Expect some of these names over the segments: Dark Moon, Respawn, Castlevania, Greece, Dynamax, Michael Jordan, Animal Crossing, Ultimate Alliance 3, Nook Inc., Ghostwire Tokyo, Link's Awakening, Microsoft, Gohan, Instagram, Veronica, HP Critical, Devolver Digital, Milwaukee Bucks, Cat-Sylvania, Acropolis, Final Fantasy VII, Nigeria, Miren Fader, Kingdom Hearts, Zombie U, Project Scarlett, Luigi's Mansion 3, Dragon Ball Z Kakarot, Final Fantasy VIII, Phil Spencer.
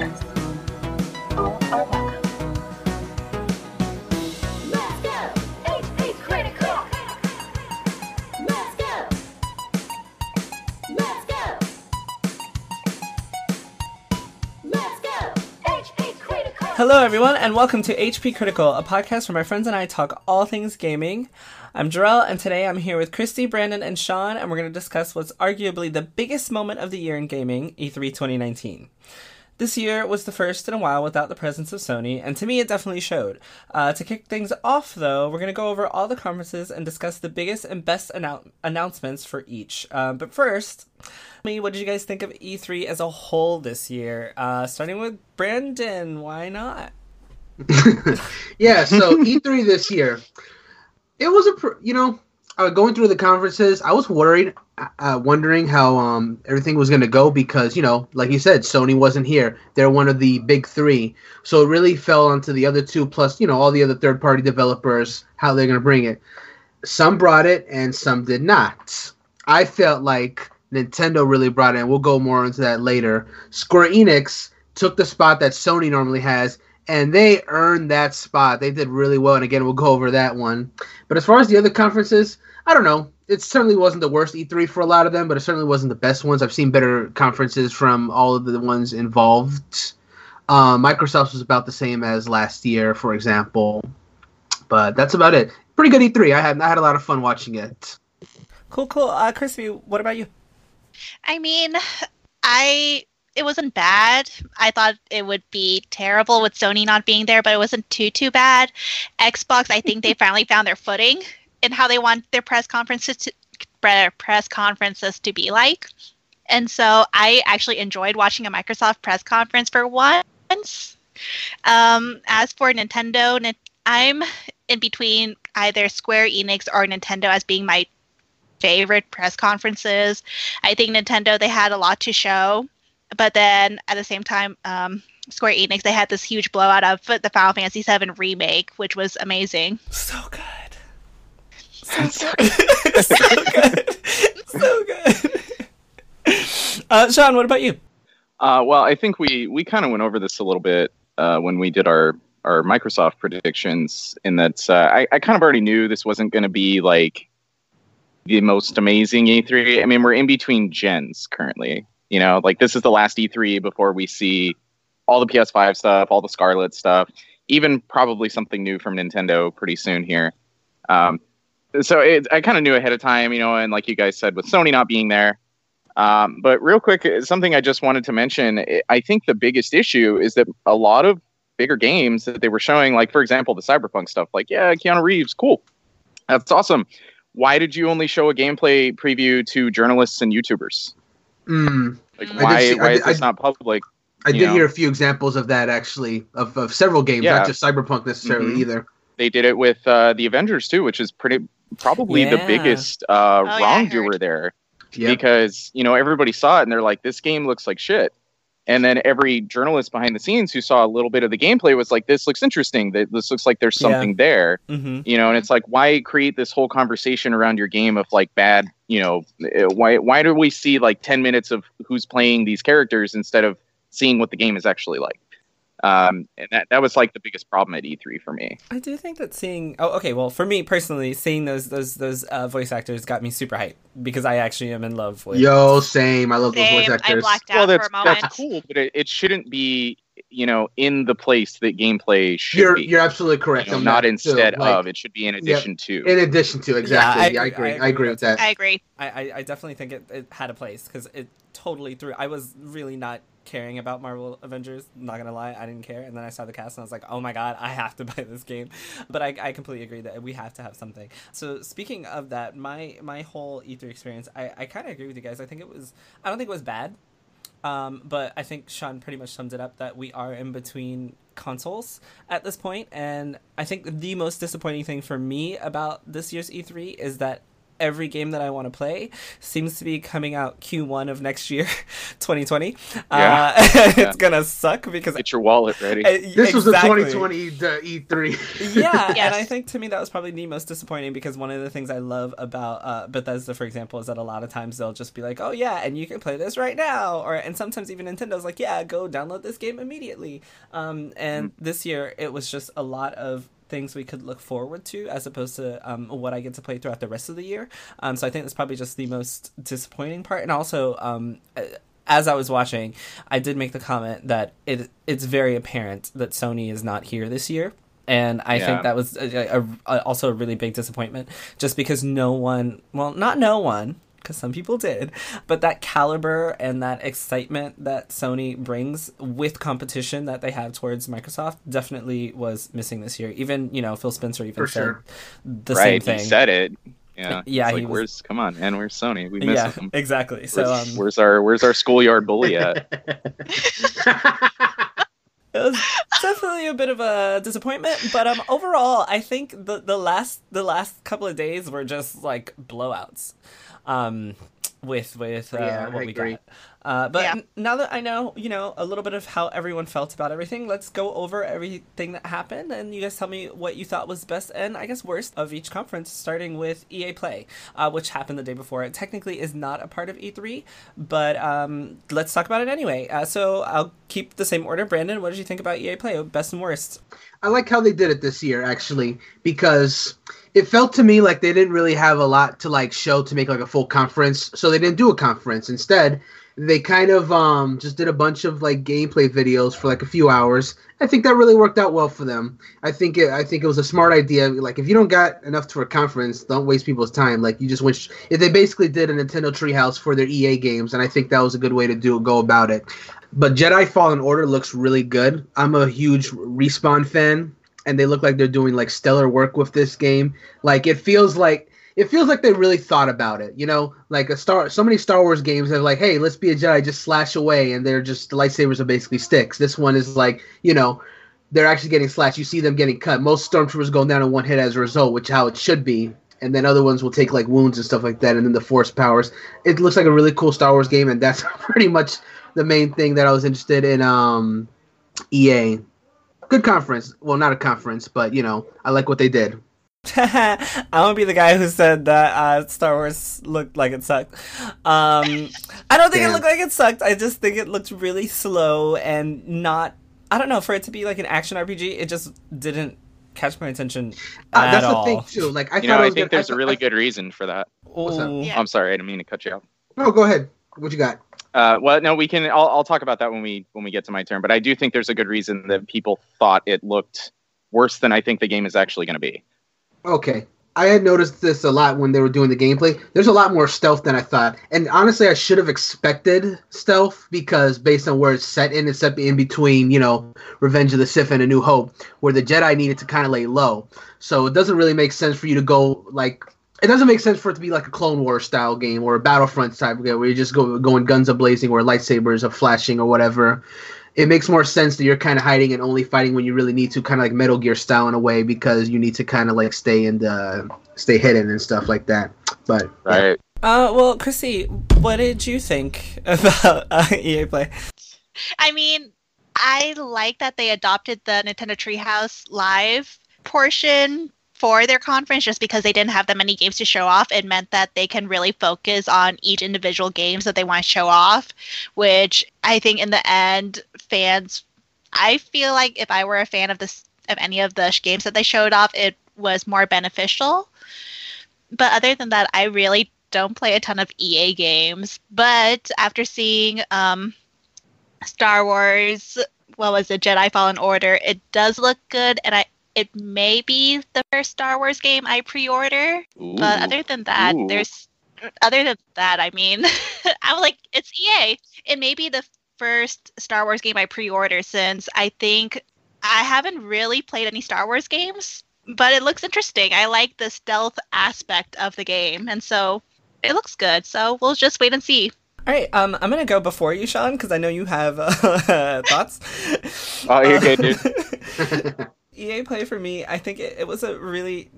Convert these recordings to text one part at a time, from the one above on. games. All are welcome. Let's go! HP Critical! Let's go! Let's go! Let's go! HP Critical! Hello everyone and welcome to HP Critical, a podcast where my friends and I talk all things gaming. I'm Jarell, and today I'm here with Christy, Brandon, and Sean, and we're going to discuss what's arguably the biggest moment of the year in gaming, E3 2019. This year was the first in a while without the presence of Sony, and to me it definitely showed. To kick things off, though, we're going to go over all the conferences and discuss the biggest and best announcements for each. But first, tell me, what did you guys think of E3 as a whole this year? Starting with Brandon, why not? Yeah, so E3 this year... It was going through the conferences, I was worried, wondering how everything was going to go because, you know, like you said, Sony wasn't here. They're one of the big three. So it really fell onto the other two, plus, you know, all the other third-party developers, how they're going to bring it. Some brought it and some did not. I felt like Nintendo really brought it, and we'll go more into that later. Square Enix took the spot that Sony normally has, and they earned that spot. They did really well, and again, we'll go over that one. But as far as the other conferences, I don't know. It certainly wasn't the worst E3 for a lot of them, but it certainly wasn't the best ones. I've seen better conferences from all of the ones involved. Microsoft was about the same as last year, for example. But that's about it. Pretty good E3. I had a lot of fun watching it. Cool. Crispy, what about you? I mean, It wasn't bad. I thought it would be terrible with Sony not being there, but it wasn't too bad. Xbox, I think they finally found their footing in how they want their press conferences to be like. And so I actually enjoyed watching a Microsoft press conference for once. As for Nintendo, I'm in between either Square Enix or Nintendo as being my favorite press conferences. I think Nintendo, they had a lot to show. But then, at the same time, Square Enix, they had this huge blowout of the Final Fantasy VII remake, which was amazing. So good. So good. Sean, what about you? Well, I think we kind of went over this a little bit when we did our Microsoft predictions, in that I kind of already knew this wasn't going to be, like, the most amazing E3. I mean, we're in between gens currently. You know, like, this is the last E3 before we see all the PS5 stuff, all the Scarlett stuff, even probably something new from Nintendo pretty soon here. So I kind of knew ahead of time, you know, and like you guys said, with Sony not being there. But real quick, something I just wanted to mention, I think the biggest issue is that a lot of bigger games that they were showing, like, for example, the Cyberpunk stuff, like, yeah, Keanu Reeves, cool. That's awesome. Why did you only show a gameplay preview to journalists and YouTubers? Like, why is this not public? I did hear a few examples of that, actually, of several games, not just Cyberpunk necessarily either. They did it with the Avengers, too, which is probably the biggest wrongdoer there. Yep. Because, you know, everybody saw it, and they're like, this game looks like shit. And then every journalist behind the scenes who saw a little bit of the gameplay was like, this looks interesting. This looks like there's something there. Mm-hmm. You know, and it's like, why create this whole conversation around your game of, like, bad, you know, why do we see, like, 10 minutes of who's playing these characters instead of seeing what the game is actually like? And that was, like, the biggest problem at E3 for me. I do think that for me personally, seeing those voice actors got me super hyped because I actually am in love with... I love those voice actors. I blacked out for a moment. That's cool, but it shouldn't be, you know, in the place that gameplay should be. You're absolutely correct. You know, not instead of. It should be in addition to. In addition to, exactly. Yeah, I agree. I agree with that. I agree. I definitely think it had a place because it totally threw... I was really not caring about Marvel Avengers, not gonna lie, I didn't care, and then I saw the cast and I was like, oh my god, I have to buy this game. But I completely agree that we have to have something. So speaking of that, my whole E3 experience, I kind of agree with you guys. I don't think it was bad, but I think Sean pretty much summed it up, that we are in between consoles at this point. And I think the most disappointing thing for me about this year's E3 is that every game that I want to play seems to be coming out Q1 of next year, 2020. Yeah. It's going to suck because... Get your wallet ready. This was the 2020 E3. Yeah, yes. And I think to me that was probably the most disappointing, because one of the things I love about Bethesda, for example, is that a lot of times they'll just be like, oh yeah, and you can play this right now. And sometimes even Nintendo's like, yeah, go download this game immediately. And this year it was just a lot of things we could look forward to as opposed to what I get to play throughout the rest of the year. So I think that's probably just the most disappointing part. And also, as I was watching, I did make the comment that it's very apparent that Sony is not here this year. And I think that was also a really big disappointment, just because not no one, because some people did, but that caliber and that excitement that Sony brings with competition that they have towards Microsoft definitely was missing this year. Even, Phil Spencer even said the same thing. Right, he said it. Yeah, yeah. It's like, come on, man, where's Sony? We miss them. Exactly. So where's our schoolyard bully at? It was definitely a bit of a disappointment, but overall, I think the last couple of days were just like blowouts. What we got. Now that I know, a little bit of how everyone felt about everything, let's go over everything that happened, and you guys tell me what you thought was best and, I guess, worst of each conference, starting with EA Play, which happened the day before. It technically is not a part of E3, but let's talk about it anyway. So I'll keep the same order. Brandon, what did you think about EA Play, best and worst? I like how they did it this year, actually, because it felt to me like they didn't really have a lot to show to make a full conference, so they didn't do a conference. Instead, they kind of just did a bunch of gameplay videos for a few hours. I think that really worked out well for them. I think it was a smart idea. If you don't got enough for a conference, don't waste people's time. You just went. They basically did a Nintendo Treehouse for their EA games, and I think that was a good way to go about it. But Jedi Fallen Order looks really good. I'm a huge Respawn fan. And they look like they're doing stellar work with this game. It feels like they really thought about it. So many Star Wars games have hey, let's be a Jedi, just slash away, and they're just the lightsabers are basically sticks. This one is they're actually getting slashed. You see them getting cut. Most stormtroopers go down in one hit as a result, which is how it should be. And then other ones will take wounds and stuff like that. And then the Force powers. It looks like a really cool Star Wars game, and that's pretty much the main thing that I was interested in. EA. Good conference. Well, not a conference, but, I like what they did. I won't be the guy who said that Star Wars looked like it sucked. I don't think it looked like it sucked. I just think it looked really slow and not... I don't know, for it to be an action RPG, it just didn't catch my attention at all. That's the thing, too. I think there's a really good reason for that. Yeah. I'm sorry, I didn't mean to cut you off. No, go ahead. What you got? We can. I'll talk about that when we get to my turn. But I do think there's a good reason that people thought it looked worse than I think the game is actually going to be. Okay, I had noticed this a lot when they were doing the gameplay. There's a lot more stealth than I thought, and honestly, I should have expected stealth because based on where it's set in, it's set in between Revenge of the Sith and A New Hope, where the Jedi needed to kind of lay low. So it doesn't really make sense for you to go It doesn't make sense for it to be a Clone Wars style game or a Battlefront type game where you just going guns a blazing or lightsabers are flashing or whatever. It makes more sense that you're kind of hiding and only fighting when you really need to, kind of like Metal Gear style in a way, because you need to kind of stay and stay hidden and stuff like that. But right. Well, Chrissy, what did you think about EA Play? I mean, I like that they adopted the Nintendo Treehouse Live portion for their conference, just because they didn't have that many games to show off. It meant that they can really focus on each individual games that they want to show off, which I think in the end, fans, I feel like if I were a fan of any of the games that they showed off, it was more beneficial. But other than that, I really don't play a ton of EA games. But after seeing Star Wars, Jedi Fallen Order, it does look good, and it may be the first Star Wars game I pre-order, but other than that, I mean, I'm like, it's EA. It may be the first Star Wars game I pre-order, since I think I haven't really played any Star Wars games, but it looks interesting. I like the stealth aspect of the game, and so it looks good. So we'll just wait and see. All right, I'm going to go before you, Sean, because I know you have thoughts. Oh, you're good, dude. EA Play for me, I think it was a really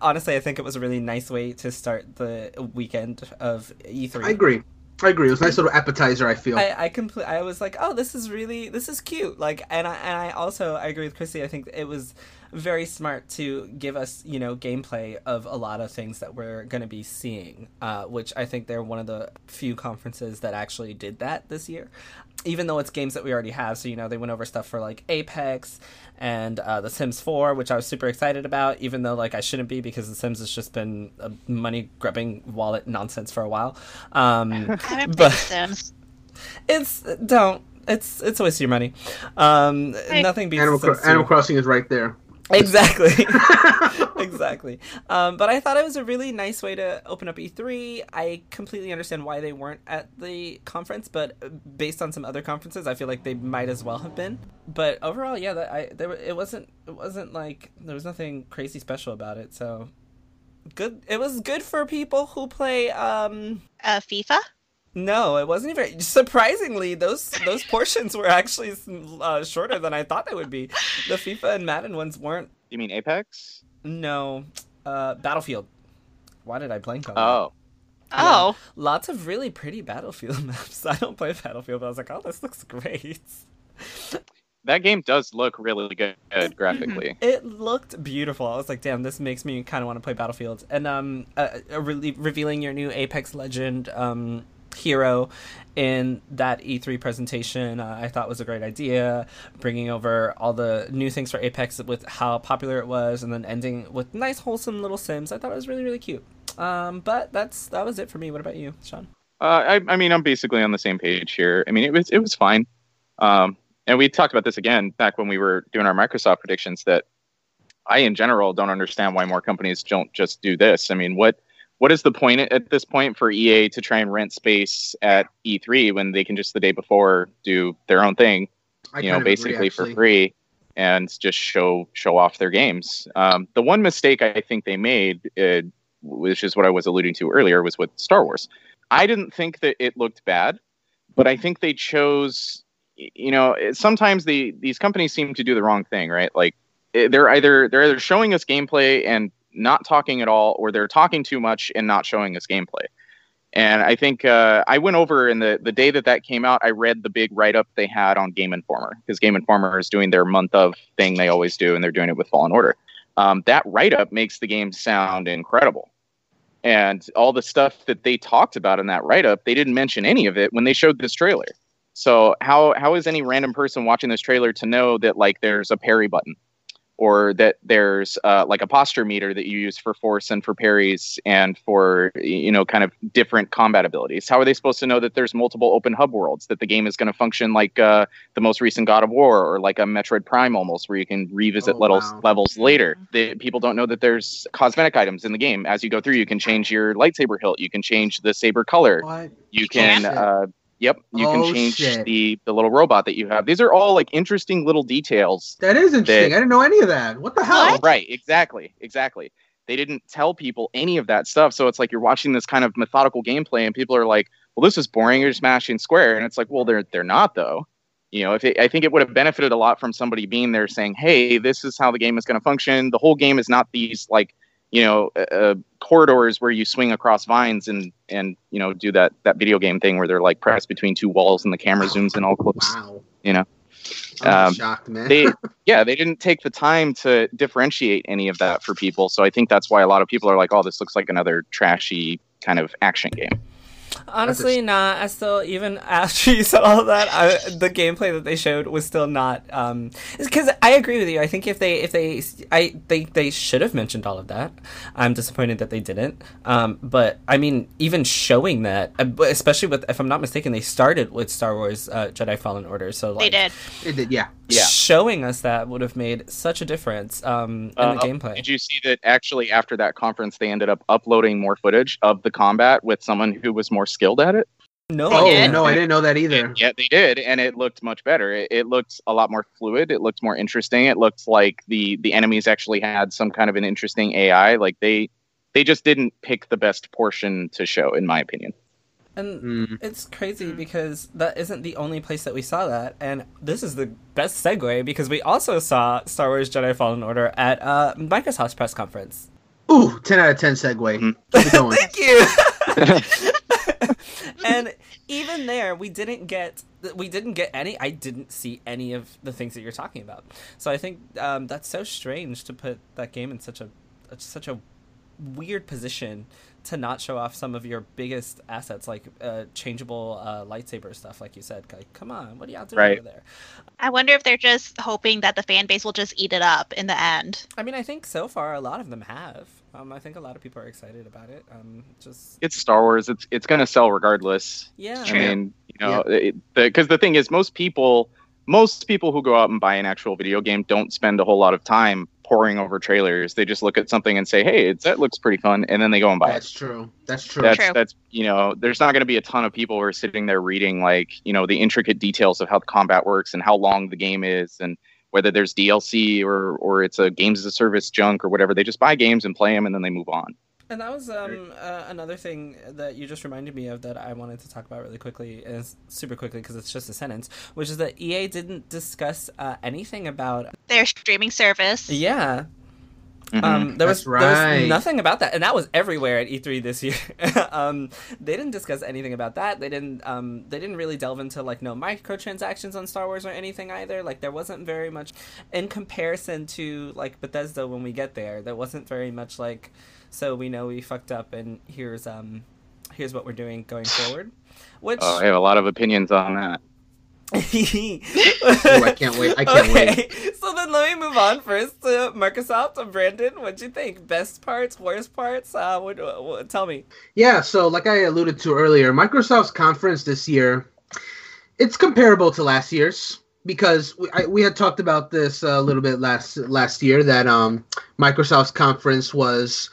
honestly, I think it was a really nice way to start the weekend of E3. I agree. It was a nice little appetizer, I feel. I was like, oh, this is cute. Like, and I also agree with Chrissy. I think it was very smart to give us, you know, gameplay of a lot of things that we're going to be seeing, which I think they're one of the few conferences that actually did that this year. Even though it's games that we already have, so, you know, they went over stuff for, like, Apex and The Sims 4, which I was super excited about, even though, like, I shouldn't be because The Sims has just been money-grubbing wallet nonsense for a while. I don't play The Sims. It's a waste of your money. Nothing beats Animal Crossing is right there. Exactly. Exactly. But I thought it was a really nice way to open up E3. I completely understand why they weren't at the conference, but based on some other conferences, I feel like they might as well have been. But overall, yeah, it wasn't like there was nothing crazy special about it. So good. It was good for people who play FIFA. No, it wasn't even. Surprisingly, those portions were actually shorter than I thought they would be. The FIFA and Madden ones weren't. You mean Apex? No, Battlefield. Why did I blank on that? Oh. Lots of really pretty Battlefield maps. I don't play Battlefield, but I was like, oh, this looks great. That game does look really good graphically. It looked beautiful. I was like, damn, this makes me kind of want to play Battlefield. And really revealing your new Apex Legend hero in that E3 presentation, I thought was a great idea, bringing over all the new things for Apex with how popular it was, and then ending with nice wholesome little Sims. I thought it was really, really cute. But that was it for me. What about you, Sean? I mean I'm basically on the same page here. I mean, it was fine. And we talked about this again back when we were doing our Microsoft predictions, that I in general don't understand why more companies don't just do this. I mean, what is the point at this point for EA to try and rent space at E3 when they can just the day before do their own thing, basically for free, and just show off their games? The one mistake I think they made, which is what I was alluding to earlier, was with Star Wars. I didn't think that it looked bad, but I think they chose, sometimes these companies seem to do the wrong thing, right? Like they're either showing us gameplay and not talking at all, or they're talking too much and not showing us gameplay. And I think I went over in the day that came out, I read the big write-up they had on Game Informer, because Game Informer is doing their month of thing they always do, and they're doing it with Fallen Order. That write-up makes the game sound incredible. And all the stuff that they talked about in that write-up, they didn't mention any of it when they showed this trailer. So how is any random person watching this trailer to know that, like, there's a parry button? Or that there's like a posture meter that you use for force and for parries and for, kind of different combat abilities. How are they supposed to know that there's multiple open hub worlds, that the game is going to function like the most recent God of War, or like a Metroid Prime almost, where you can revisit levels later? People don't know that there's cosmetic items in the game. As you go through, you can change your lightsaber hilt. You can change the saber color. What? You can... You can change the little robot that you have. These are all like interesting little details. That is interesting. I didn't know any of that. What the hell? Right. Exactly. They didn't tell people any of that stuff. So it's like you're watching this kind of methodical gameplay and people are like, well, this is boring. You're just mashing square. And it's like, well, they're not, though. I think it would have benefited a lot from somebody being there saying, hey, this is how the game is going to function. The whole game is not these like, corridors where you swing across vines and do that video game thing where they're like pressed between two walls and the camera zooms in all close. Wow. I'm shocked, man. They didn't take the time to differentiate any of that for people. So I think that's why a lot of people are like, oh, this looks like another trashy kind of action game. Honestly, nah. I still, even after you said all of that, the gameplay that they showed was still not. Because I agree with you. I think they should have mentioned all of that. I'm disappointed that they didn't. But I mean, even showing that, especially with, if I'm not mistaken, they started with Star Wars Jedi Fallen Order. So like, they did, yeah. Yeah. Showing us that would have made such a difference in the gameplay. Did you see that actually after that conference they ended up uploading more footage of the combat with someone who was more skilled at it? No. Oh, no, I didn't know that either. Yeah, they did, and it looked much better. It looked a lot more fluid. It looked more interesting. It looked like the enemies actually had some kind of an interesting AI. Like they just didn't pick the best portion to show, in my opinion. And It's crazy because that isn't the only place that we saw that. And this is the best segue because we also saw Star Wars Jedi Fallen Order at Microsoft's press conference. Ooh, Ooh, 10 out of 10 segue. Mm-hmm. Keep going. Thank you. And even there, we didn't get any. I didn't see any of the things that you're talking about. So I think that's so strange to put that game in such a weird position to not show off some of your biggest assets, like changeable lightsaber stuff, like you said. Like, come on, what are y'all doing over there? I wonder if they're just hoping that the fan base will just eat it up in the end. I mean, I think so far a lot of them have. I think a lot of people are excited about it. It's Star Wars. It's going to sell regardless. Yeah. I mean, because the thing is, most people who go out and buy an actual video game don't spend a whole lot of time poring over trailers. They just look at something and say, hey, that looks pretty fun, and then they go and buy it. That's true. There's not going to be a ton of people who are sitting there reading, the intricate details of how the combat works and how long the game is and whether there's DLC or it's a games as a service junk or whatever. They just buy games and play them, and then they move on. And that was another thing that you just reminded me of that I wanted to talk about really quickly, and it's super quickly because it's just a sentence, which is that EA didn't discuss anything about their streaming service. Yeah. Mm-hmm. There was nothing about that, and that was everywhere at E3 this year. They didn't discuss anything about that. They didn't really delve into no microtransactions on Star Wars or anything either. There wasn't very much in comparison to Bethesda when we get there. There wasn't very much so we know we fucked up, and here's what we're doing going forward. Which I have a lot of opinions on that. I can't wait. So then let me move on first to Microsoft. Brandon, what'd you think? Best parts, worst parts? Tell me. Yeah, so like I alluded to earlier, Microsoft's conference this year, it's comparable to last year's because we had talked about this a little bit last year that Microsoft's conference was...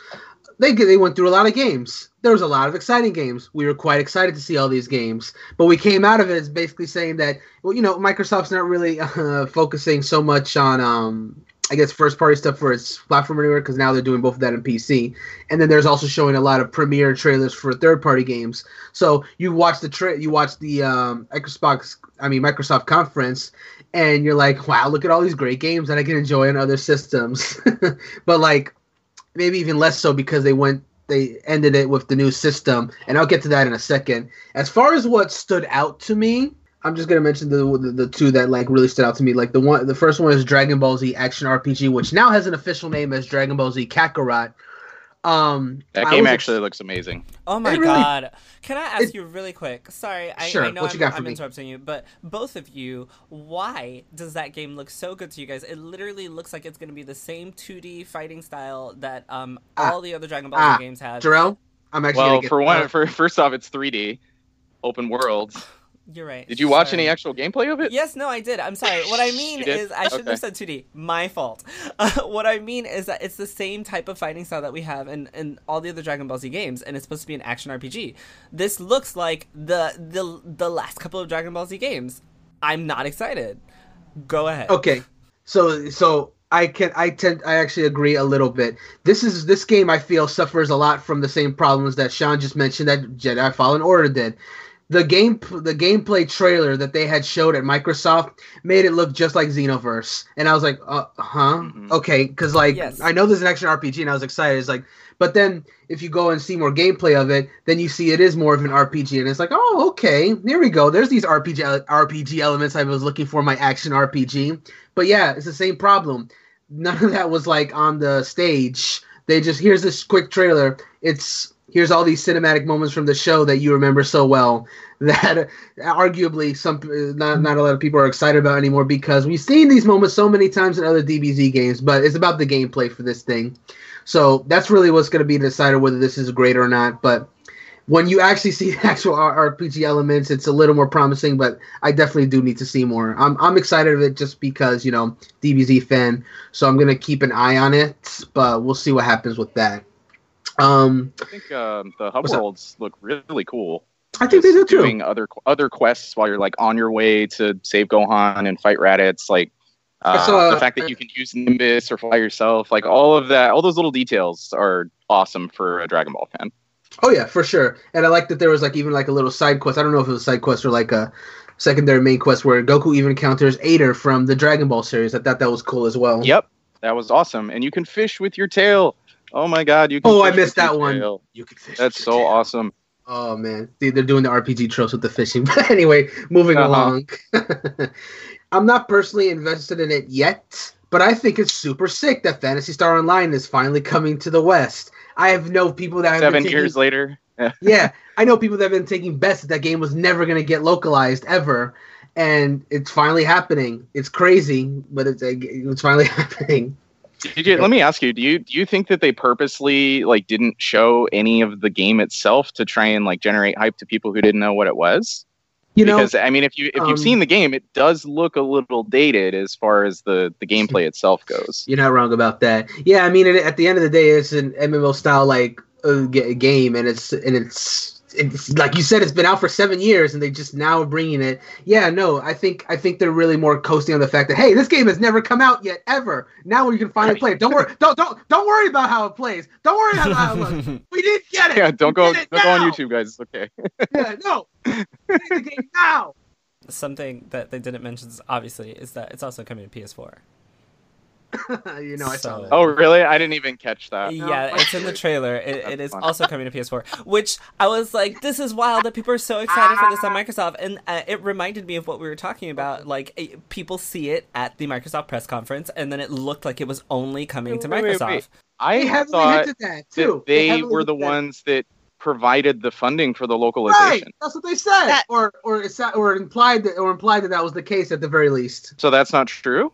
They went through a lot of games. There was a lot of exciting games. We were quite excited to see all these games. But we came out of it as basically saying that, Microsoft's not really focusing so much on, first-party stuff for its platform anywhere, because now they're doing both of that in PC. And then there's also showing a lot of premiere trailers for third-party games. So you watch the Microsoft conference, and you're like, wow, look at all these great games that I can enjoy on other systems. But maybe even less so because they ended it with the new system, and I'll get to that in a second. As far as what stood out to me, I'm just gonna mention the two that really stood out to me. The first one is Dragon Ball Z Action RPG, which now has an official name as Dragon Ball Z Kakarot. That game actually looks amazing. Oh my god! Can I ask you really quick? Sorry, I know I'm interrupting you, but both of you, why does that game look so good to you guys? It literally looks like it's going to be the same 2D fighting style that all the other Dragon Ball games had. Jarrell, I'm actually first off, it's 3D, open world. You're right. Did you watch any actual gameplay of it? Yes, no, I did. I'm sorry. What I mean is I shouldn't have said 2D. My fault. What I mean is that it's the same type of fighting style that we have in all the other Dragon Ball Z games, and it's supposed to be an action RPG. This looks like the last couple of Dragon Ball Z games. I'm not excited. Go ahead. Okay. So I actually agree a little bit. This game I feel suffers a lot from the same problems that Sean just mentioned that Jedi Fallen Order did. The gameplay trailer that they had showed at Microsoft made it look just like Xenoverse, and I was like, mm-hmm. Okay, because yes. I know there's an action RPG, and I was excited. It's but then if you go and see more gameplay of it, then you see it is more of an RPG, and it's like, oh, okay, here we go. There's these RPG elements I was looking for in my action RPG, but yeah, it's the same problem. None of that was on the stage. They just here's this quick trailer. Here's all these cinematic moments from the show that you remember so well that arguably not a lot of people are excited about anymore because we've seen these moments so many times in other DBZ games, but it's about the gameplay for this thing. So that's really what's going to be decided whether this is great or not. But when you actually see the actual RPG elements, it's a little more promising, but I definitely do need to see more. I'm excited of it just because, DBZ fan, so I'm going to keep an eye on it, but we'll see what happens with that. I think the hub worlds look really cool. I think they do too. Doing other quests while you're on your way to save Gohan and fight Raditz, the fact that you can use Nimbus or fly yourself, all of that, all those little details are awesome for a Dragon Ball fan. Oh yeah, for sure. And I like that there was even a little side quest. I don't know if it was a side quest or a secondary main quest where Goku even encounters Aider from the Dragon Ball series. I thought that was cool as well. Yep, that was awesome. And you can fish with your tail. Oh my God! You can I missed that one. Tail. You can fish. That's so tail. Awesome. Oh man, they're doing the RPG tropes with the fishing. But anyway, moving along. I'm not personally invested in it yet, but I think it's super sick that Phantasy Star Online is finally coming to the West. I have known people that have 7 years later. Yeah, I know people that have been taking bets that that game was never going to get localized ever, and it's finally happening. It's crazy, but it's finally happening. Let me ask you, do you think that they purposely didn't show any of the game itself to try and generate hype to people who didn't know what it was? Because I mean, if you've seen the game, it does look a little dated as far as the gameplay itself goes. You're not wrong about that. Yeah, I mean, at the end of the day, it's an MMO style game, and it's like you said, it's been out for 7 years, and they just now are bringing it. Yeah, no, I think they're really more coasting on the fact that hey, this game has never come out yet ever. Now you can finally play it. Don't worry, don't worry about how it plays. Don't worry about how it looks. We didn't get it. Yeah, don't go on YouTube, guys. It's okay. Yeah, no, play the game now. Something that they didn't mention, obviously, is that it's also coming to PS4. I saw that. Oh, really? I didn't even catch that. Yeah, it's in the trailer. It is also coming to PS4, which I was like, this is wild that people are so excited for this on Microsoft. And it reminded me of what we were talking about. People see it at the Microsoft press conference, and then it looked like it was only coming to Microsoft. Wait. I thought that they were the ones that provided the funding for the localization. Right, that's what they said. Or implied that that was the case at the very least. So that's not true?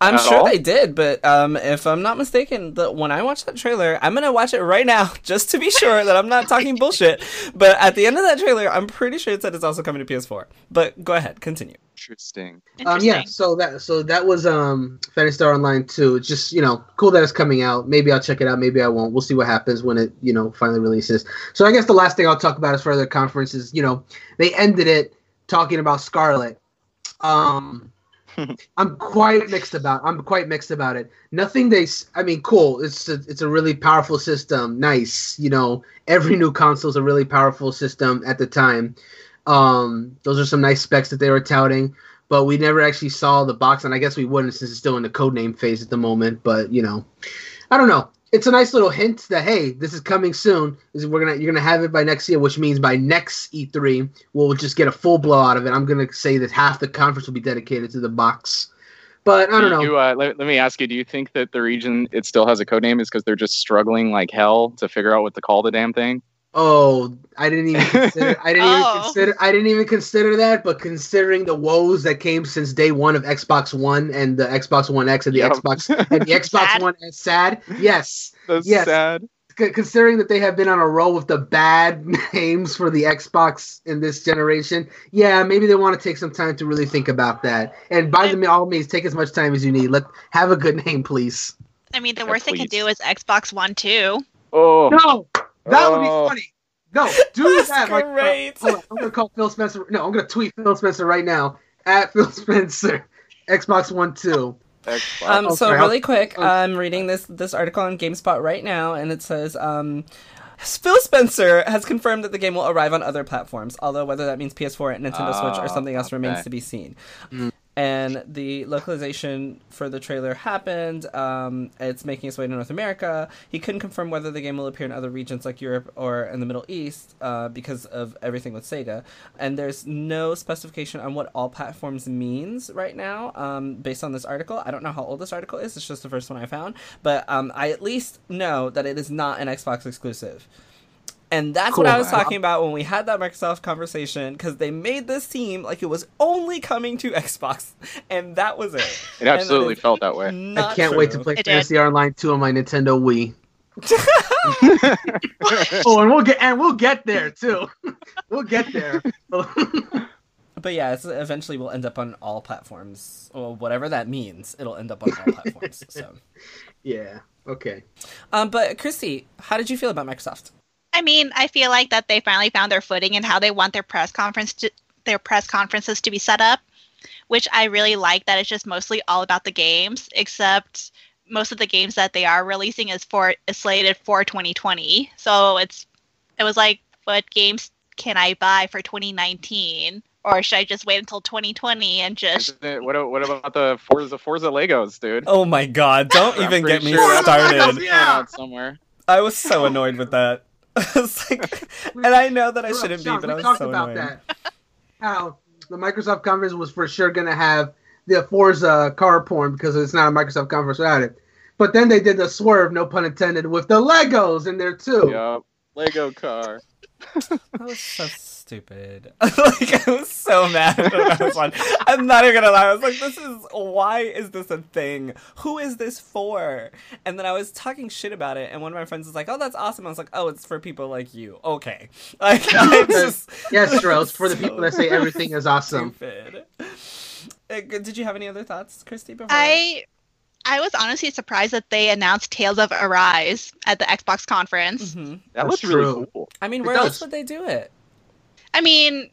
I'm sure they did, but if I'm not mistaken, when I watch that trailer, I'm going to watch it right now just to be sure that I'm not talking bullshit. But at the end of that trailer, I'm pretty sure it said it's also coming to PS4. But go ahead, continue. Interesting. So that was Phantasy Star Online 2. It's just, cool that it's coming out. Maybe I'll check it out. Maybe I won't. We'll see what happens when it, finally releases. So I guess the last thing I'll talk about as far as the conference is, they ended it talking about Scarlett. I'm quite mixed about it. Nothing cool. It's a really powerful system. Nice. Every new console is a really powerful system at the time. Those are some nice specs that they were touting, but we never actually saw the box, and I guess we wouldn't since it's still in the codename phase at the moment. But I don't know. It's a nice little hint that hey, this is coming soon. You're gonna have it by next year, which means by next E3 we'll just get a full blowout of it. I'm gonna say that half the conference will be dedicated to the box. But I don't know. Let me ask you: do you think that the reason it still has a code name is because they're just struggling like hell to figure out what to call the damn thing? Oh, I didn't even consider that. But considering the woes that came since day one of Xbox One and the Xbox One X and the Xbox One S, sad. Yes, that's sad. Considering that they have been on a roll with the bad names for the Xbox in this generation, yeah, maybe they want to take some time to really think about that. And by all means, take as much time as you need. Have a good name, please. I mean, the worst they can do is Xbox One 2. Oh no. That would be funny. No, do that. Great. Hold on. I'm going to call Phil Spencer. No, I'm going to tweet Phil Spencer right now. @PhilSpencer, Xbox One 2. So really quick, I'm reading this article on GameSpot right now, and it says, Phil Spencer has confirmed that the game will arrive on other platforms, although whether that means PS4, Nintendo Switch, or something else remains to be seen. Mm. And the localization for the trailer happened. It's making its way to North America. He couldn't confirm whether the game will appear in other regions like Europe or in the Middle East because of everything with Sega. And there's no specification on what all platforms means right now based on this article. I don't know how old this article is. It's just the first one I found. But I at least know that it is not an Xbox exclusive. And that's cool. What I was talking about when we had that Microsoft conversation, because they made this seem like it was only coming to Xbox, and that was it. It absolutely felt that way. I can't wait to play Phantasy Online 2 on my Nintendo Wii. and we'll get there too. We'll get there. But yeah, eventually we'll end up on all platforms, or whatever that means. It'll end up on all platforms. So yeah. Okay. But Christy, how did you feel about Microsoft? I mean, I feel like that they finally found their footing in how they want their press conferences to be set up, which I really like that it's just mostly all about the games, except most of the games that they are releasing is slated for 2020. So it was like, what games can I buy for 2019? Or should I just wait until 2020 and just... What about the Forza Legos, dude? Oh my God, don't even get me started. Yeah. Somewhere. I was so annoyed with that. And I know that I shouldn't be, but I was so annoyed. We talked about that. How the Microsoft conference was for sure going to have the Forza car porn because it's not a Microsoft conference without it. But then they did the swerve, no pun intended, with the Legos in there too. Yep. Lego car. That was so stupid. I was so mad when I was on. I'm not even gonna lie. I was like, "This is why is this a thing? Who is this for?" And then I was talking shit about it, and one of my friends was like, "Oh, that's awesome." I was like, "Oh, it's for people like you." Okay. Like, just, yes, Rose, for the people that say everything is awesome. Stupid. Did you have any other thoughts, Christy? Before I was honestly surprised that they announced Tales of Arise at the Xbox conference. Mm-hmm. That was really cool. I mean, where else would they do it? I mean,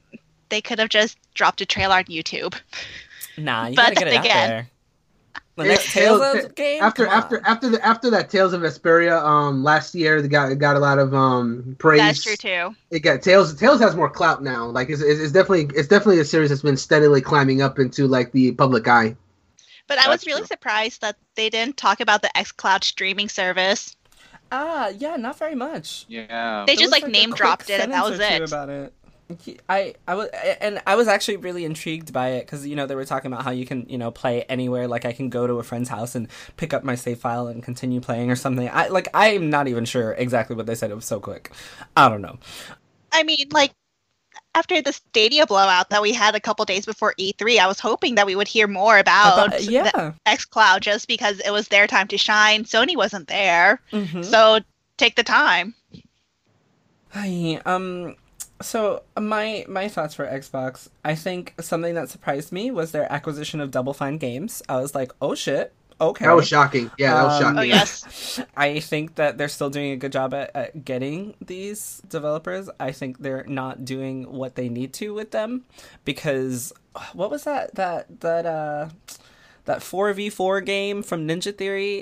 they could have just dropped a trailer on YouTube. Nah, you gotta get it out there. The next Tales game? After that Tales of Vesperia last year, it got a lot of praise. That's true too. It got Tales has more clout now. Like it's definitely a series that's been steadily climbing up into like the public eye. But that's I was really surprised that they didn't talk about the xCloud streaming service. Yeah, not very much. Yeah. They just like name dropped it and that was it. About it. I was actually really intrigued by it because, you know, they were talking about how you can, you know, play anywhere. Like I can go to a friend's house and pick up my save file and continue playing or something. I'm not even sure exactly what they said. It was so quick. I don't know. I mean, like, after the Stadia blowout that we had a couple days before E3, I was hoping that we would hear more about xCloud just because it was their time to shine. Sony wasn't there. Mm-hmm. So take the time. Hi, so my thoughts for Xbox, I think something that surprised me was their acquisition of Double Fine Games. I was like, oh shit. Okay. That was shocking. Yeah, that was shocking. Oh, yes. I think that they're still doing a good job at getting these developers. I think they're not doing what they need to with them because what was that 4v4 game from Ninja Theory?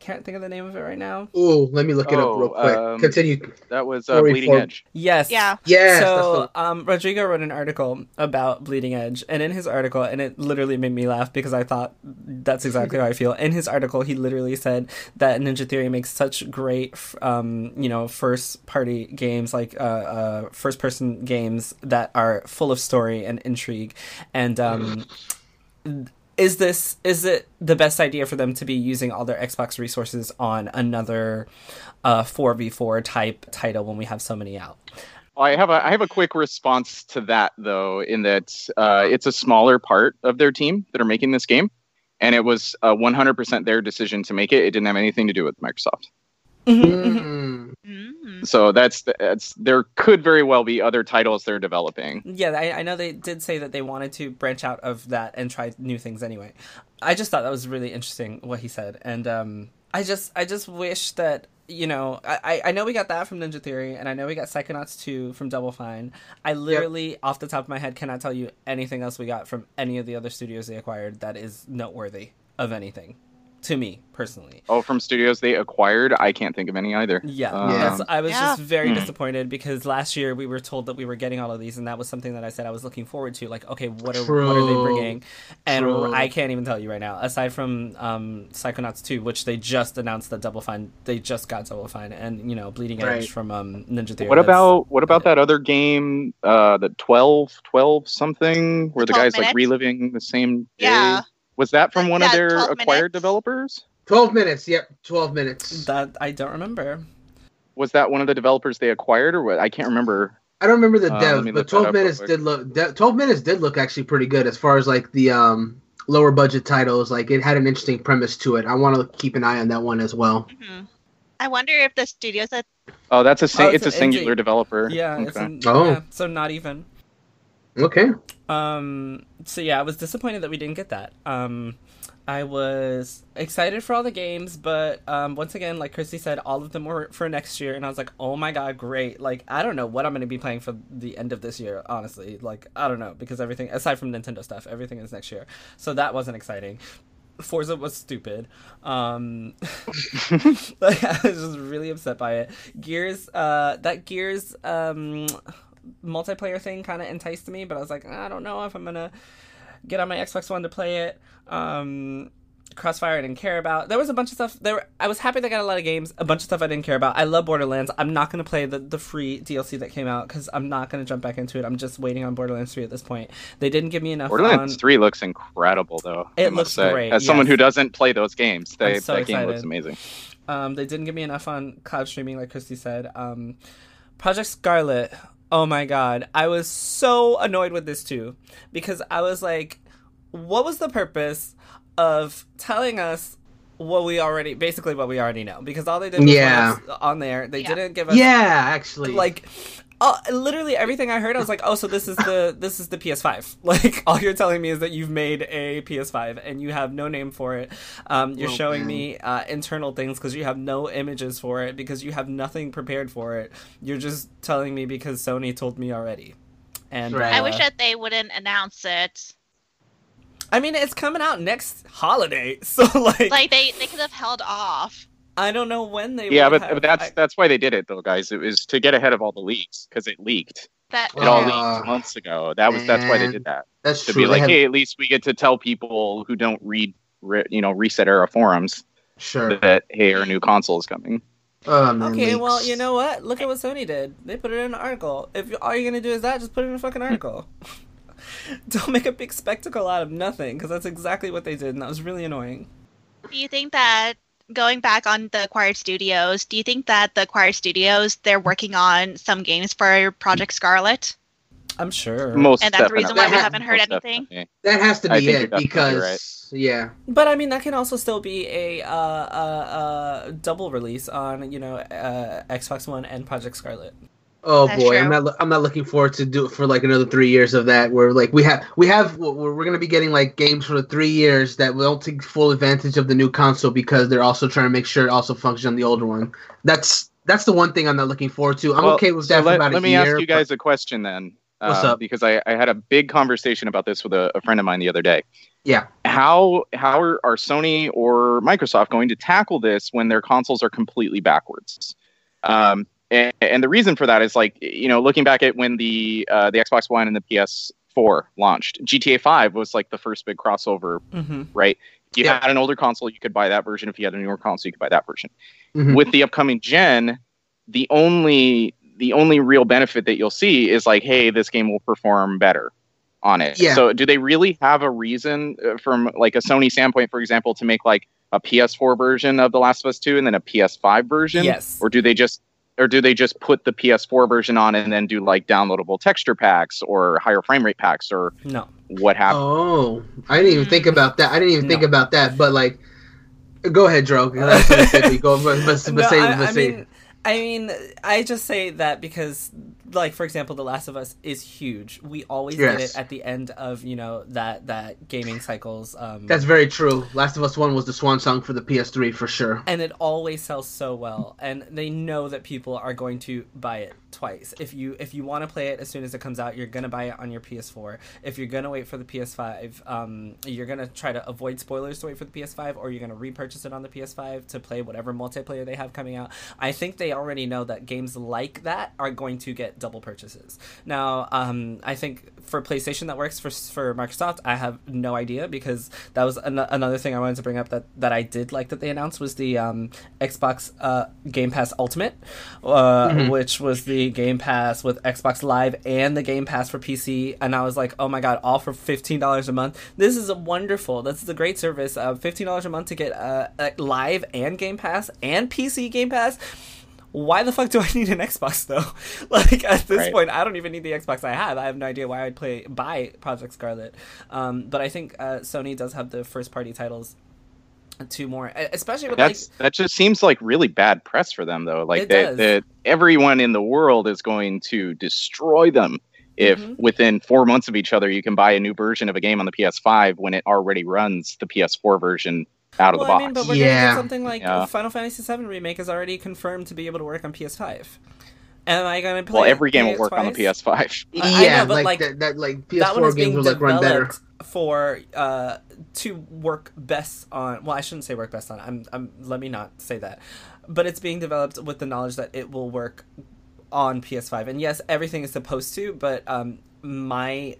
Can't think of the name of it right now. Ooh, let me look it up real quick. Continue. That was Bleeding Edge. Yes. Yeah. Yes. So Rodrigo wrote an article about Bleeding Edge, and in his article, and it literally made me laugh because I thought that's exactly how I feel. In his article, he literally said that Ninja Theory makes such great, first-party games, like first-person games that are full of story and intrigue, and Is it the best idea for them to be using all their Xbox resources on another 4v4 type title when we have so many out? I have a quick response to that, though, in that it's a smaller part of their team that are making this game, and it was 100% their decision to make it. It didn't have anything to do with Microsoft. Mm-hmm. So that's there could very well be other titles they're developing. Yeah, I know they did say that they wanted to branch out of that and try new things anyway. I just thought that was really interesting what he said, and I just wish that, you know, I know we got that from Ninja Theory, and I know we got Psychonauts 2 from Double Fine. I literally, off the top of my head, cannot tell you anything else we got from any of the other studios they acquired that is noteworthy of anything. To me, personally. Oh, from studios they acquired? I can't think of any either. Yeah. I was just very disappointed because last year we were told that we were getting all of these, and that was something that I said I was looking forward to. Like, okay, what are they bringing? And I can't even tell you right now. Aside from Psychonauts 2, which they just announced that Double Fine, and, you know, Bleeding Edge from Ninja Theory. What about that other game, the 12 something, where the guy's like reliving the same day? Yeah. Was that from one of their acquired developers? 12 minutes, yep, 12 minutes. That I don't remember. Was that one of the developers they acquired, or what? I can't remember. I don't remember the dev, but 12 minutes did look actually pretty good as far as like the lower budget titles. Like it had an interesting premise to it. I want to keep an eye on that one as well. Mm-hmm. I wonder if the studios that. Oh, that's it's a singular developer. Yeah. Okay. So not even. Okay. So yeah, I was disappointed that we didn't get that. I was excited for all the games, but once again, like Christy said, all of them were for next year, and I was like, oh my god, great. Like, I don't know what I'm going to be playing for the end of this year, honestly. Like, I don't know, because everything, aside from Nintendo stuff, everything is next year. So that wasn't exciting. Forza was stupid. Like, I was just really upset by it. Gears multiplayer thing kind of enticed me, but I was like, I don't know if I'm gonna get on my Xbox One to play it. Crossfire I didn't care about. There was a bunch of stuff. I was happy they got a lot of games. A bunch of stuff I didn't care about. I love Borderlands. I'm not going to play the free DLC that came out because I'm not going to jump back into it. I'm just waiting on Borderlands 3 at this point. They didn't give me enough. Borderlands 3 looks incredible, though. It looks great. As someone who doesn't play those games, that game looks amazing. They didn't give me enough on cloud streaming, like Christy said. Project Scarlett. Oh my God. I was so annoyed with this too because I was like, what was the purpose of telling us what we already know? Because all they did was on there. They didn't give us actually. Like literally everything I heard, I was like, oh, so this is the PS5. Like, all you're telling me is that you've made a PS5 and you have no name for it. You're showing me internal things because you have no images for it, because you have nothing prepared for it. You're just telling me because Sony told me already. And I wish that they wouldn't announce it. I mean, it's coming out next holiday, so like they could have held off. I don't know when they. Yeah, but that's why they did it, though, guys. It was to get ahead of all the leaks because it leaked. It all leaked months ago. That's why they did that. That's true. To be like, hey, at least we get to tell people who don't read, reset era forums, that hey, our new console is coming. Okay, leaks. Well, you know what? Look at what Sony did. They put it in an article. If all you're gonna do is that, just put it in a fucking article. Don't make a big spectacle out of nothing, because that's exactly what they did, and that was really annoying. Do you think that, going back on the acquired studios, they're working on some games for Project Scarlett? I'm sure. That's the reason why we haven't heard anything? That has to be it, because... Right. Yeah, but I mean that can also still be a double release on Xbox One and Project Scarlett. Oh that's boy, true. I'm not looking forward to do it for like another 3 years of that. Where like we're gonna be getting like games for the 3 years that won't take full advantage of the new console because they're also trying to make sure it also functions on the older one. That's the one thing I'm not looking forward to. I'm okay with that. Let me ask you guys a question then. What's up? Because I had a big conversation about this with a friend of mine the other day. Yeah. How are Sony or Microsoft going to tackle this when their consoles are completely backwards? And the reason for that is, looking back at when the Xbox One and the PS4 launched, GTA 5 was, the first big crossover, right? You had an older console, you could buy that version. If you had a newer console, you could buy that version. Mm-hmm. With the upcoming gen, the only real benefit that you'll see is, hey, this game will perform better on it. Yeah. So do they really have a reason from, a Sony standpoint, for example, to make, a PS4 version of The Last of Us 2 and then a PS5 version? Yes. Or do they just... Or do they just put the PS4 version on and then do downloadable texture packs or higher frame rate packs or what happened? Oh, I didn't even think about that. Think about that. But go ahead, Dro. I mean, I just say that because, for example, The Last of Us is huge. We always get it at the end of, that gaming cycles. That's very true. Last of Us 1 was the swan song for the PS3 for sure. And it always sells so well. And they know that people are going to buy it twice. If you want to play it as soon as it comes out, you're going to buy it on your PS4. If you're going to wait for the PS5, you're going to try to avoid spoilers to wait for the PS5, or you're going to repurchase it on the PS5 to play whatever multiplayer they have coming out. I think they already know that games like that are going to get double purchases. Now, I think for PlayStation that works. For Microsoft, I have no idea, because that was another thing I wanted to bring up that I did like that they announced was the Xbox Game Pass Ultimate, which was the Game Pass with Xbox Live and the Game Pass for PC, and I was like, oh my God, all for $15 a month. This is wonderful. This is a great service. $15 a month to get Live and Game Pass and PC Game Pass. Why the fuck do I need an Xbox, though? At this point, I don't even need the Xbox I have. I have no idea why I'd buy Project Scarlett. But I think Sony does have the first-party titles, 2 more. Especially with, that just seems like really bad press for them, though. That everyone in the world is going to destroy them if within 4 months of each other you can buy a new version of a game on the PS5 when it already runs the PS4 version out of the box. I mean, but we're going to do something Final Fantasy VII Remake is already confirmed to be able to work on PS5. Am I going to play every game will work twice? On the PS5. Yeah, I know, but PS4 games will run better. For to work best on... Well, I shouldn't say work best on. Let me not say that. But it's being developed with the knowledge that it will work on PS5. And yes, everything is supposed to, but my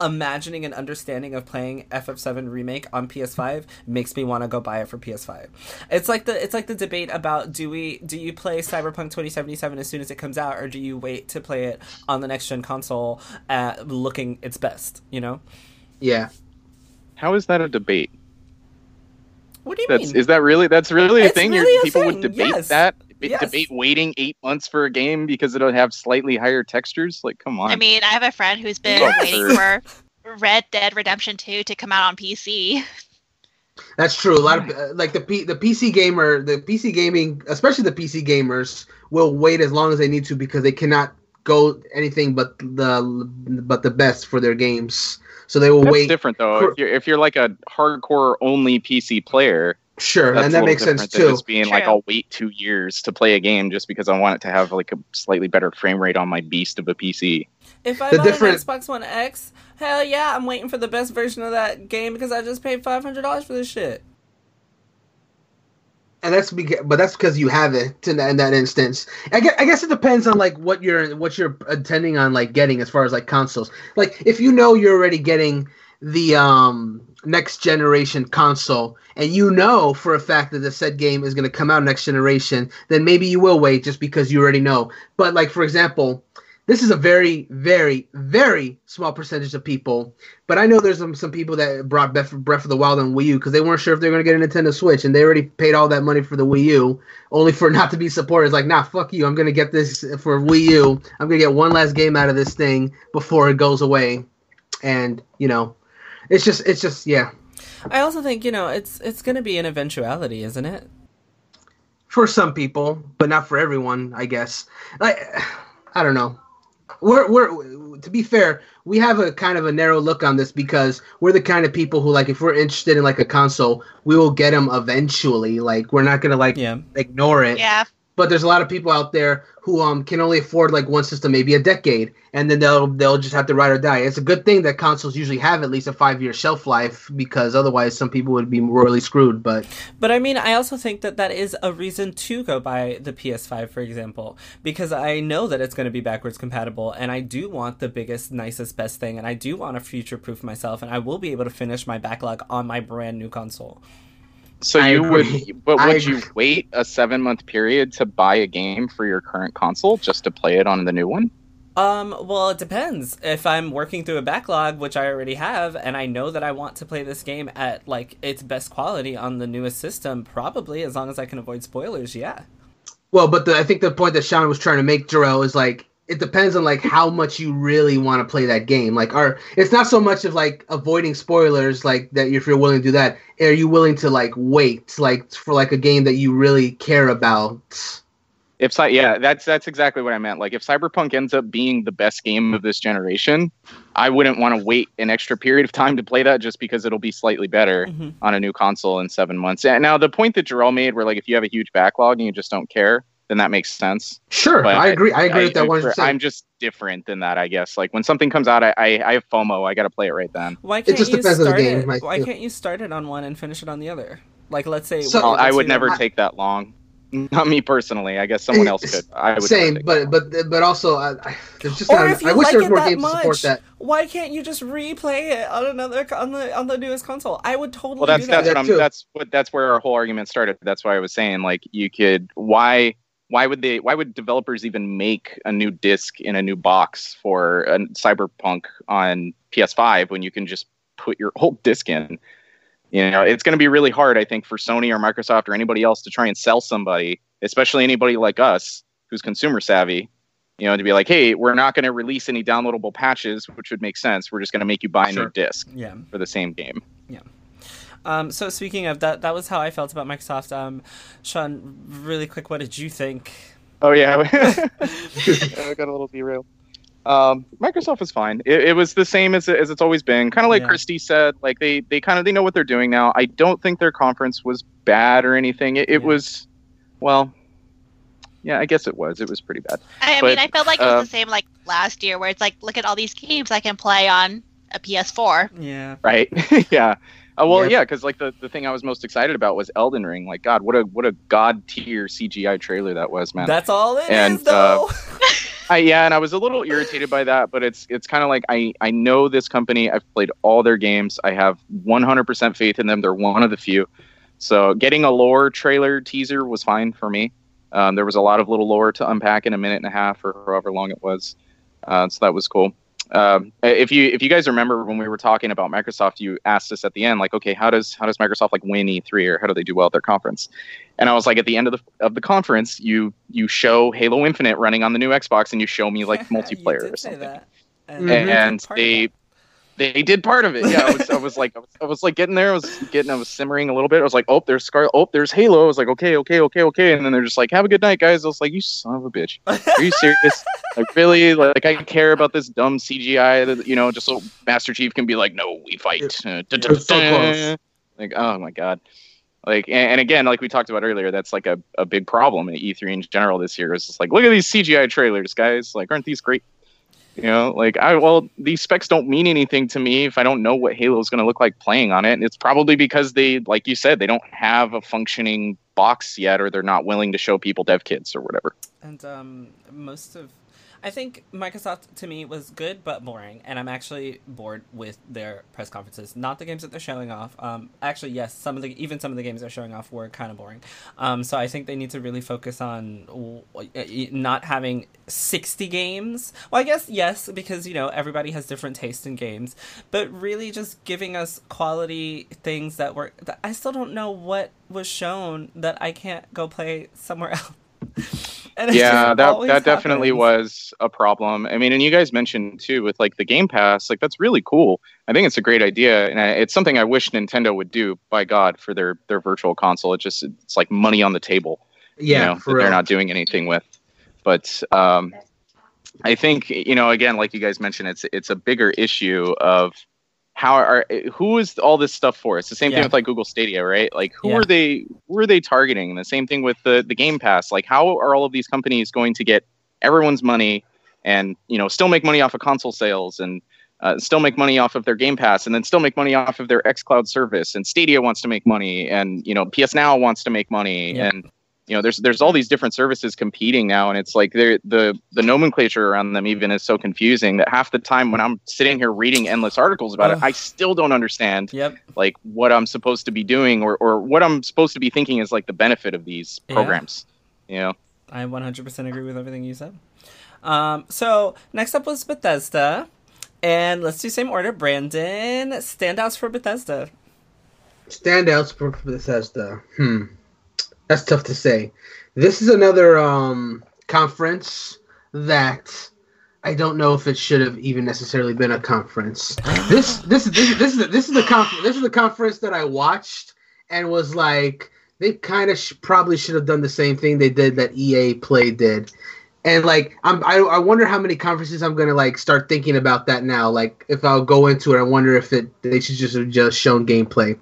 imagining and understanding of playing FF7 Remake on PS5 makes me want to go buy it for PS5. It's like the debate about do you play Cyberpunk 2077 as soon as it comes out, or do you wait to play it on the next gen console looking its best, you know? Yeah. How is that a debate? What do you mean? Is that really? That's really a thing? Really a people thing. Would debate yes. that? Yes. Debate waiting 8 months for a game because it'll have slightly higher textures? Like, come on. I mean, I have a friend who's been waiting for Red Dead Redemption 2 to come out on PC. That's true. A lot of like the PC gamer, the PC gaming, especially the PC gamers, will wait as long as they need to because they cannot go anything but the best for their games. So they will wait. That's different though. If you're like a hardcore only PC player, sure, and that makes sense too. Just being like, I'll wait 2 years to play a game just because I want it to have like a slightly better frame rate on my beast of a PC. If I buy an Xbox One X, hell yeah, I'm waiting for the best version of that game because I just paid $500 for this shit. And that's because you have it in that instance. I guess it depends on like what you're intending on like getting as far as like consoles. Like if you know you're already getting the next generation console, and you know for a fact that the said game is going to come out next generation, then maybe you will wait just because you already know. But like for example, this is a very, very, very small percentage of people, but I know there's some people that brought Breath of the Wild on Wii U because they weren't sure if they were going to get a Nintendo Switch, and they already paid all that money for the Wii U, only for not to be supported. It's like, nah, fuck you, I'm going to get this for Wii U. I'm going to get one last game out of this thing before it goes away. And, you know, it's just yeah. I also think, you know, it's going to be an eventuality, isn't it? For some people, but not for everyone, I guess. Like, I don't know. We're to be fair, we have a kind of a narrow look on this because we're the kind of people who, like, if we're interested in like a console, we will get them eventually. Like, we're not gonna ignore it. Yeah. But there's a lot of people out there who can only afford like one system, maybe a decade, and then they'll just have to ride or die. It's a good thing that consoles usually have at least a 5-year shelf life because otherwise some people would be royally screwed. But I mean, I also think that is a reason to go buy the PS5, for example, because I know that it's going to be backwards compatible, and I do want the biggest, nicest, best thing, and I do want to future-proof myself, and I will be able to finish my backlog on my brand new console. So would you wait a 7-month period to buy a game for your current console just to play it on the new one? Well, it depends. If I'm working through a backlog, which I already have, and I know that I want to play this game at like its best quality on the newest system, probably, as long as I can avoid spoilers, yeah. Well, but I think the point that Sean was trying to make, Jarrell, is like, it depends on like how much you really want to play that game. Like, it's not so much of like avoiding spoilers, like that if you're willing to do that. Are you willing to like wait, like for like a game that you really care about? That's exactly what I meant. Like, if Cyberpunk ends up being the best game of this generation, I wouldn't want to wait an extra period of time to play that just because it'll be slightly better on a new console in 7 months. And now the point that Jarrell made, where like if you have a huge backlog and you just don't care, then that makes sense. Sure, but I agree with that 100%. I'm just different than that, I guess. Like, when something comes out, I have FOMO. I got to play it right then. Why can't you start it on one and finish it on the other? Like, let's say... I would never take that long. Not me personally. I guess someone else could. But also... I wish there was more games to support that. Why can't you just replay it on the newest console? I would totally do that. That's where our whole argument started. That's why I was saying, like, you could... Why would developers even make a new disc in a new box for a Cyberpunk on PS5 when you can just put your whole disc in? You know, it's going to be really hard, I think, for Sony or Microsoft or anybody else to try and sell somebody, especially anybody like us who's consumer savvy, you know, to be like, hey, we're not going to release any downloadable patches, which would make sense. We're just going to make you buy a new disc for the same game. Yeah. So speaking of that, that was how I felt about Microsoft. Sean, really quick, what did you think? Oh, yeah. I got a little derailed. Microsoft is fine. It was the same as it's always been. Kind of like Christy said, like they know what they're doing now. I don't think their conference was bad or anything. It was, well, yeah, I guess it was. It was pretty bad. I mean, I felt like it was the same like last year where it's like, look at all these games I can play on a PS4. Yeah. Right. Yeah. Because like the thing I was most excited about was Elden Ring. Like, God, what a god tier CGI trailer that was, man. That's all it is, though. And I was a little irritated by that, but it's kind of like I know this company. I've played all their games. I have 100% faith in them. They're one of the few. So getting a lore trailer teaser was fine for me. There was a lot of little lore to unpack in a minute and a half or however long it was. So that was cool. If you guys remember when we were talking about Microsoft, you asked us at the end, like, okay, how does Microsoft like win E3 or how do they do well at their conference? And I was like, at the end of the conference, you show Halo Infinite running on the new Xbox and you show me like multiplayer or something. And they did part of it. Yeah, I was like getting there. I was simmering a little bit. I was like, oh, there's Scarlet. Oh, there's Halo. I was like, okay. And then they're just like, have a good night, guys. I was like, you son of a bitch. Are you serious? Like, really? Like, I care about this dumb CGI that, you know, just so Master Chief can be like, no, we fight. You're so close. Like, oh my God. Like, and again, like we talked about earlier, that's like a big problem at E3 in general this year. It's just like, look at these CGI trailers, guys. Like, aren't these great? You know, like, these specs don't mean anything to me if I don't know what Halo is going to look like playing on it. And it's probably because they, like you said, they don't have a functioning box yet, or they're not willing to show people dev kits or whatever. And I think Microsoft, to me, was good but boring. And I'm actually bored with their press conferences. Not the games that they're showing off. Actually, yes, some of the games they're showing off were kind of boring. So I think they need to really focus on not having 60 games. Well, I guess, yes, because, you know, everybody has different taste in games. But really just giving us quality things that were... I still don't know what was shown that I can't go play somewhere else. Yeah, that definitely was a problem. I mean, and you guys mentioned too with like the Game Pass, like that's really cool. I think it's a great idea, and it's something I wish Nintendo would do. By God, for their virtual console, it's like money on the table. Yeah, you know, for that they're not doing anything with. But I think, you know, again, like you guys mentioned, it's a bigger issue of who is all this stuff for? It's the same thing with like Google Stadia, right? Like who are they targeting? And the same thing with the Game Pass. Like how are all of these companies going to get everyone's money and, you know, still make money off of console sales and still make money off of their Game Pass and then still make money off of their xCloud service, and Stadia wants to make money and, you know, PS Now wants to make money and, you know, there's all these different services competing now, and it's like the nomenclature around them even is so confusing that half the time when I'm sitting here reading endless articles about it, I still don't understand like what I'm supposed to be doing or what I'm supposed to be thinking is like the benefit of these programs. You know, I 100% agree with everything you said. So next up was Bethesda, and let's do same order. Brandon, standouts for Bethesda. Standouts for Bethesda. That's tough to say. This is another conference that I don't know if it should have even necessarily been a conference. This is the conference that I watched and was like, they kind of probably should have done the same thing they did that EA Play did. And like, I wonder how many conferences I'm gonna like start thinking about that now. Like, if I'll go into it, I wonder if they should just have shown gameplay.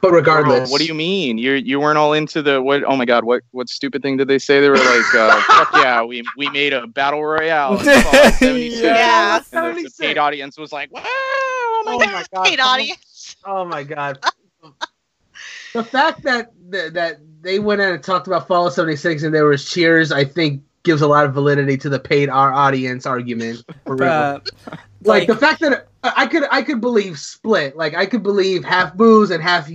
But regardless, what do you mean? You weren't all into the what? Oh my God, what stupid thing did they say? They were like, fuck yeah, we made a battle royale. In Fallout 76. Yeah, and the paid audience was like, wow, oh my God, paid audience. Oh my God. The fact that they went out and talked about Fallout 76 and there was cheers, I think, gives a lot of validity to the paid our audience argument. For real. Like the fact that I could believe split. Like I could believe half boos and half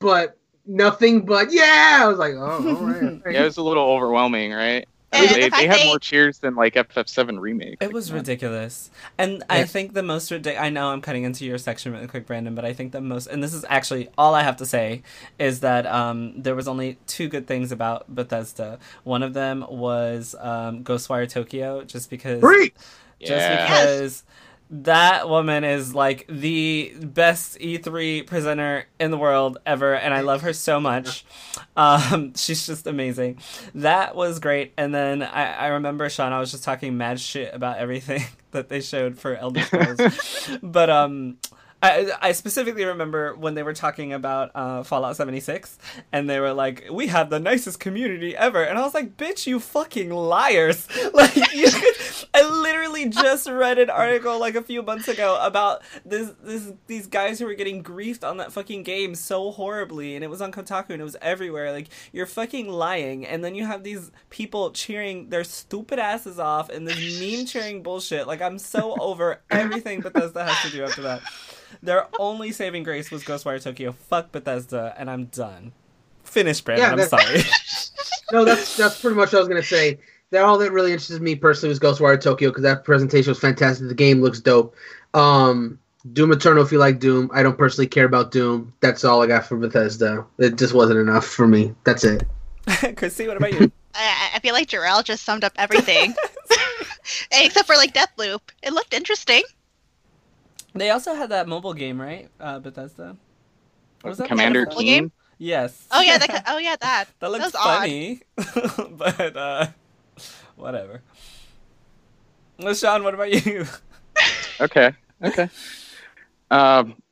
but nothing but I was like, oh, all right. Yeah, it was a little overwhelming, right? And they had more cheers than like FF7 remake. It was ridiculous. And I think the most ridiculous, I know I'm cutting into your section really quick, Brandon, but I think the most, and this is actually all I have to say, is that there was only two good things about Bethesda. One of them was Ghostwire Tokyo, just because that woman is like the best E3 presenter in the world ever, and I love her so much. She's just amazing. That was great. And then I remember, Sean, I was just talking mad shit about everything that they showed for Elder Scrolls. But I specifically remember when they were talking about Fallout 76, and they were like, we have the nicest community ever. And I was like, bitch, you fucking liars. Like, you could... I literally just read an article like a few months ago about these guys who were getting griefed on that fucking game so horribly, and it was on Kotaku and it was everywhere. Like, you're fucking lying, and then you have these people cheering their stupid asses off and this meme cheering bullshit. Like, I'm so over everything Bethesda has to do after that. Their only saving grace was Ghostwire Tokyo. Fuck Bethesda, and I'm done. Finish, Brandon. Yeah, I'm sorry. No, that's pretty much what I was gonna say. That all that really interested me personally was Ghostwire Tokyo, because that presentation was fantastic. The game looks dope. Doom Eternal, if you like Doom. I don't personally care about Doom. That's all I got for Bethesda. It just wasn't enough for me. That's it. Chrissy, what about you? I feel like Jarrell just summed up everything, except for like Deathloop. It looked interesting. They also had that mobile game, right? Bethesda. What was that? Commander Keen. Game? Yes. Oh yeah. That. That looks funny, but whatever. Well, Sean, what about you? Okay.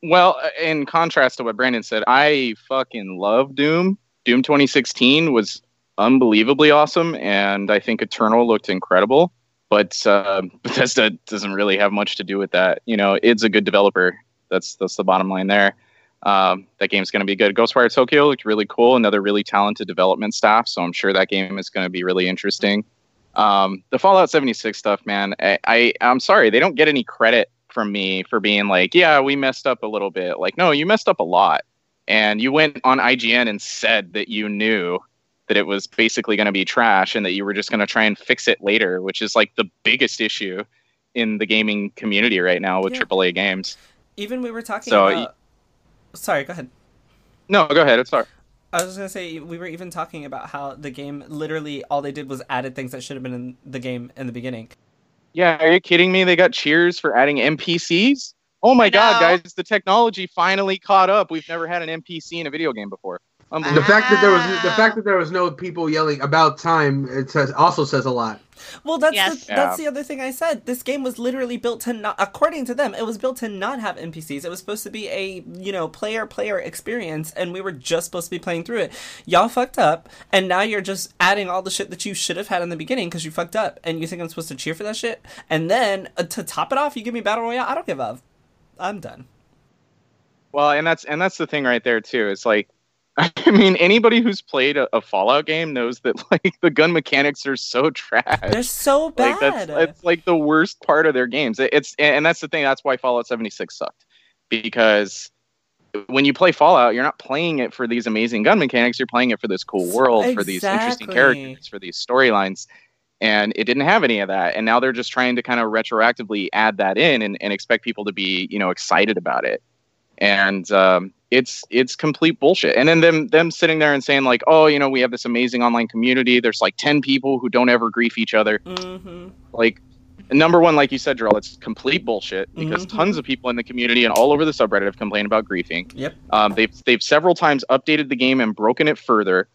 Well, in contrast to what Brandon said, I fucking love Doom. Doom 2016 was unbelievably awesome, and I think Eternal looked incredible. But Bethesda doesn't really have much to do with that. You know, it's a good developer. That's the bottom line there. That game's going to be good. Ghostwire Tokyo looked really cool. Another really talented development staff, so I'm sure that game is going to be really interesting. The Fallout 76 stuff, man, I'm sorry. They don't get any credit from me for being like, yeah, we messed up a little bit. Like, no, you messed up a lot. And you went on IGN and said that you knew that it was basically going to be trash and that you were just going to try and fix it later, which is like the biggest issue in the gaming community right now with AAA games. Even we were talking about... Sorry, go ahead. No, go ahead. It's sorry. I was going to say, we were even talking about how the game, literally all they did was added things that should have been in the game in the beginning. Yeah, are you kidding me? They got cheers for adding NPCs? Oh my God, guys, the technology finally caught up. We've never had an NPC in a video game before. The fact that there was no people yelling about time, it also says a lot. Well, that's the other thing I said. This game was literally built to not, according to them, it was built to not have NPCs. It was supposed to be a, you know, player experience, and we were just supposed to be playing through it. Y'all fucked up, and now you're just adding all the shit that you should have had in the beginning because you fucked up, and you think I'm supposed to cheer for that shit? And then to top it off, you give me Battle Royale. I don't give up. I'm done. Well, and that's the thing right there too. It's like, I mean, anybody who's played a Fallout game knows that, like, the gun mechanics are so trash. They're so bad. Like, that's like the worst part of their games. And that's the thing. That's why Fallout 76 sucked. Because when you play Fallout, you're not playing it for these amazing gun mechanics. You're playing it for this cool world, for these interesting characters, for these storylines. And it didn't have any of that. And now they're just trying to kind of retroactively add that in and expect people to be, you know, excited about it. And it's complete bullshit. And then them sitting there and saying like, oh, you know, we have this amazing online community. There's like 10 people who don't ever grief each other. Mm-hmm. Like, number one, like you said, Jarrell, it's complete bullshit because tons of people in the community and all over the subreddit have complained about griefing. Yep. They've several times updated the game and broken it further.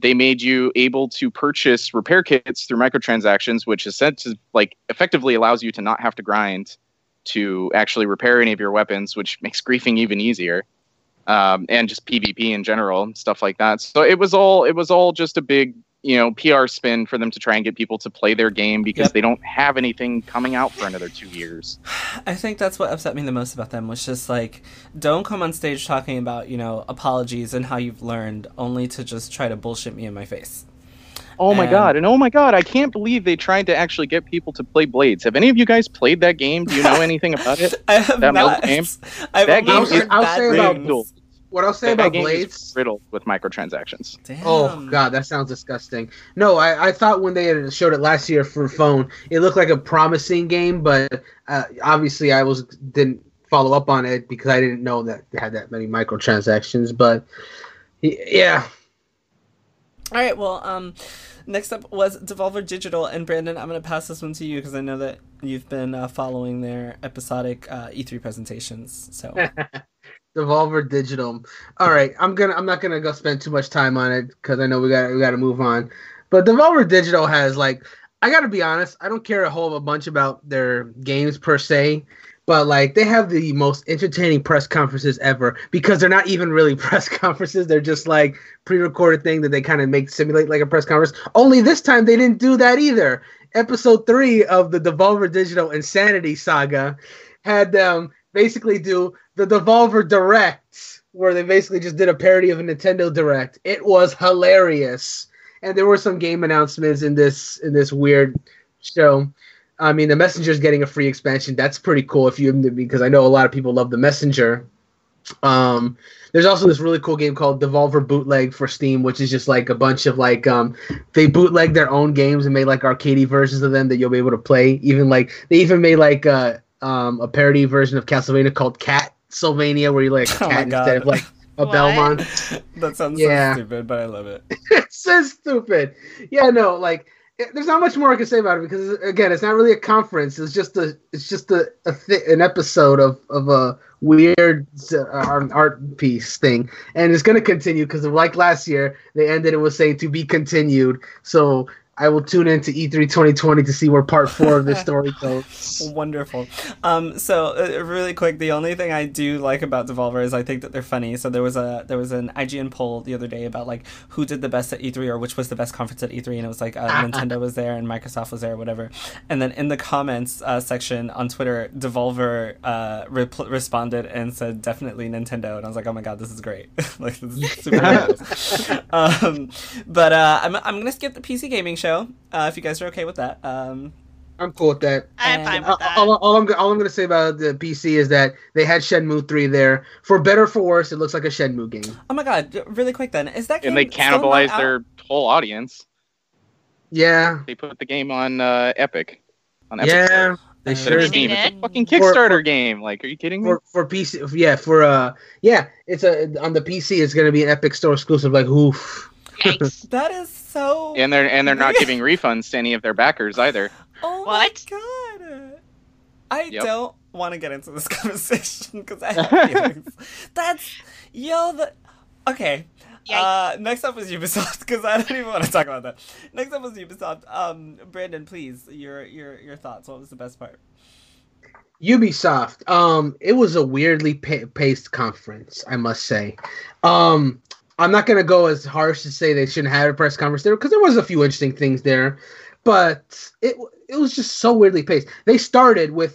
They made you able to purchase repair kits through microtransactions, which is said to like effectively allows you to not have to grind to actually repair any of your weapons, which makes griefing even easier, and just PvP in general, stuff like that. So it was all just a big, you know, PR spin for them to try and get people to play their game because they don't have anything coming out for another 2 years. I think that's what upset me the most about them was just like, don't come on stage talking about, you know, apologies and how you've learned only to just try to bullshit me in my face. Oh my God, I can't believe they tried to actually get people to play Blades. Have any of you guys played that game? Do you know anything about it? I have that not. Game? That game is riddled. What I'll say that about Blades is riddled with microtransactions. Damn. Oh God, that sounds disgusting. No, I thought when they showed it last year for phone, it looked like a promising game, but obviously I didn't follow up on it because I didn't know that it had that many microtransactions. But yeah. All right, well, next up was Devolver Digital, and Brandon, I'm going to pass this one to you because I know that you've been following their episodic E3 presentations. So, Devolver Digital. All right, I'm not gonna go spend too much time on it because I know we gotta move on. But Devolver Digital has like, I gotta be honest, I don't care a whole bunch about their games per se. But, like, they have the most entertaining press conferences ever because they're not even really press conferences. They're just, like, pre-recorded thing that they kind of make simulate like a press conference. Only this time they didn't do that either. episode 3 of the Devolver Digital Insanity Saga had them basically do the Devolver Direct, where they basically just did a parody of a Nintendo Direct. It was hilarious. And there were some game announcements in this weird show. I mean, The Messenger's getting a free expansion. That's pretty cool because I know a lot of people love The Messenger. There's also this really cool game called Devolver Bootleg for Steam, which is just like a bunch of like they bootleg their own games and made like arcadey versions of them that you'll be able to play. Even like they even made like a parody version of Castlevania called Cat-sylvania, where you like a cat instead of like a Belmont. That sounds so stupid, but I love it. It's so stupid. Yeah, no, like there's not much more I can say about it because again, it's not really a conference. It's just an episode of a weird art piece thing, and it's going to continue because like last year they ended it with saying to be continued. So I will tune into E3 2020 to see where part 4 of this story goes. Wonderful. So really quick, the only thing I do like about Devolver is I think that they're funny. So there was an IGN poll the other day about like who did the best at E3 or which was the best conference at E3, and it was like Nintendo was there and Microsoft was there, whatever. And then in the comments section on Twitter, Devolver responded and said definitely Nintendo, and I was like, oh my god, this is great. Like this is super hilarious. But I'm gonna skip the PC gaming show if you guys are okay with that. I'm cool with that. I'm fine with that. All I'm going to say about the PC is that they had Shenmue 3 there. For better or for worse, it looks like a Shenmue game. Oh my god, really quick then. Is that game? And they cannibalized their whole audience. Yeah. They put the game on Epic. On Epic. Yeah. They sure did. It's a fucking Kickstarter game. Like, are you kidding me? For PC, yeah, it's on the PC it's going to be an Epic Store exclusive, like oof. Yikes. That is so. And they're not giving refunds to any of their backers either. Oh what? My god! I don't want to get into this conversation because I have feelings. Okay. Next up was Ubisoft because I don't even want to talk about that. Next up was Ubisoft. Brandon, please, your thoughts. What was the best part? Ubisoft. It was a weirdly paced conference, I must say. I'm not going to go as harsh to say they shouldn't have a press conference there because there was a few interesting things there, but it was just so weirdly paced. They started with,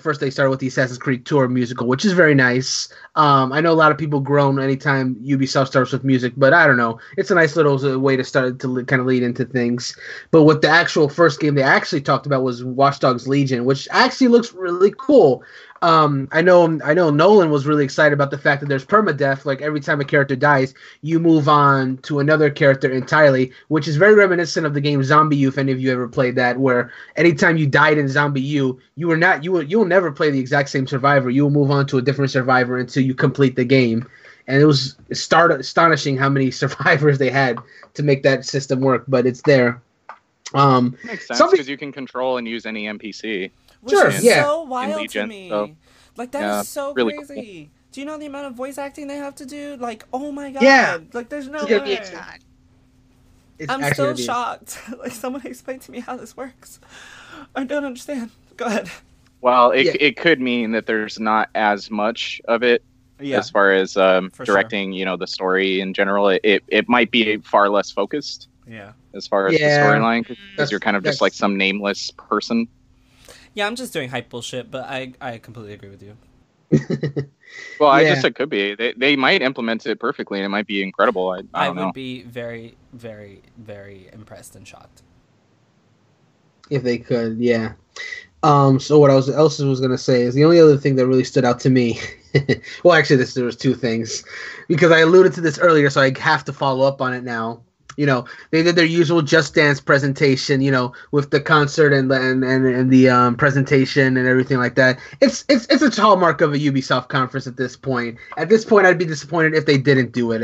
first they started with the Assassin's Creed Tour musical, which is very nice. I know a lot of people groan anytime Ubisoft starts with music, but I don't know. It's a nice little way to start to kind of lead into things. But what the actual first game they actually talked about was Watch Dogs Legion, which actually looks really cool. I know Nolan was really excited about the fact that there's permadeath. Like every time a character dies, you move on to another character entirely, which is very reminiscent of the game Zombie U, if any of you ever played that, where anytime you died in Zombie U, you'll never play the exact same survivor. You will move on to a different survivor until you complete the game. And it was astonishing how many survivors they had to make that system work, but it's there. Makes sense because you can control and use any NPC. Which is so wild Legion, to me. So, like, that is so really crazy. Cool. Do you know the amount of voice acting they have to do? Like, oh my god. Yeah. Like, there's no way. I'm still shocked. Like, someone explain to me how this works. I don't understand. Go ahead. Well, it could mean that there's not as much of it as far as directing, the story in general. It might be far less focused as far as the storyline, because you're kind of just like some nameless person. Yeah, I'm just doing hype bullshit, but I completely agree with you. Well, I guess it could be. They might implement it perfectly, and it might be incredible. I would be very, very, very impressed and shocked. If they could, yeah. So what I was going to say is the only other thing that really stood out to me. Well, actually, there was two things. Because I alluded to this earlier, so I have to follow up on it now. They did their usual Just Dance presentation, with the concert and the presentation and everything like that. It's a hallmark of a Ubisoft conference at this point. At this point, I'd be disappointed if they didn't do it.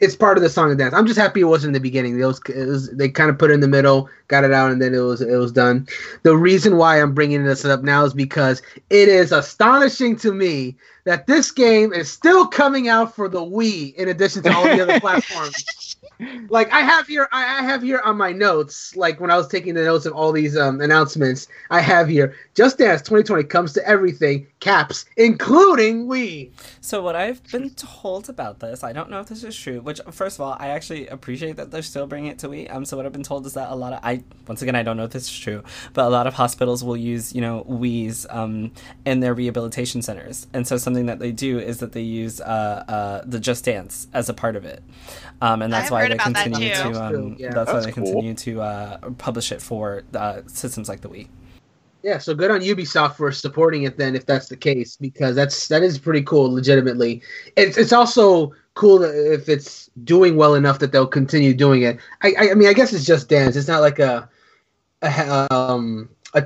It's part of the song and dance. I'm just happy it wasn't in the beginning. They kind of put it in the middle, got it out, and then it was done. The reason why I'm bringing this up now is because it is astonishing to me that this game is still coming out for the Wii in addition to all the other platforms. Like I have here on my notes, like when I was taking the notes of all these announcements, I have here Just Dance 2020 comes to everything, caps, including Wii. So what I've been told about this, I don't know if this is true, which first of all, I actually appreciate that they're still bringing it to Wii. So what I've been told is that a lot of, I don't know if this is true, but a lot of hospitals will use, you know, Wiis in their rehabilitation centers. And so something that they do is that they use the Just Dance as a part of it. And that's why they continue to publish it for systems like the Wii. Yeah, so good on Ubisoft for supporting it then, if that's the case, because that is pretty cool. Legitimately, it's also cool if it's doing well enough that they'll continue doing it. I mean, I guess it's Just Dance. It's not like a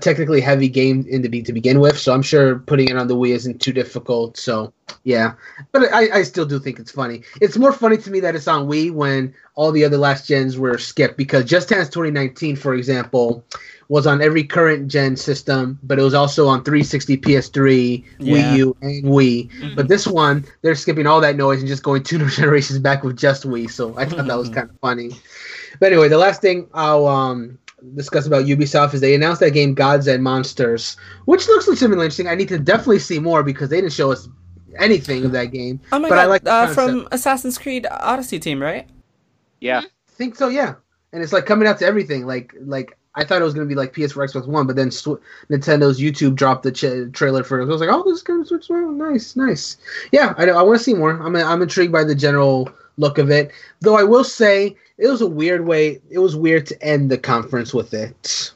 technically heavy game to begin with, so I'm sure putting it on the Wii isn't too difficult. So yeah, but I still do think it's funny. It's more funny to me that it's on Wii when all the other last gens were skipped, because Just Dance 2019, for example, was on every current gen system, but it was also on 360, PS3, Wii U, and Wii. Mm-hmm. But this one, they're skipping all that noise and just going two generations back with just Wii. So I thought that was kind of funny. But anyway, the last thing I'll discuss about Ubisoft is they announced that game Gods and Monsters, which looks like something interesting. I need to definitely see more because they didn't show us anything of that game. Oh my God. I like the from Assassin's Creed Odyssey team, right? Yeah. I think so, yeah. And it's like coming out to everything. Like I thought it was going to be like PS4, Xbox One, but then Nintendo's YouTube dropped the trailer for it. I was like, oh, this game is nice. Yeah, I want to see more. I'm intrigued by the general look of it. Though I will say it was weird to end the conference with it.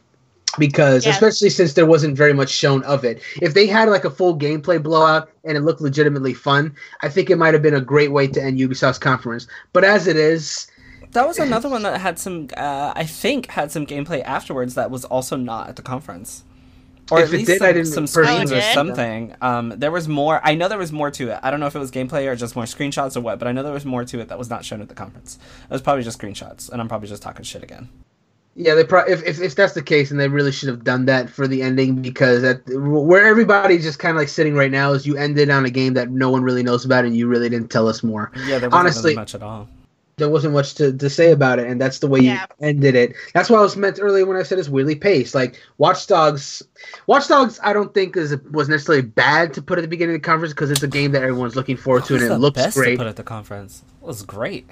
Because especially since there wasn't very much shown of it. If they had like a full gameplay blowout and it looked legitimately fun, I think it might have been a great way to end Ubisoft's conference. But as it is... That was another one that had some, had some gameplay afterwards that was also not at the conference. Or if at least some screens or something. There was more. I know there was more to it. I don't know if it was gameplay or just more screenshots or what, but I know there was more to it that was not shown at the conference. It was probably just screenshots, and I'm probably just talking shit again. Yeah, they if that's the case, then they really should have done that for the ending, because where everybody's just kind of like sitting right now is you ended on a game that no one really knows about, and you really didn't tell us more. Yeah, there wasn't really much at all. There wasn't much to say about it, and that's the way you ended it. That's why I was meant earlier when I said it's weirdly paced. Like, Watch Dogs I don't think was necessarily bad to put at the beginning of the conference, because it's a game that everyone's looking forward to, and it looks best great. To put at the conference. It was great.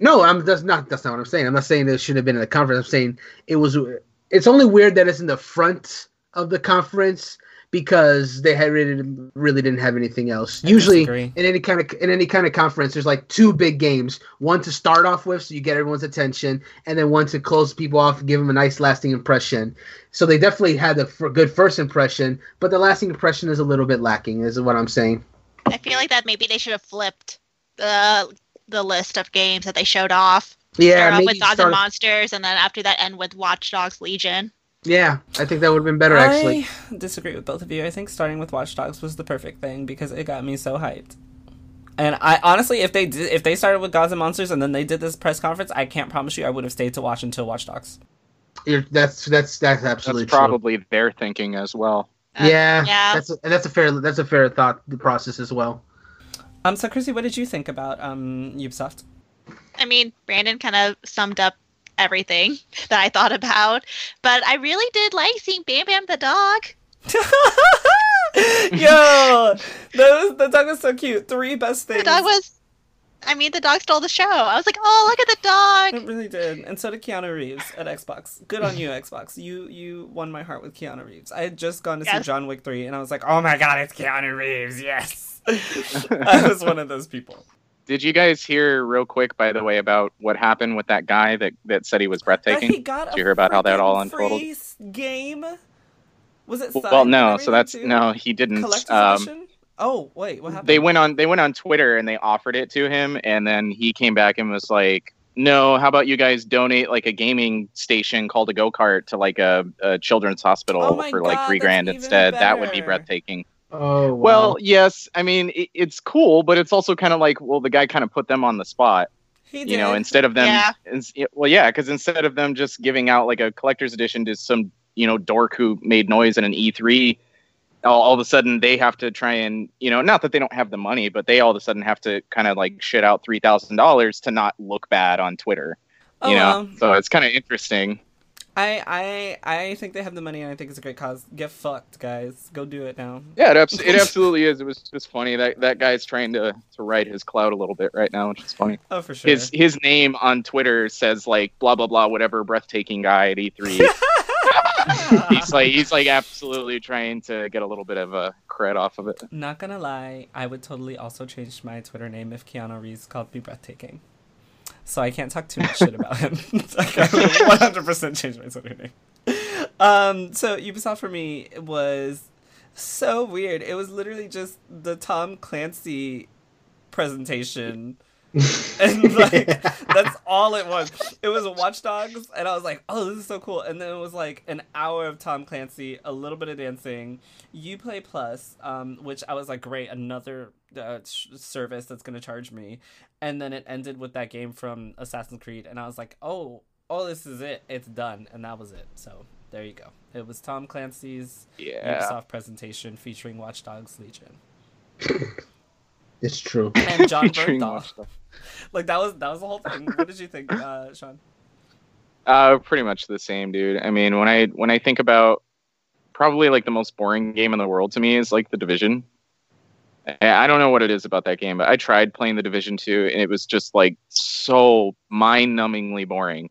No, that's not what I'm saying. I'm not saying that it shouldn't have been at the conference. I'm saying it's only weird that it's in the front of the conference, because they had really didn't have anything else. Usually, in any kind of conference, there's like two big games. One to start off with, so you get everyone's attention, and then one to close people off and give them a nice lasting impression. So they definitely had a good first impression, but the lasting impression is a little bit lacking, is what I'm saying. I feel like that maybe they should have flipped the list of games that they showed off. Yeah, maybe with Gods and Monsters, and then after that end with Watch Dogs Legion. Yeah, I think that would have been better, actually. I disagree with both of you. I think starting with Watch Dogs was the perfect thing, because it got me so hyped. And I honestly, if they started with Gods and Monsters and then they did this press conference, I can't promise you I would have stayed to watch until Watch Dogs. That's absolutely true. That's probably their thinking as well. Yeah. That's a fair thought process as well. So Chrissy, what did you think about Ubisoft? I mean, Brandon kind of summed up everything that I thought about, but I really did like seeing Bam Bam the dog. Yo, the dog was so cute. Three best things. The dog stole the show. I was like, oh, look at the dog. It really did. And so did Keanu Reeves at Xbox. Good on you, Xbox. You won my heart with Keanu Reeves. I had just gone to see John Wick 3, and I was like, oh my God, it's Keanu Reeves. Yes. I was one of those people. Did you guys hear real quick, by the way, about what happened with that guy that said he was breathtaking? Did you hear about how that all unfolded? Game? Was it? Well, no. So that's too? No, he didn't. Oh wait, what happened? They went on Twitter and they offered it to him, and then he came back and was like, "No, how about you guys donate like a gaming station called a go-kart to like a children's hospital $3,000 instead? Better. That would be breathtaking." Oh, wow. Well, yes. I mean, it's cool, but it's also kind of like, well, the guy kind of put them on the spot. He did. You know, instead of them. Yeah. Because instead of them just giving out like a collector's edition to some dork who made noise in an E3 all of a sudden they have to try and, you know, not that they don't have the money, but they all of a sudden have to kind of like shit out $3,000 to not look bad on Twitter. Oh, you know, so it's kind of interesting. I think they have the money, and I think it's a great cause. Get fucked, guys. Go do it now. Yeah, it absolutely is. It was just funny that guy's trying to ride his clout a little bit right now, which is funny. Oh, for sure. His name on Twitter says like blah blah blah whatever breathtaking guy at E3. He's like absolutely trying to get a little bit of a cred off of it. Not gonna lie, I would totally also change my Twitter name if Keanu Reeves called me breathtaking. So I can't talk too much shit about him. Like, I 100% changed my Twitter name. So Ubisoft for me was so weird. It was literally just the Tom Clancy presentation. And like that's all it was. It was Watch Dogs, and I was like, oh, this is so cool. And then it was like an hour of Tom Clancy, a little bit of dancing, Uplay Plus, which I was like, great, another service that's gonna charge me. And then it ended with that game from Assassin's Creed, and I was like, oh, this is it, it's done. And that was it. So there you go. It was Tom Clancy's Ubisoft presentation featuring Watch Dogs Legion. It's true. And John Bernthal. Like that was the whole thing. What did you think, Sean? Pretty much the same, dude. I mean, when I think about probably like the most boring game in the world to me is like The Division. I don't know what it is about that game, but I tried playing The Division 2, and it was just like so mind-numbingly boring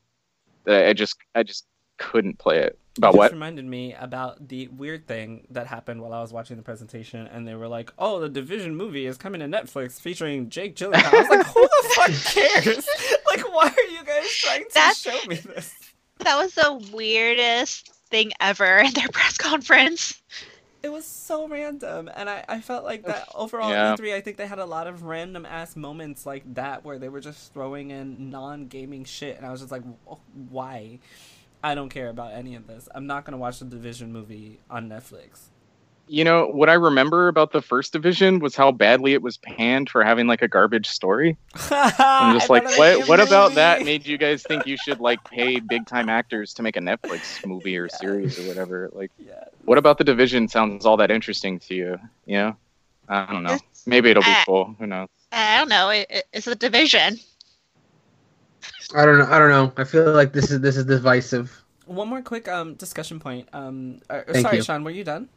that I just couldn't play it. About what? It just reminded me about the weird thing that happened while I was watching the presentation, and they were like, oh, the Division movie is coming to Netflix featuring Jake Gyllenhaal. I was like, who the fuck cares? Like, why are you guys trying to show me this? That was the weirdest thing ever at their press conference. It was so random, and I felt like that overall E3, I think they had a lot of random-ass moments like that where they were just throwing in non-gaming shit, and I was just like, why? I don't care about any of this. I'm not going to watch the Division movie on Netflix. You know, what I remember about the first Division was how badly it was panned for having, like, a garbage story. I'm just like, what about that made you guys think you should, like, pay big-time actors to make a Netflix movie or series or whatever? Like, what about the Division sounds all that interesting to you? You know? I don't know. Maybe it'll be cool. Who knows? I don't know. It's the Division. I don't know. I feel like this is divisive. One more quick discussion point. Sorry, Sean, were you done?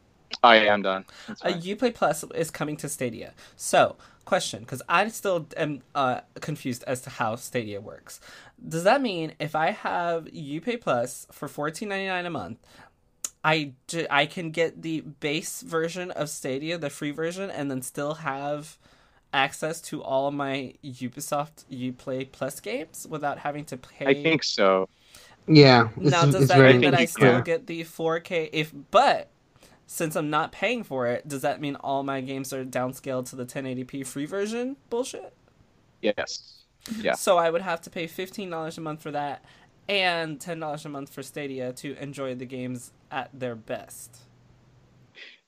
Oh, yeah, I'm done. Uplay Plus is coming to Stadia. So, question, because I still am confused as to how Stadia works. Does that mean if I have Uplay Plus for $14.99 a month, I can get the base version of Stadia, the free version, and then still have access to all my Ubisoft Uplay Plus games without having to pay? I think so. Yeah. Now, does that mean that I still get the 4K? But since I'm not paying for it, does that mean all my games are downscaled to the 1080p free version? Bullshit. Yes. Yeah. So I would have to pay $15 a month for that and $10 a month for Stadia to enjoy the games at their best.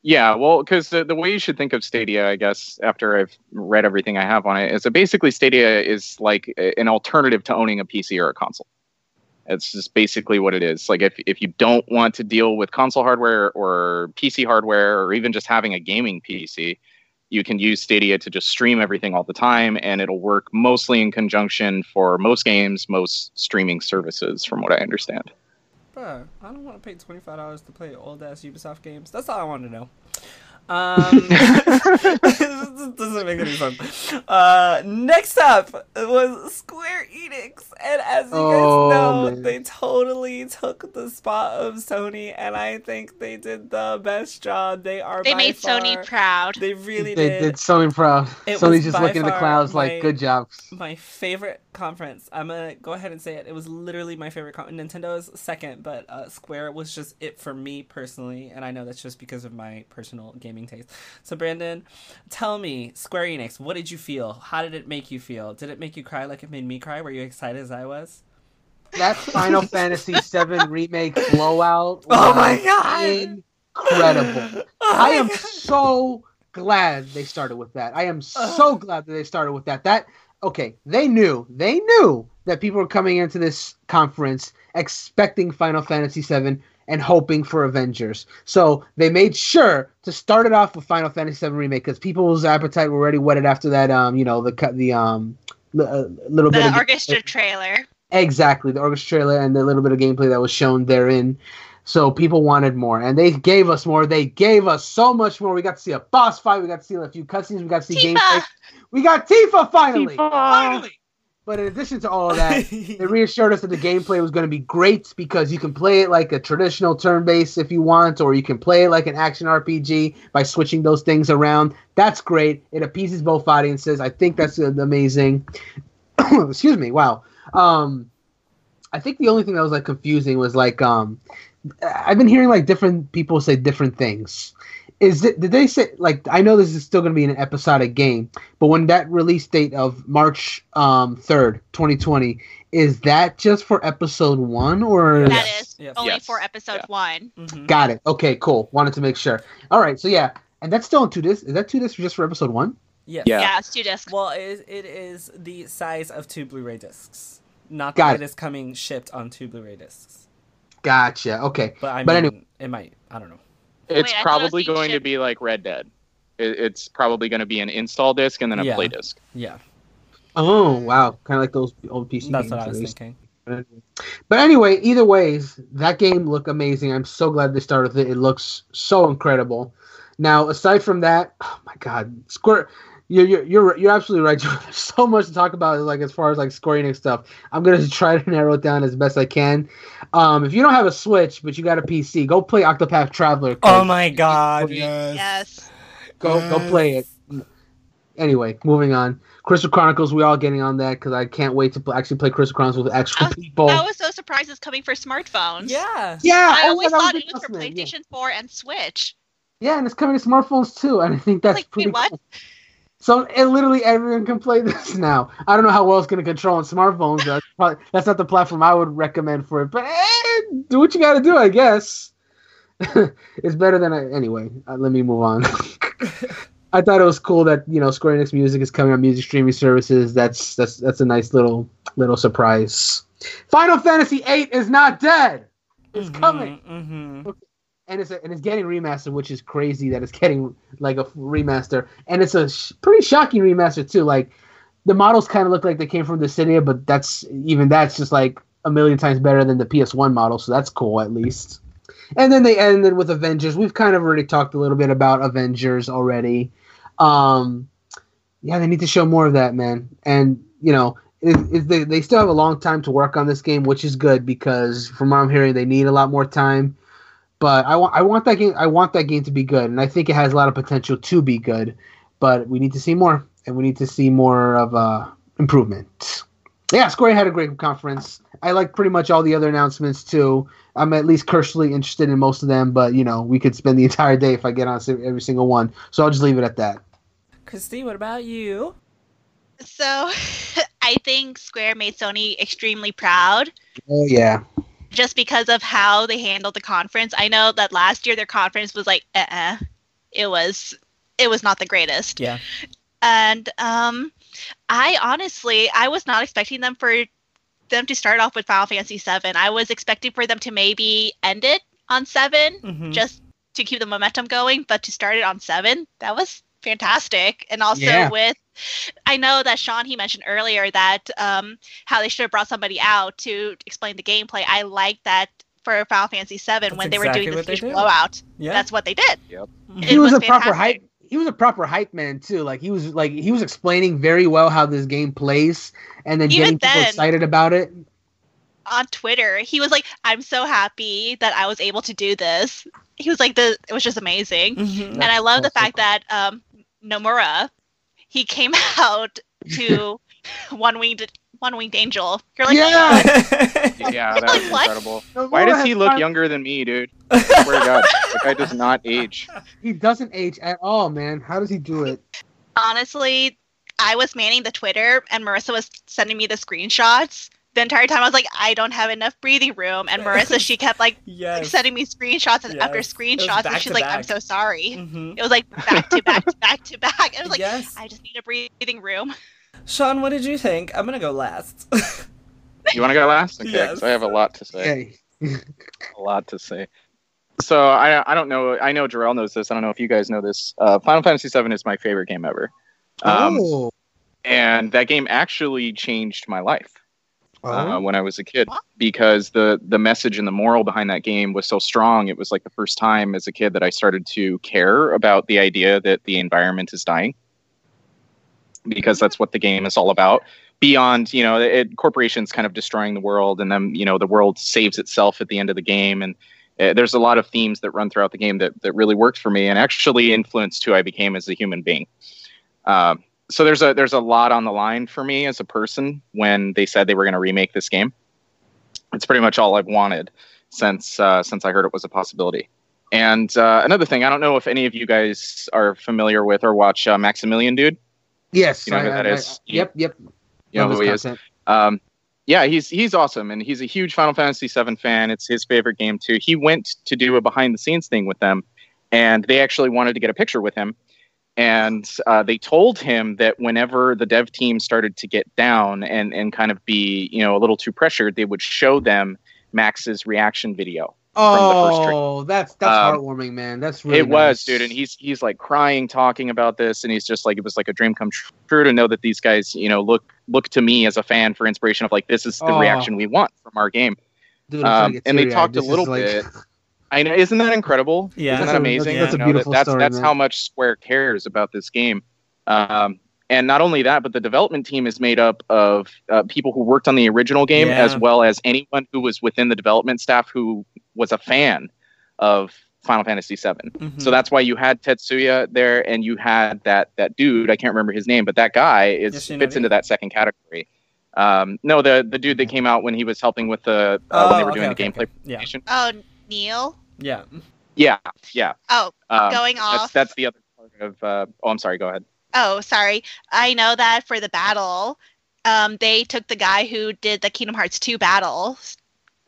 Yeah, well, because the way you should think of Stadia, I guess, after I've read everything I have on it, is that basically Stadia is like an alternative to owning a PC or a console. It's just basically what it is. Like, if you don't want to deal with console hardware or PC hardware or even just having a gaming PC, you can use Stadia to just stream everything all the time, and it'll work mostly in conjunction for most games, most streaming services, from what I understand. I don't want to pay $25 to play old-ass Ubisoft games. That's all I want to know. This doesn't make any sense. Next up was Square Enix. And as you guys know, they totally took the spot of Sony. And I think they did the best job. They made Sony proud. They really did. They did Sony proud. Sony's just looking at the clouds like, good job. My favorite conference. I'm going to go ahead and say it. It was literally my favorite conference. Nintendo's second, but Square was just it for me personally. And I know that's just because of my personal gaming taste. So Brandon, tell me, Square Enix, what did you feel? How did it make you feel? Did it make you cry like it made me cry? Were you excited as I was? That Final Fantasy VII remake blowout was incredible. I am so glad they started with that. I am so glad that they started with that. Okay, they knew that people were coming into this conference expecting Final Fantasy VII, and hoping for Avengers. So they made sure to start it off with Final Fantasy VII Remake because people's appetite were already whetted after that, the little bit of orchestra trailer. Exactly, the orchestra trailer and the little bit of gameplay that was shown therein. So people wanted more, and they gave us more. They gave us so much more. We got to see a boss fight. We got to see a few cutscenes. We got to see gameplay. We got Tifa finally. But in addition to all of that, they reassured us that the gameplay was going to be great because you can play it like a traditional turn-based if you want, or you can play it like an action RPG by switching those things around. That's great. It appeases both audiences. I think that's amazing. Excuse me. Wow. I think the only thing that was confusing was I've been hearing different people say different things. Did they say, I know this is still going to be an episodic game, but when that release date of March 3rd, 2020, is that just for episode 1? Or that is only for episode 1. Mm-hmm. Got it. Okay, cool. Wanted to make sure. All right, so yeah. And that's still on 2 discs. Is that 2 discs just for episode 1? Yes. Yeah, it's 2 discs. Well, it is the size of 2 Blu-ray discs. Not that it is coming shipped on 2 Blu-ray discs. Gotcha. Okay. But anyway. It might. I don't know. It's probably going to be like Red Dead. It's probably going to be an install disc and then a play disc. Yeah. Oh, wow. Kind of like those old PC games. That's what I was thinking. But anyway, either ways, that game looked amazing. I'm so glad they started with it. It looks so incredible. Now, aside from that, oh my God, Square, you're absolutely right. There's so much to talk about, as far as Square Enix stuff. I'm going to try to narrow it down as best I can. If you don't have a Switch but you got a PC, go play Octopath Traveler. Oh my God! Yes. Go play it. Anyway, moving on. Crystal Chronicles, we all getting on that because I can't wait to play Crystal Chronicles with actual people. I was so surprised it's coming for smartphones. Yeah. I always thought it was for PlayStation 4 and Switch. Yeah, and it's coming to smartphones too, and I think that's pretty cool. So literally everyone can play this now. I don't know how well it's going to control on smartphones. That's not the platform I would recommend for it. But do what you got to do, I guess. It's better than anyway. Let me move on. I thought it was cool that Square Enix Music is coming on music streaming services. That's a nice little surprise. Final Fantasy VIII is not dead. It's coming. Mm-hmm. Okay. And it's getting remastered, which is crazy that it's getting a remaster. And it's a pretty shocking remaster too. The models kind of look like they came from the Cydia, but that's just a million times better than the PS1 model. So that's cool at least. And then they ended with Avengers. We've kind of already talked a little bit about Avengers already. They need to show more of that, man. And they still have a long time to work on this game, which is good because from what I'm hearing, they need a lot more time. But I want that game. I want that game to be good, and I think it has a lot of potential to be good. But we need to see more, and we need to see more of improvement. Yeah, Square had a great conference. I like pretty much all the other announcements too. I'm at least cursorily interested in most of them, but we could spend the entire day if I get on every single one. So I'll just leave it at that. Christy, what about you? So, I think Square made Sony extremely proud. Oh yeah. Just because of how they handled the conference. I know that last year their conference was it was not the greatest. Yeah. And I was not expecting them to start off with Final Fantasy VII. I was expecting for them to maybe end it on 7 just to keep the momentum going, but to start it on 7, that was fantastic. And also I know that Sean, he mentioned earlier that how they should have brought somebody out to explain the gameplay. I like that for Final Fantasy VII when they were doing the huge blowout. Yeah. That's what they did. Yep. He was a proper hype man too. He was explaining very well how this game plays and then getting people excited about it. On Twitter, he was like, "I'm so happy that I was able to do this." He was like, "It was just amazing," and I love the fact that Nomura. He came out to One Winged Angel. You're like, yeah, that was incredible. Nomura Why does he look younger than me, dude? I swear to God, the guy does not age. He doesn't age at all, man. How does he do it? Honestly, I was manning the Twitter, and Marissa was sending me the screenshots. The entire time, I was like, I don't have enough breathing room. And Marissa, she kept sending me screenshots and after screenshots, and she's like, back. I'm so sorry. Mm-hmm. It was back to back to back to back. And I was like, I just need a breathing room. Sean, what did you think? I'm gonna go last. You want to go last? Okay, because I have a lot to say. Okay. A lot to say. So I don't know. I know Jarrell knows this. I don't know if you guys know this. Final Fantasy VII is my favorite game ever. Oh. And that game actually changed my life when I was a kid, because the message and the moral behind that game was so strong. It was like the first time as a kid that I started to care about the idea that the environment is dying, because that's what the game is all about. Beyond, you know, corporations kind of destroying the world, and then, you know, the world saves itself at the end of the game. And there's a lot of themes that run throughout the game that really worked for me and actually influenced who I became as a human being. So there's a lot on the line for me as a person when they said they were going to remake this game. It's pretty much all I've wanted since I heard it was a possibility. And another thing, I don't know if any of you guys are familiar with or watch Maximilian Dude. Yes, you know who that is. Yep. You know who he is. Yeah, he's awesome, and he's a huge Final Fantasy VII fan. It's his favorite game too. He went to do a behind-the-scenes thing with them, and they actually wanted to get a picture with him. And they told him that whenever the dev team started to get down and kind of be, you know, a little too pressured, they would show them Max's reaction video. Oh, that's heartwarming, man. That's really was, dude. And he's like crying, talking about this, and he's just like, it was like a dream come true to know that these guys, you know, look to me as a fan for inspiration of like, this is the reaction we want from our game. Dude, and they talked a little bit. I know, isn't that incredible? Yeah, isn't that amazing? That's a beautiful story. That's how much Square cares about this game. And not only that, but the development team is made up of people who worked on the original game, as well as anyone who was within the development staff who was a fan of Final Fantasy VII. Mm-hmm. So that's why you had Tetsuya there, and you had that dude. I can't remember his name, but that guy fits into that second category. No, the dude that came out when he was helping with the when they were doing the gameplay presentation. Yeah. Oh, Neil. Yeah. Oh, going off. That's the other part of. Oh, I'm sorry. Go ahead. Oh, sorry. I know that for the battle, they took the guy who did the Kingdom Hearts 2 battle,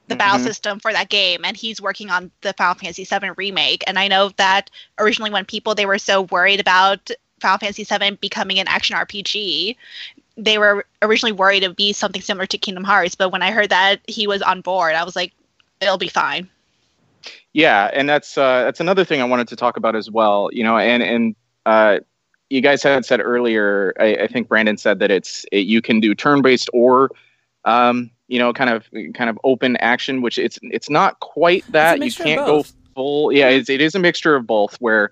the battle system for that game, and he's working on the Final Fantasy VII remake. And I know that originally when they were so worried about Final Fantasy VII becoming an action RPG, they were originally worried it would be something similar to Kingdom Hearts. But when I heard that he was on board, I was like, it'll be fine. Yeah, and that's another thing I wanted to talk about as well. You know, and you guys had said earlier, I think Brandon said that you can do turn-based or, you know, kind of open action, which it's not quite that. You can't go full. Yeah, it is a mixture of both, where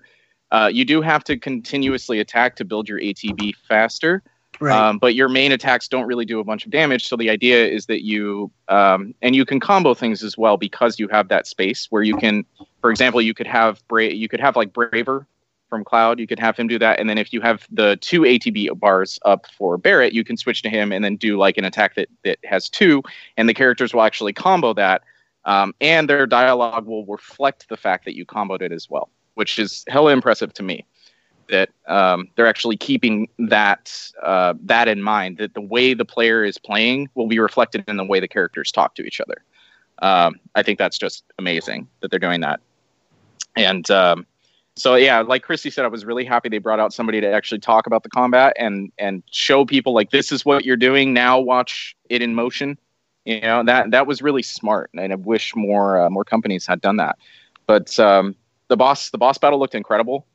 you do have to continuously attack to build your ATB faster. Right. But your main attacks don't really do a bunch of damage. So the idea is that you and you can combo things as well, because you have that space where you can, for example, you could have like Braver from Cloud, you could have him do that, and then if you have the 2 ATB bars up for Barret, you can switch to him and then do like an attack that has 2, and the characters will actually combo that, and their dialogue will reflect the fact that you comboed it as well, which is hella impressive to me, that they're actually keeping that in mind, that the way the player is playing will be reflected in the way the characters talk to each other. I think that's just amazing that they're doing that. And so, yeah, like Christy said, I was really happy they brought out somebody to actually talk about the combat and show people, like, this is what you're doing. Now watch it in motion. You know, that was really smart, and I wish more companies had done that. But the boss battle looked incredible,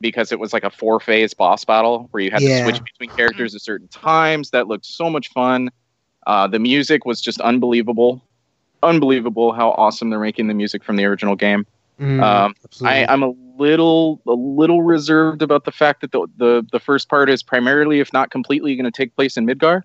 because it was like a 4-phase boss battle where you had to switch between characters at certain times. That looked so much fun. The music was just unbelievable. Unbelievable how awesome they're making the music from the original game. I'm a little reserved about the fact that the first part is primarily, if not completely, going to take place in Midgar.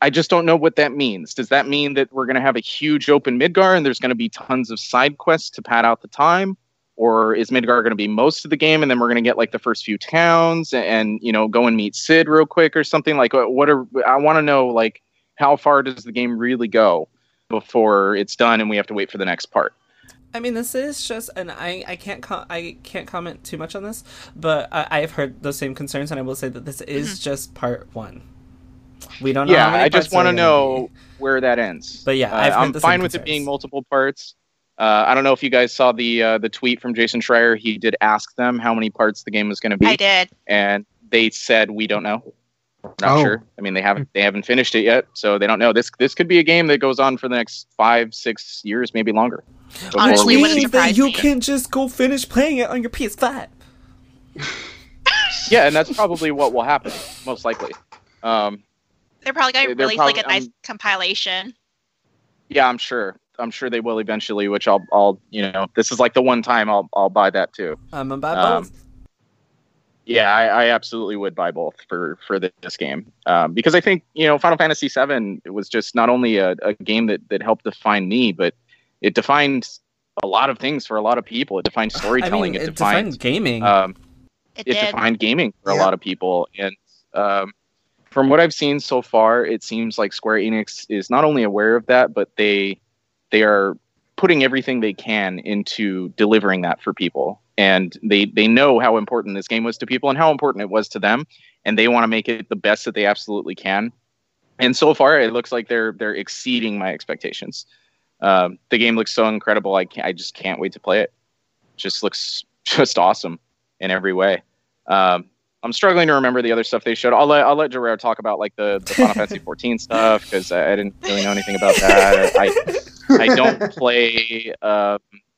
I just don't know what that means. Does that mean that we're going to have a huge open Midgar and there's going to be tons of side quests to pad out the time? Or is Midgar going to be most of the game, and then we're going to get like the first few towns and, you know, go and meet Cid real quick or something? Like, I want to know, like, how far does the game really go before it's done and we have to wait for the next part? I mean, this is just, and I can't comment too much on this, but I've heard those same concerns, and I will say that this is just part 1. We don't know. Yeah, I just want to know where that ends. But yeah, I'm fine with it being multiple parts. I don't know if you guys saw the tweet from Jason Schreier. He did ask them how many parts the game was going to be. I did, and they said we don't know. Not sure. I mean, they haven't finished it yet, so they don't know. This could be a game that goes on for the next 5-6 years, maybe longer. Honestly, you can just go finish playing it on your PS5. Yeah, and that's probably what will happen, most likely. They're probably going to release like a nice compilation. Yeah, I'm sure they will eventually. Which I'll this is like the one time I'll buy that too. I'm gonna buy both. Yeah, I absolutely would buy both for this game. Because I think, Final Fantasy VII was just not only a game that helped define me, but it defined a lot of things for a lot of people. It defined storytelling. It defined gaming. It defined gaming for a lot of people. And from what I've seen so far, it seems like Square Enix is not only aware of that, but they are putting everything they can into delivering that for people. And they know how important this game was to people and how important it was to them. And they want to make it the best that they absolutely can. And so far, it looks like they're exceeding my expectations. The game looks so incredible. I just can't wait to play it. Just looks just awesome in every way. I'm struggling to remember the other stuff they showed. I'll let Gerard talk about like the Final Fantasy XIV stuff, because I didn't really know anything about that. I don't play...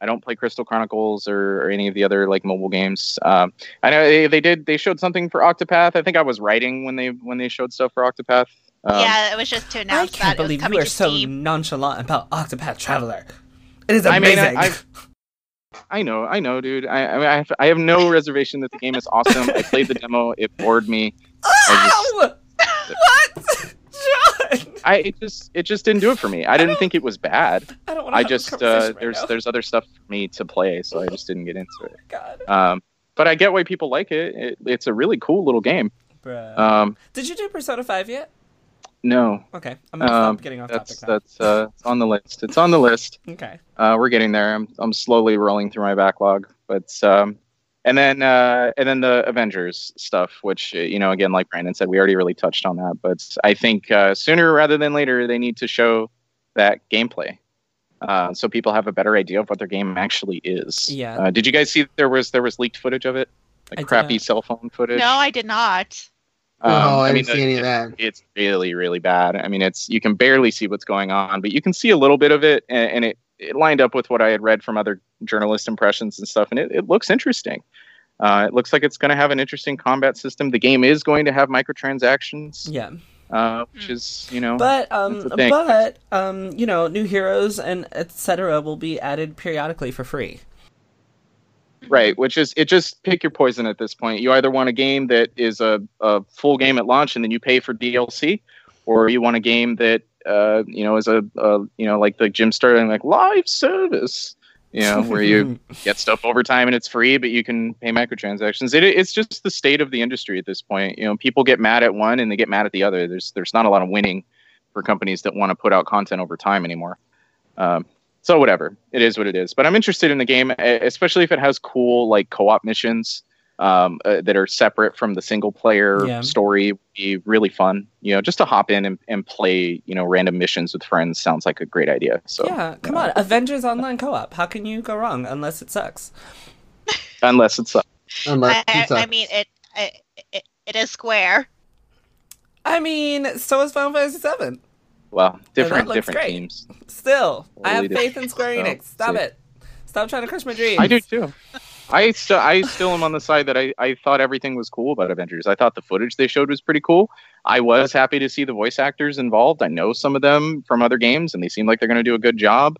I don't play Crystal Chronicles or any of the other like mobile games. I know they showed something for Octopath. I think I was writing when they showed stuff for Octopath. Yeah, it was just to announce that. I can't believe you are so nonchalant about Octopath Traveler. It is amazing. I mean, I know, dude. I have no reservation that the game is awesome. I played the demo. It bored me. Oh! What? It just didn't do it for me. I didn't think it was bad. I don't want to. There's other stuff for me to play, so I just didn't get into it. God. But I get why people like it. It's a really cool little game. Bruh. Did you do Persona 5 yet? No. Okay, I'm gonna stop getting off topic now. That's on the list. It's on the list. Okay. We're getting there. I'm slowly rolling through my backlog, but And then the Avengers stuff, which, again, like Brandon said, we already really touched on that. But I think sooner rather than later, they need to show that gameplay so people have a better idea of what their game actually is. Yeah. Did you guys see there was leaked footage of it? Like crappy cell phone footage? No, I did not. I didn't see any of that. It's really, really bad. I mean, you can barely see what's going on, but you can see a little bit of it, and it lined up with what I had read from other journalist impressions and stuff, and it looks interesting. It looks like it's going to have an interesting combat system. The game is going to have microtransactions. Yeah. Which is, But new heroes and etc. will be added periodically for free. Right, which is, it just pick your poison at this point. You either want a game that is a full game at launch and then you pay for DLC, or you want a game that is like the Jim Sterling, like live service, where you get stuff over time and it's free, but you can pay microtransactions. It's just the state of the industry at this point. People get mad at one and they get mad at the other. There's not a lot of winning for companies that want to put out content over time anymore. So whatever, it is what it is. But I'm interested in the game, especially if it has cool like co-op missions that are separate from the single player story. Would be really fun. Just to hop in and play, random missions with friends sounds like a great idea. So yeah, come on, Avengers Online co-op. How can you go wrong unless it sucks? I mean, it is Square. I mean, so is Final Fantasy VII. Well, different teams. Still, totally I have faith in Square Enix. Stop it. Stop trying to crush my dreams. I do too. I still am on the side that I thought everything was cool about Avengers. I thought the footage they showed was pretty cool. I was happy to see the voice actors involved. I know some of them from other games, and they seem like they're going to do a good job.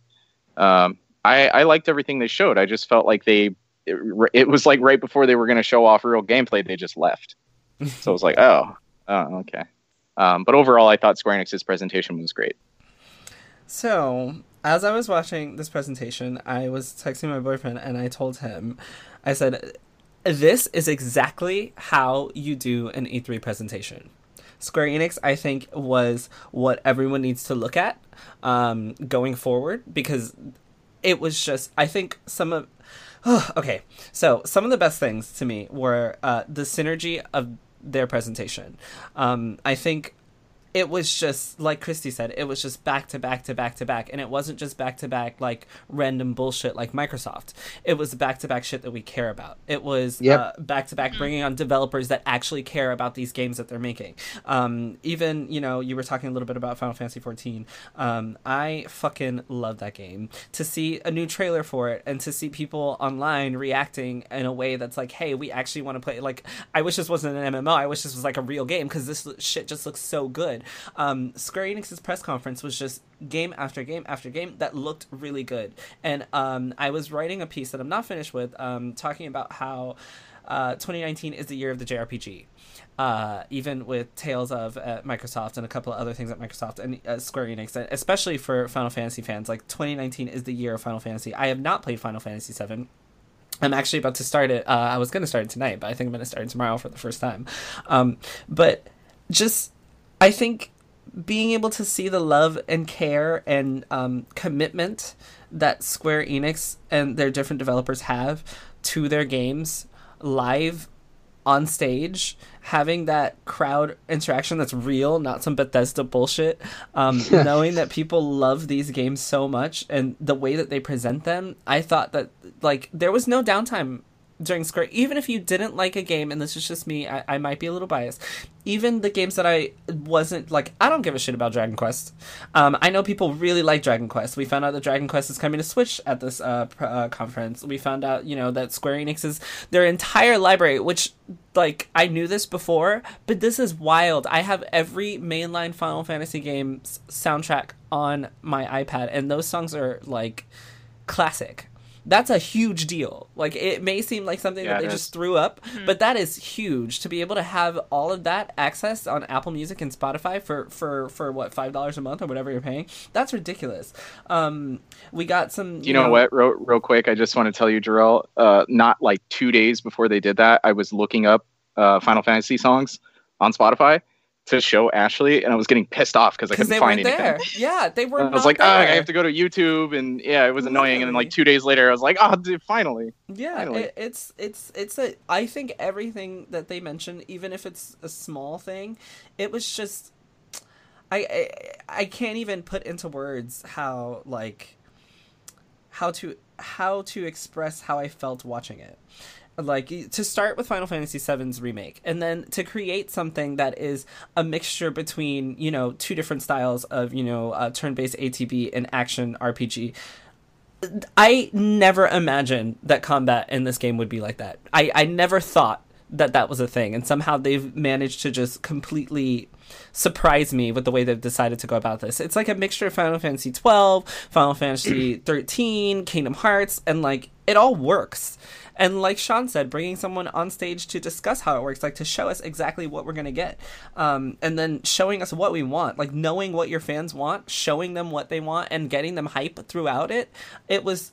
I liked everything they showed. I just felt like it was like right before they were going to show off real gameplay, they just left. So I was like, oh, okay. But overall, I thought Square Enix's presentation was great. So, as I was watching this presentation, I was texting my boyfriend and I told him, I said, this is exactly how you do an E3 presentation. Square Enix, I think, was what everyone needs to look at going forward, because it was just, I think some of the best things to me were the synergy of their presentation. I think it was just, like Christy said, it was just back to back to back to back. And it wasn't just back to back, like, random bullshit like Microsoft. It was back to back shit that we care about. It was back to back bringing on developers that actually care about these games that they're making. Even, you know, you were talking a little bit about Final Fantasy XIV. I fucking love that game. To see a new trailer for it and to see people online reacting in a way that's like, hey, we actually want to play. Like, I wish this wasn't an MMO. I wish this was like a real game, because this shit just looks so good. Square Enix's press conference was just game after game after game that looked really good. And I was writing a piece that I'm not finished with, talking about how 2019 is the year of the JRPG. Even with Tales of Microsoft and a couple of other things at Microsoft and Square Enix, especially for Final Fantasy fans, like 2019 is the year of Final Fantasy. I have not played Final Fantasy VII. I'm actually about to start it. I was going to start it tonight, but I think I'm going to start it tomorrow for the first time. But just, I think being able to see the love and care and commitment that Square Enix and their different developers have to their games live on stage, having that crowd interaction that's real, not some Bethesda bullshit, knowing that people love these games so much and the way that they present them, I thought that, like, there was no downtime during Square. Even if you didn't like a game, and this is just me, I might be a little biased, even the games that I wasn't, like, I don't give a shit about Dragon Quest. I know people really like Dragon Quest. We found out that Dragon Quest is coming to Switch at this conference. We found out, you know, that Square Enix's, their entire library, which, like, I knew this before, but this is wild. I have every mainline Final Fantasy game soundtrack on my iPad, and those songs are, like, classic. That's a huge deal. Like, it may seem like something that they just threw up, but that is huge. To be able to have all of that access on Apple Music and Spotify for what, $5 a month or whatever you're paying? That's ridiculous. We got some... You know what? Real quick, I just want to tell you, Jarrell, not like 2 days before they did that, I was looking up Final Fantasy songs on Spotify to show Ashley, and I was getting pissed off because I couldn't find anything. There. Yeah, they were. I was like, I have to go to YouTube, and yeah, it was annoying. And then like 2 days later, I was like, dude, finally. Yeah, finally. It's I think everything that they mentioned, even if it's a small thing, it was just, I can't even put into words how to express how I felt watching it. Like, to start with Final Fantasy VII's remake, and then to create something that is a mixture between, you know, two different styles of, you know, turn-based ATB and action RPG. I never imagined that combat in this game would be like that. I never thought that was a thing, and somehow they've managed to just completely surprise me with the way they've decided to go about this. It's like a mixture of Final Fantasy XII, Final Fantasy XIII, Kingdom Hearts, and, like, it all works. And like Sean said, bringing someone on stage to discuss how it works, like to show us exactly what we're going to get, and then showing us what we want, like knowing what your fans want, showing them what they want, and getting them hype throughout it. It was...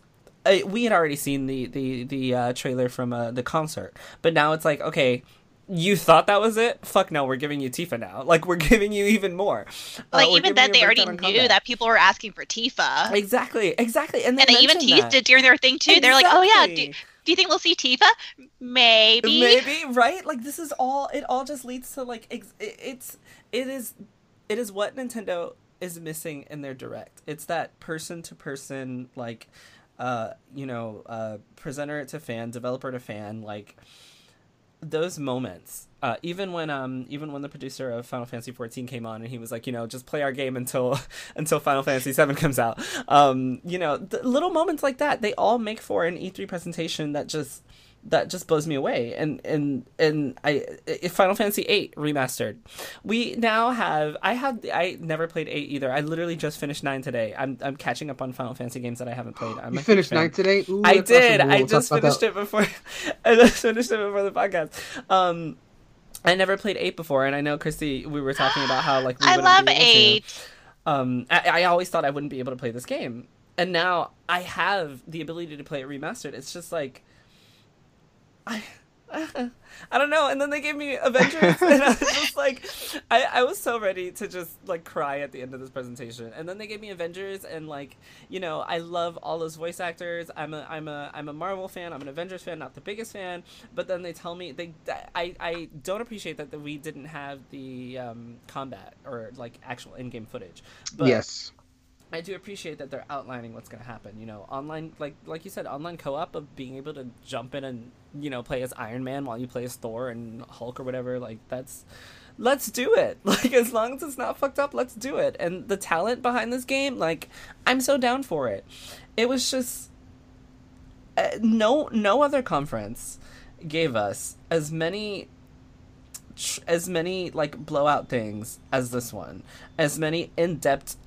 we had already seen the trailer from the concert, but now it's like, okay, you thought that was it? Fuck no, we're giving you Tifa now. Like, we're giving you even more. Like, even then, they already knew that people were asking for Tifa. Exactly. And they even teased it during their thing, too. Exactly. They're like, oh, yeah, do you think we'll see Tifa? Maybe, right? Like, this is all, it all just leads to, like, it is what Nintendo is missing in their Direct. It's that person-to-person, like, presenter to fan, developer to fan, like, those moments. Even when the producer of Final Fantasy XIV came on and he was like, you know, just play our game until Final Fantasy VII comes out. Little moments like that, they all make for an E3 presentation that just blows me away. And Final Fantasy VIII Remastered. We now have... I never played 8 either. I literally just finished 9 today. I'm catching up on Final Fantasy games that I haven't played. You finished 9 today? Ooh, I did. Awesome. I just finished it before the podcast. I never played 8 before, and I know, Christy, we were talking about how, like, I love 8. I always thought I wouldn't be able to play this game. And now I have the ability to play it remastered. It's just like... I I don't know. And then they gave me Avengers, and I was just like, I was so ready to just like cry at the end of this presentation. And then they gave me Avengers, and like, you know, I love all those voice actors. I'm a Marvel fan. I'm an Avengers fan, not the biggest fan. But then they tell me I don't appreciate that we didn't have the combat or like actual in-game footage. But yes. I do appreciate that they're outlining what's going to happen, you know, online, like you said, online co-op of being able to jump in and, you know, play as Iron Man while you play as Thor and Hulk or whatever. Like, that's, let's do it. Like, as long as it's not fucked up, let's do it. And the talent behind this game, like, I'm so down for it. It was just, no other conference gave us as many like blowout things as this one, as many in-depth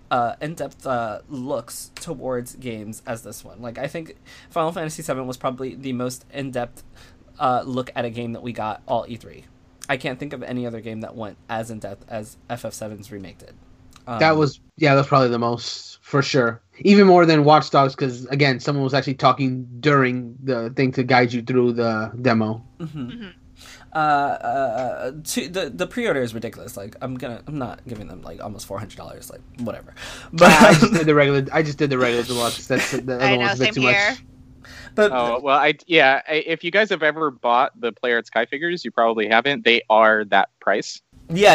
looks towards games as this one. Like, I think Final Fantasy VII was probably the most in-depth look at a game that we got all E3. I can't think of any other game that went as in-depth as FF7's remake did. That's probably the most, for sure. Even more than Watch Dogs, because, again, someone was actually talking during the thing to guide you through the demo. Mm-hmm. Mm-hmm. The pre-order is ridiculous. Like, I'm not giving them like almost $400. Like, whatever. But I just did the regular deluxe. That's the other one's a bit too much. But if you guys have ever bought the Player at Sky figures, you probably haven't. They are that price. Yeah.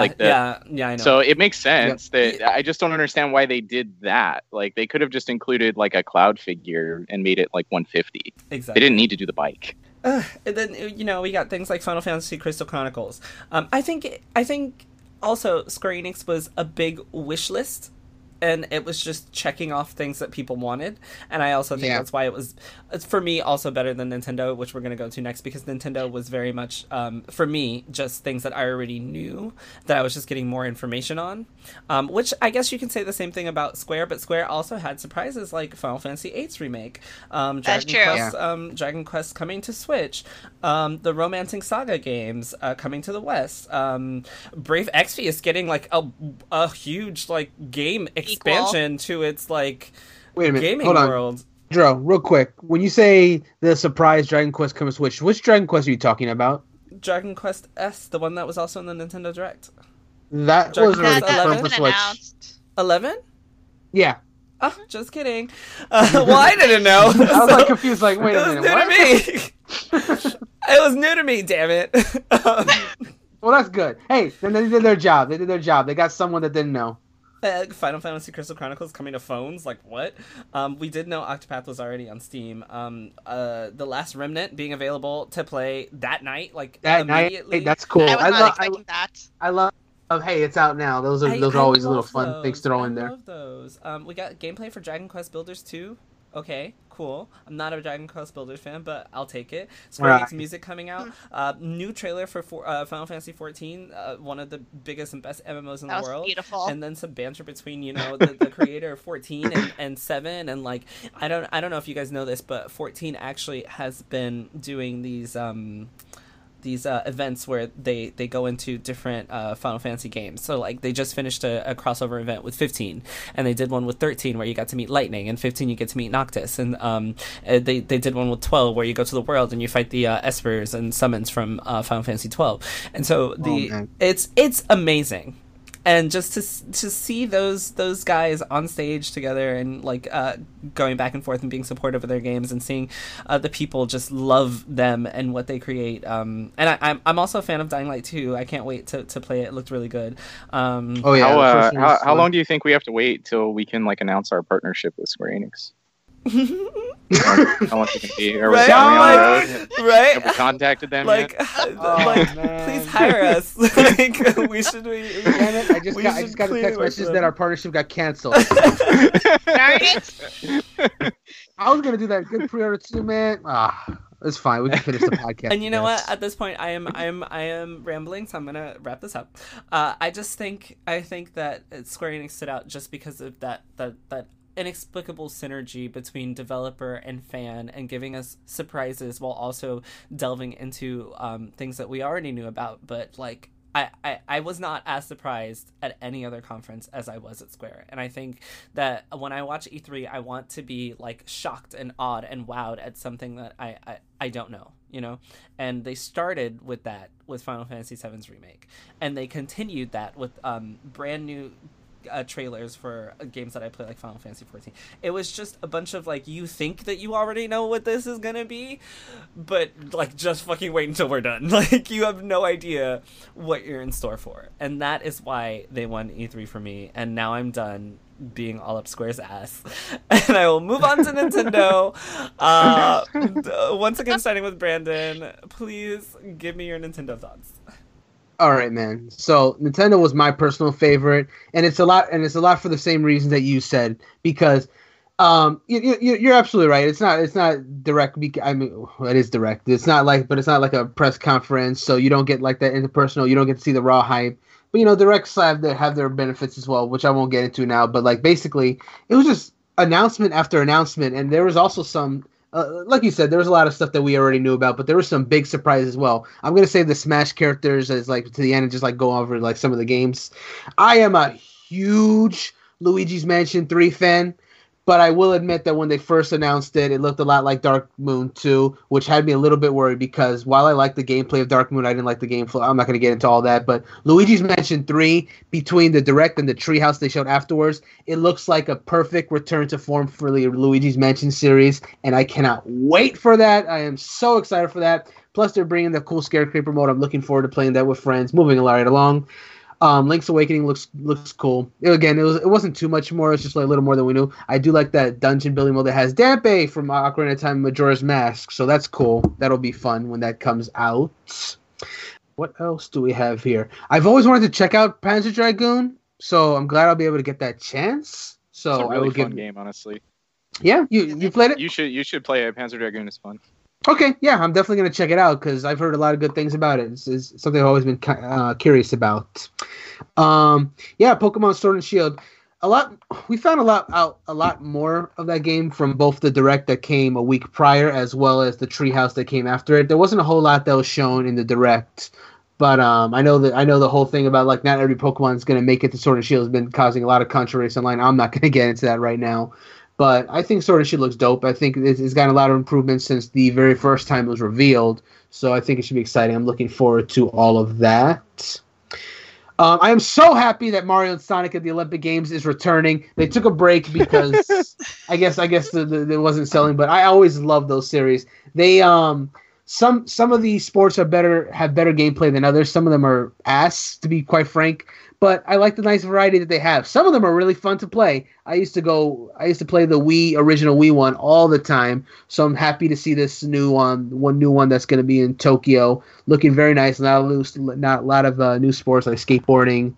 Like I know. So it makes sense that I just don't understand why they did that. Like, they could have just included like a Cloud figure and made it like 150. Exactly. They didn't need to do the bike. And then, you know, we got things like Final Fantasy Crystal Chronicles. I think also Square Enix was a big wish list, and it was just checking off things that people wanted. And I also think that's why it was, for me, also better than Nintendo, which we're going to go to next, because Nintendo was very much, for me, just things that I already knew that I was just getting more information on, which I guess you can say the same thing about Square, but Square also had surprises like Final Fantasy VIII's remake, Dragon Quest coming to Switch, the Romancing Saga games coming to the West, Brave Exvius getting like a huge like game expansion to its like gaming world. Drew, real quick, when you say the surprise Dragon Quest comes to Switch, which Dragon Quest are you talking about? Dragon Quest S, the one that was also in the Nintendo Direct. That Dragon was really confirmed for Switch. 11? Yeah. Oh, just kidding. Well, I didn't know. I was like confused. Like, wait a minute. It was new to me. Damn it. Well, that's good. Hey, they did their job. They got someone that didn't know. Final Fantasy Crystal Chronicles coming to phones, like, what? We did know Octopath was already on Steam. The Last Remnant being available to play that night, like that immediately. Night, hey, that's cool. I was not expecting that. I love. Oh, hey, it's out now. Those are always little fun things to throw in there. I love those. We got gameplay for Dragon Quest Builders 2. Okay, cool. I'm not a Dragon Quest Builders fan, but I'll take it. Square Enix music coming out. New trailer for Final Fantasy XIV, one of the biggest and best MMOs in the world. Beautiful. And then some banter between, you know, the creator of 14 and 7, and like I don't know if you guys know this, but 14 actually has been doing these events where they go into different Final Fantasy games. So, like, they just finished a crossover event with 15, and they did one with 13 where you got to meet Lightning, and 15 you get to meet Noctis, and they did one with 12 where you go to the world and you fight the espers and summons from Final Fantasy 12. And so it's amazing. And just to see those guys on stage together and like going back and forth and being supportive of their games and seeing the people just love them and what they create. And I'm also a fan of Dying Light 2. I can't wait to play it. It looked really good. How long do you think we have to wait till we can like announce our partnership with Square Enix? How long it can be? Or right? Right? Have we contacted them yet? Please hire us. Like, we should. I just got a text message that our partnership got canceled. I was gonna do that good pre-order too, man. It's fine. We can finish the podcast. And you know what? At this point, I am rambling, so I'm gonna wrap this up. I think that Square Enix stood out just because of that inexplicable synergy between developer and fan, and giving us surprises while also delving into things that we already knew about, but like I was not as surprised at any other conference as I was at Square. And I think that when I watch E3, I want to be like shocked and awed and wowed at something that I don't know, you know? And they started with that with Final Fantasy VII's remake. And they continued that with brand new trailers for games that I play, like Final Fantasy XIV. It was just a bunch of like, you think that you already know what this is gonna be, but like, just fucking wait until we're done. Like, you have no idea what you're in store for. And that is why they won E3 for me, and now I'm done being all up Square's ass, and I will move on to Nintendo. Once again, starting with Brandon, please give me your Nintendo thoughts. All right, man. So Nintendo was my personal favorite, and it's a lot for the same reasons that you said. Because you're absolutely right. It's not direct. I mean, it is direct. But it's not like a press conference, so you don't get like that interpersonal. You don't get to see the raw hype. But you know, direct slab that have their benefits as well, which I won't get into now. But like basically, it was just announcement after announcement, and there was also some. Like you said, there was a lot of stuff that we already knew about, but there was some big surprises as well. I'm going to save the Smash characters as like to the end and just like go over like some of the games. I am a huge Luigi's Mansion 3 fan, but I will admit that when they first announced it, it looked a lot like Dark Moon 2, which had me a little bit worried because while I liked the gameplay of Dark Moon, I didn't like the gameplay. I'm not going to get into all that, but Luigi's Mansion 3, between the direct and the treehouse they showed afterwards, it looks like a perfect return to form for the Luigi's Mansion series, and I cannot wait for that. I am so excited for that. Plus, they're bringing the cool Scarecreeper mode. I'm looking forward to playing that with friends. Moving right along. Link's Awakening looks cool. It wasn't too much more. It's just like a little more than we knew. I do like that dungeon building mode that has Dampe from Ocarina of Time, Majora's Mask. So that's cool. That'll be fun when that comes out. What else do we have here? I've always wanted to check out Panzer Dragoon, so I'm glad I'll be able to get that chance. So it's a really fun game, honestly. Yeah, you played it. You should play it. Panzer Dragoon is fun. Okay, yeah, I'm definitely going to check it out because I've heard a lot of good things about it. It's something I've always been curious about. Pokemon Sword and Shield. We found a lot more of that game from both the direct that came a week prior as well as the treehouse that came after it. There wasn't a whole lot that was shown in the direct, but I know the whole thing about like not every Pokemon is going to make it to Sword and Shield has been causing a lot of controversy online. I'm not going to get into that right now. But I think Sword and Shield looks dope. I think it's gotten a lot of improvements since the very first time it was revealed. So I think it should be exciting. I'm looking forward to all of that. I am so happy that Mario and Sonic at the Olympic Games is returning. They took a break because I guess it wasn't selling. But I always love those series. They some of the sports have better gameplay than others. Some of them are ass, to be quite frank. But I like the nice variety that they have. Some of them are really fun to play. I used to play the original Wii one all the time. So I'm happy to see this new one that's going to be in Tokyo, looking very nice. Not a lot of new sports like skateboarding,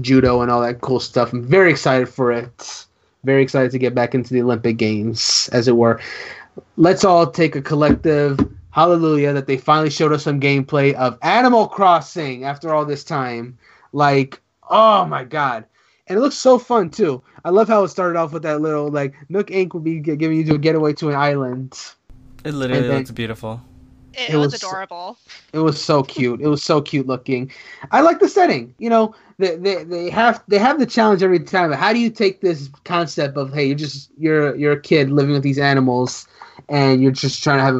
judo, and all that cool stuff. I'm very excited for it. Very excited to get back into the Olympic Games, as it were. Let's all take a collective hallelujah that they finally showed us some gameplay of Animal Crossing after all this time. Like, oh my god. And it looks so fun, too. I love how it started off with that little, like, Nook Inc. will be giving you a getaway to an island. It literally looks beautiful. It was adorable. It was so cute. It was so cute looking. I like the setting. You know, they have the challenge every time. How do you take this concept of, hey, you're a kid living with these animals, and you're just trying to have a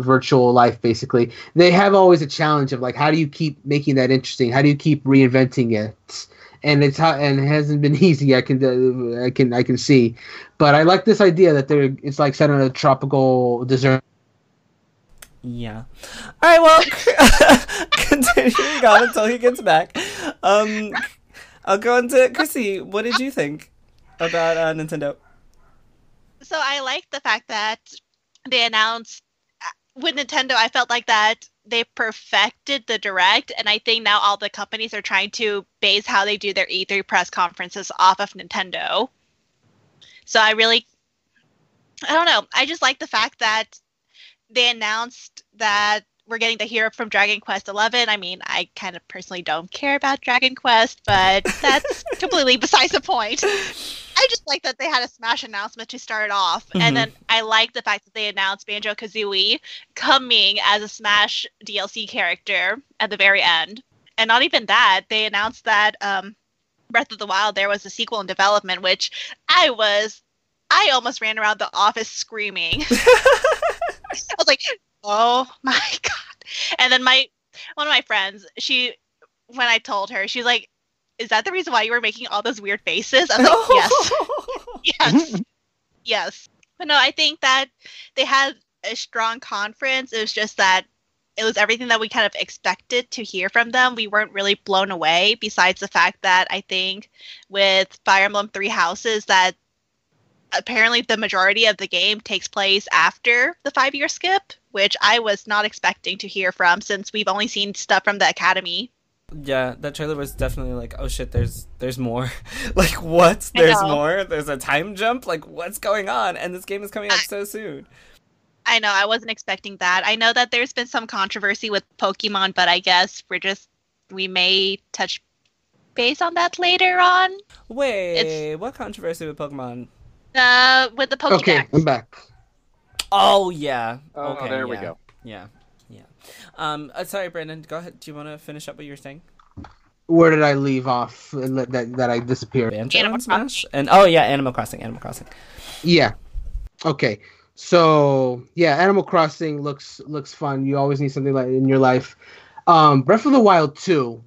virtual life, basically. They have always a challenge of, like, how do you keep making that interesting? How do you keep reinventing it? And it hasn't been easy. I can see, but I like this idea that it's like set on a tropical desert. Yeah. All right. Well, continuing on until he gets back. I'll go into Chrissy. What did you think about Nintendo? So I like the fact that they announced with Nintendo. I felt like that they perfected the direct, and I think now all the companies are trying to base how they do their E3 press conferences off of Nintendo. So I don't know. I just like the fact that they announced that we're getting to hear from Dragon Quest XI. I mean, I kind of personally don't care about Dragon Quest, but that's completely besides the point. I just like that they had a Smash announcement to start off. Mm-hmm. And then I like the fact that they announced Banjo-Kazooie coming as a Smash DLC character at the very end. And not even that, they announced that Breath of the Wild, there was a sequel in development, which I almost ran around the office screaming. I was like, oh my God. And then one of my friends, when I told her, she's like, is that the reason why you were making all those weird faces? I'm like, yes. Yes. Yes. But no, I think that they had a strong conference. It was just that it was everything that we kind of expected to hear from them. We weren't really blown away, besides the fact that I think with Fire Emblem Three Houses that apparently the majority of the game takes place after the 5-year skip, which I was not expecting to hear from since we've only seen stuff from the Academy. Yeah, that trailer was definitely like, oh shit, there's more. Like, what? There's more? There's a time jump? Like, what's going on? And this game is coming out so soon. I know, I wasn't expecting that. I know that there's been some controversy with Pokemon, but I guess we may touch base on that later on. What controversy with Pokemon? With the Pokedex. Okay, I'm back. Oh, yeah. Okay, oh, there we go. Yeah. Sorry, Brandon. Go ahead. Do you want to finish up what you were saying? Where did I leave off? That I disappeared. Animal Smash. And oh yeah, Animal Crossing. Yeah. Okay. So yeah, Animal Crossing looks fun. You always need something like in your life. Breath of the Wild 2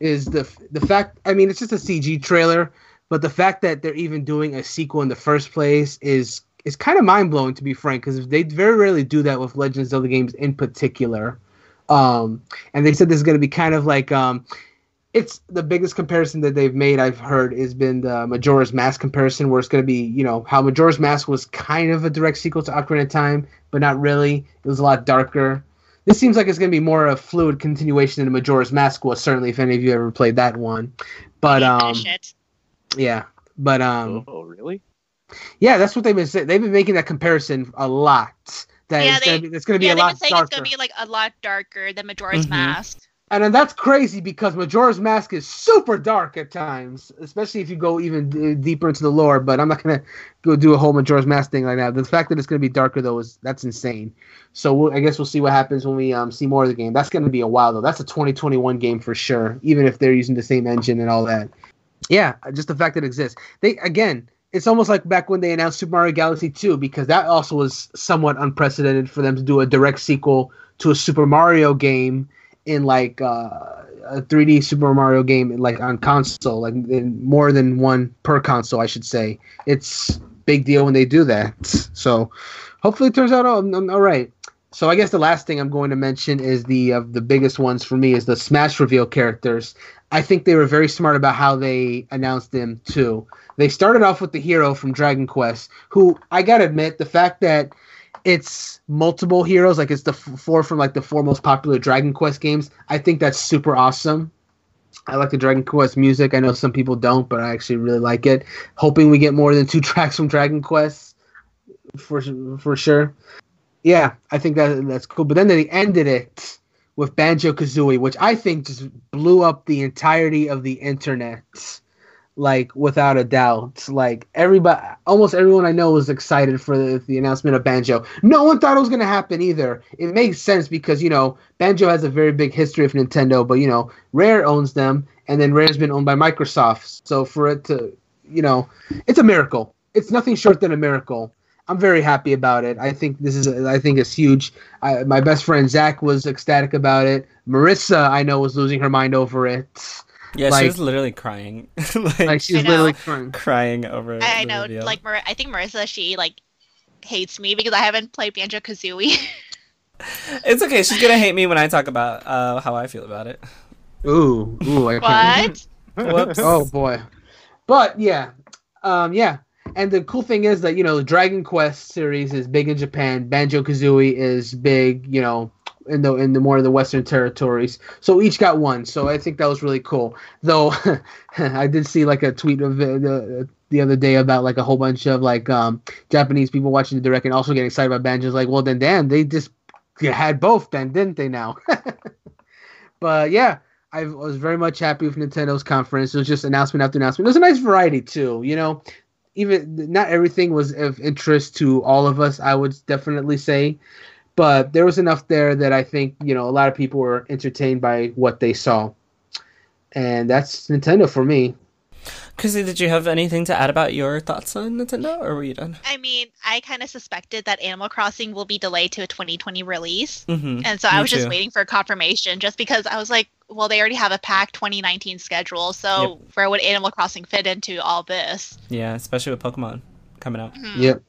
is the fact. I mean, it's just a CG trailer, but the fact that they're even doing a sequel in the first place is kind of mind blowing, to be frank, because they very rarely do that with Legend of Zelda games in particular. And they said this is going to be kind of like, it's the biggest comparison that they've made, I've heard, has been the Majora's Mask comparison, where it's going to be, you know, how Majora's Mask was kind of a direct sequel to Ocarina of Time, but not really. It was a lot darker. This seems like it's going to be more a fluid continuation than Majora's Mask was, certainly, if any of you ever played that one. But, yeah. But, oh, really? Yeah, that's what they've been saying. They've been making that comparison a lot. It's going to be a lot darker. Yeah, they've been saying it's going to be like a lot darker than Majora's Mask. And then that's crazy because Majora's Mask is super dark at times, especially if you go even deeper into the lore. But I'm not going to go do a whole Majora's Mask thing like that. The fact that it's going to be darker, though, that's insane. So I guess we'll see what happens when we see more of the game. That's going to be a while, though. That's a 2021 game for sure, even if they're using the same engine and all that. Yeah, just the fact that it exists. It's almost like back when they announced Super Mario Galaxy 2, because that also was somewhat unprecedented for them to do a direct sequel to a Super Mario game in like a 3D Super Mario game in like on console, like in more than one per console, I should say. It's big deal when they do that. So hopefully it turns out all right. So I guess the last thing I'm going to mention is the biggest ones for me is the Smash reveal characters. I think they were very smart about how they announced them too. They started off with the hero from Dragon Quest, who I gotta admit, the fact that it's multiple heroes, like it's the four from like the four most popular Dragon Quest games, I think that's super awesome. I like the Dragon Quest music. I know some people don't, but I actually really like it. Hoping we get more than 2 tracks from Dragon Quest for sure. Yeah, I think that's cool. But then they ended it with Banjo-Kazooie, which I think just blew up the entirety of the internet, like, without a doubt. Like, almost everyone I know was excited for the announcement of Banjo. No one thought it was going to happen either. It makes sense because, you know, Banjo has a very big history of Nintendo, but, you know, Rare owns them, and then Rare's been owned by Microsoft. So for it to, you know, it's a miracle. It's nothing short than a miracle. I'm very happy about it. I think it's huge. My best friend Zach was ecstatic about it. Marissa, I know, was losing her mind over it. Yeah, she was literally crying. Crying over it. I know. Video. Like, I think Marissa, she like hates me because I haven't played Banjo-Kazooie. It's okay. She's gonna hate me when I talk about how I feel about it. Ooh. What? Whoops. Oh boy. But yeah, yeah. And the cool thing is that, you know, the Dragon Quest series is big in Japan. Banjo-Kazooie is big, you know, in the more of the Western territories. So each got one. So I think that was really cool. Though I did see like a tweet of the other day about like a whole bunch of like Japanese people watching the Direct and also getting excited about Banjo's. Like, well, then damn, they just had both then, didn't they now? But yeah. I was very much happy with Nintendo's conference. It was just announcement after announcement. It was a nice variety too, you know. even not everything was of interest to all of us, I would definitely say. But there was enough there that I think, you know, a lot of people were entertained by what they saw. And that's Nintendo for me. Kizzy, did you have anything to add about your thoughts on Nintendo, or were you done? I mean, I kind of suspected that Animal Crossing will be delayed to a 2020 release. Mm-hmm. And so I was just waiting for confirmation, just because I was like, well, they already have a packed 2019 schedule, so where would Animal Crossing fit into all this? Yeah, especially with Pokemon coming out. Mm-hmm. Yep.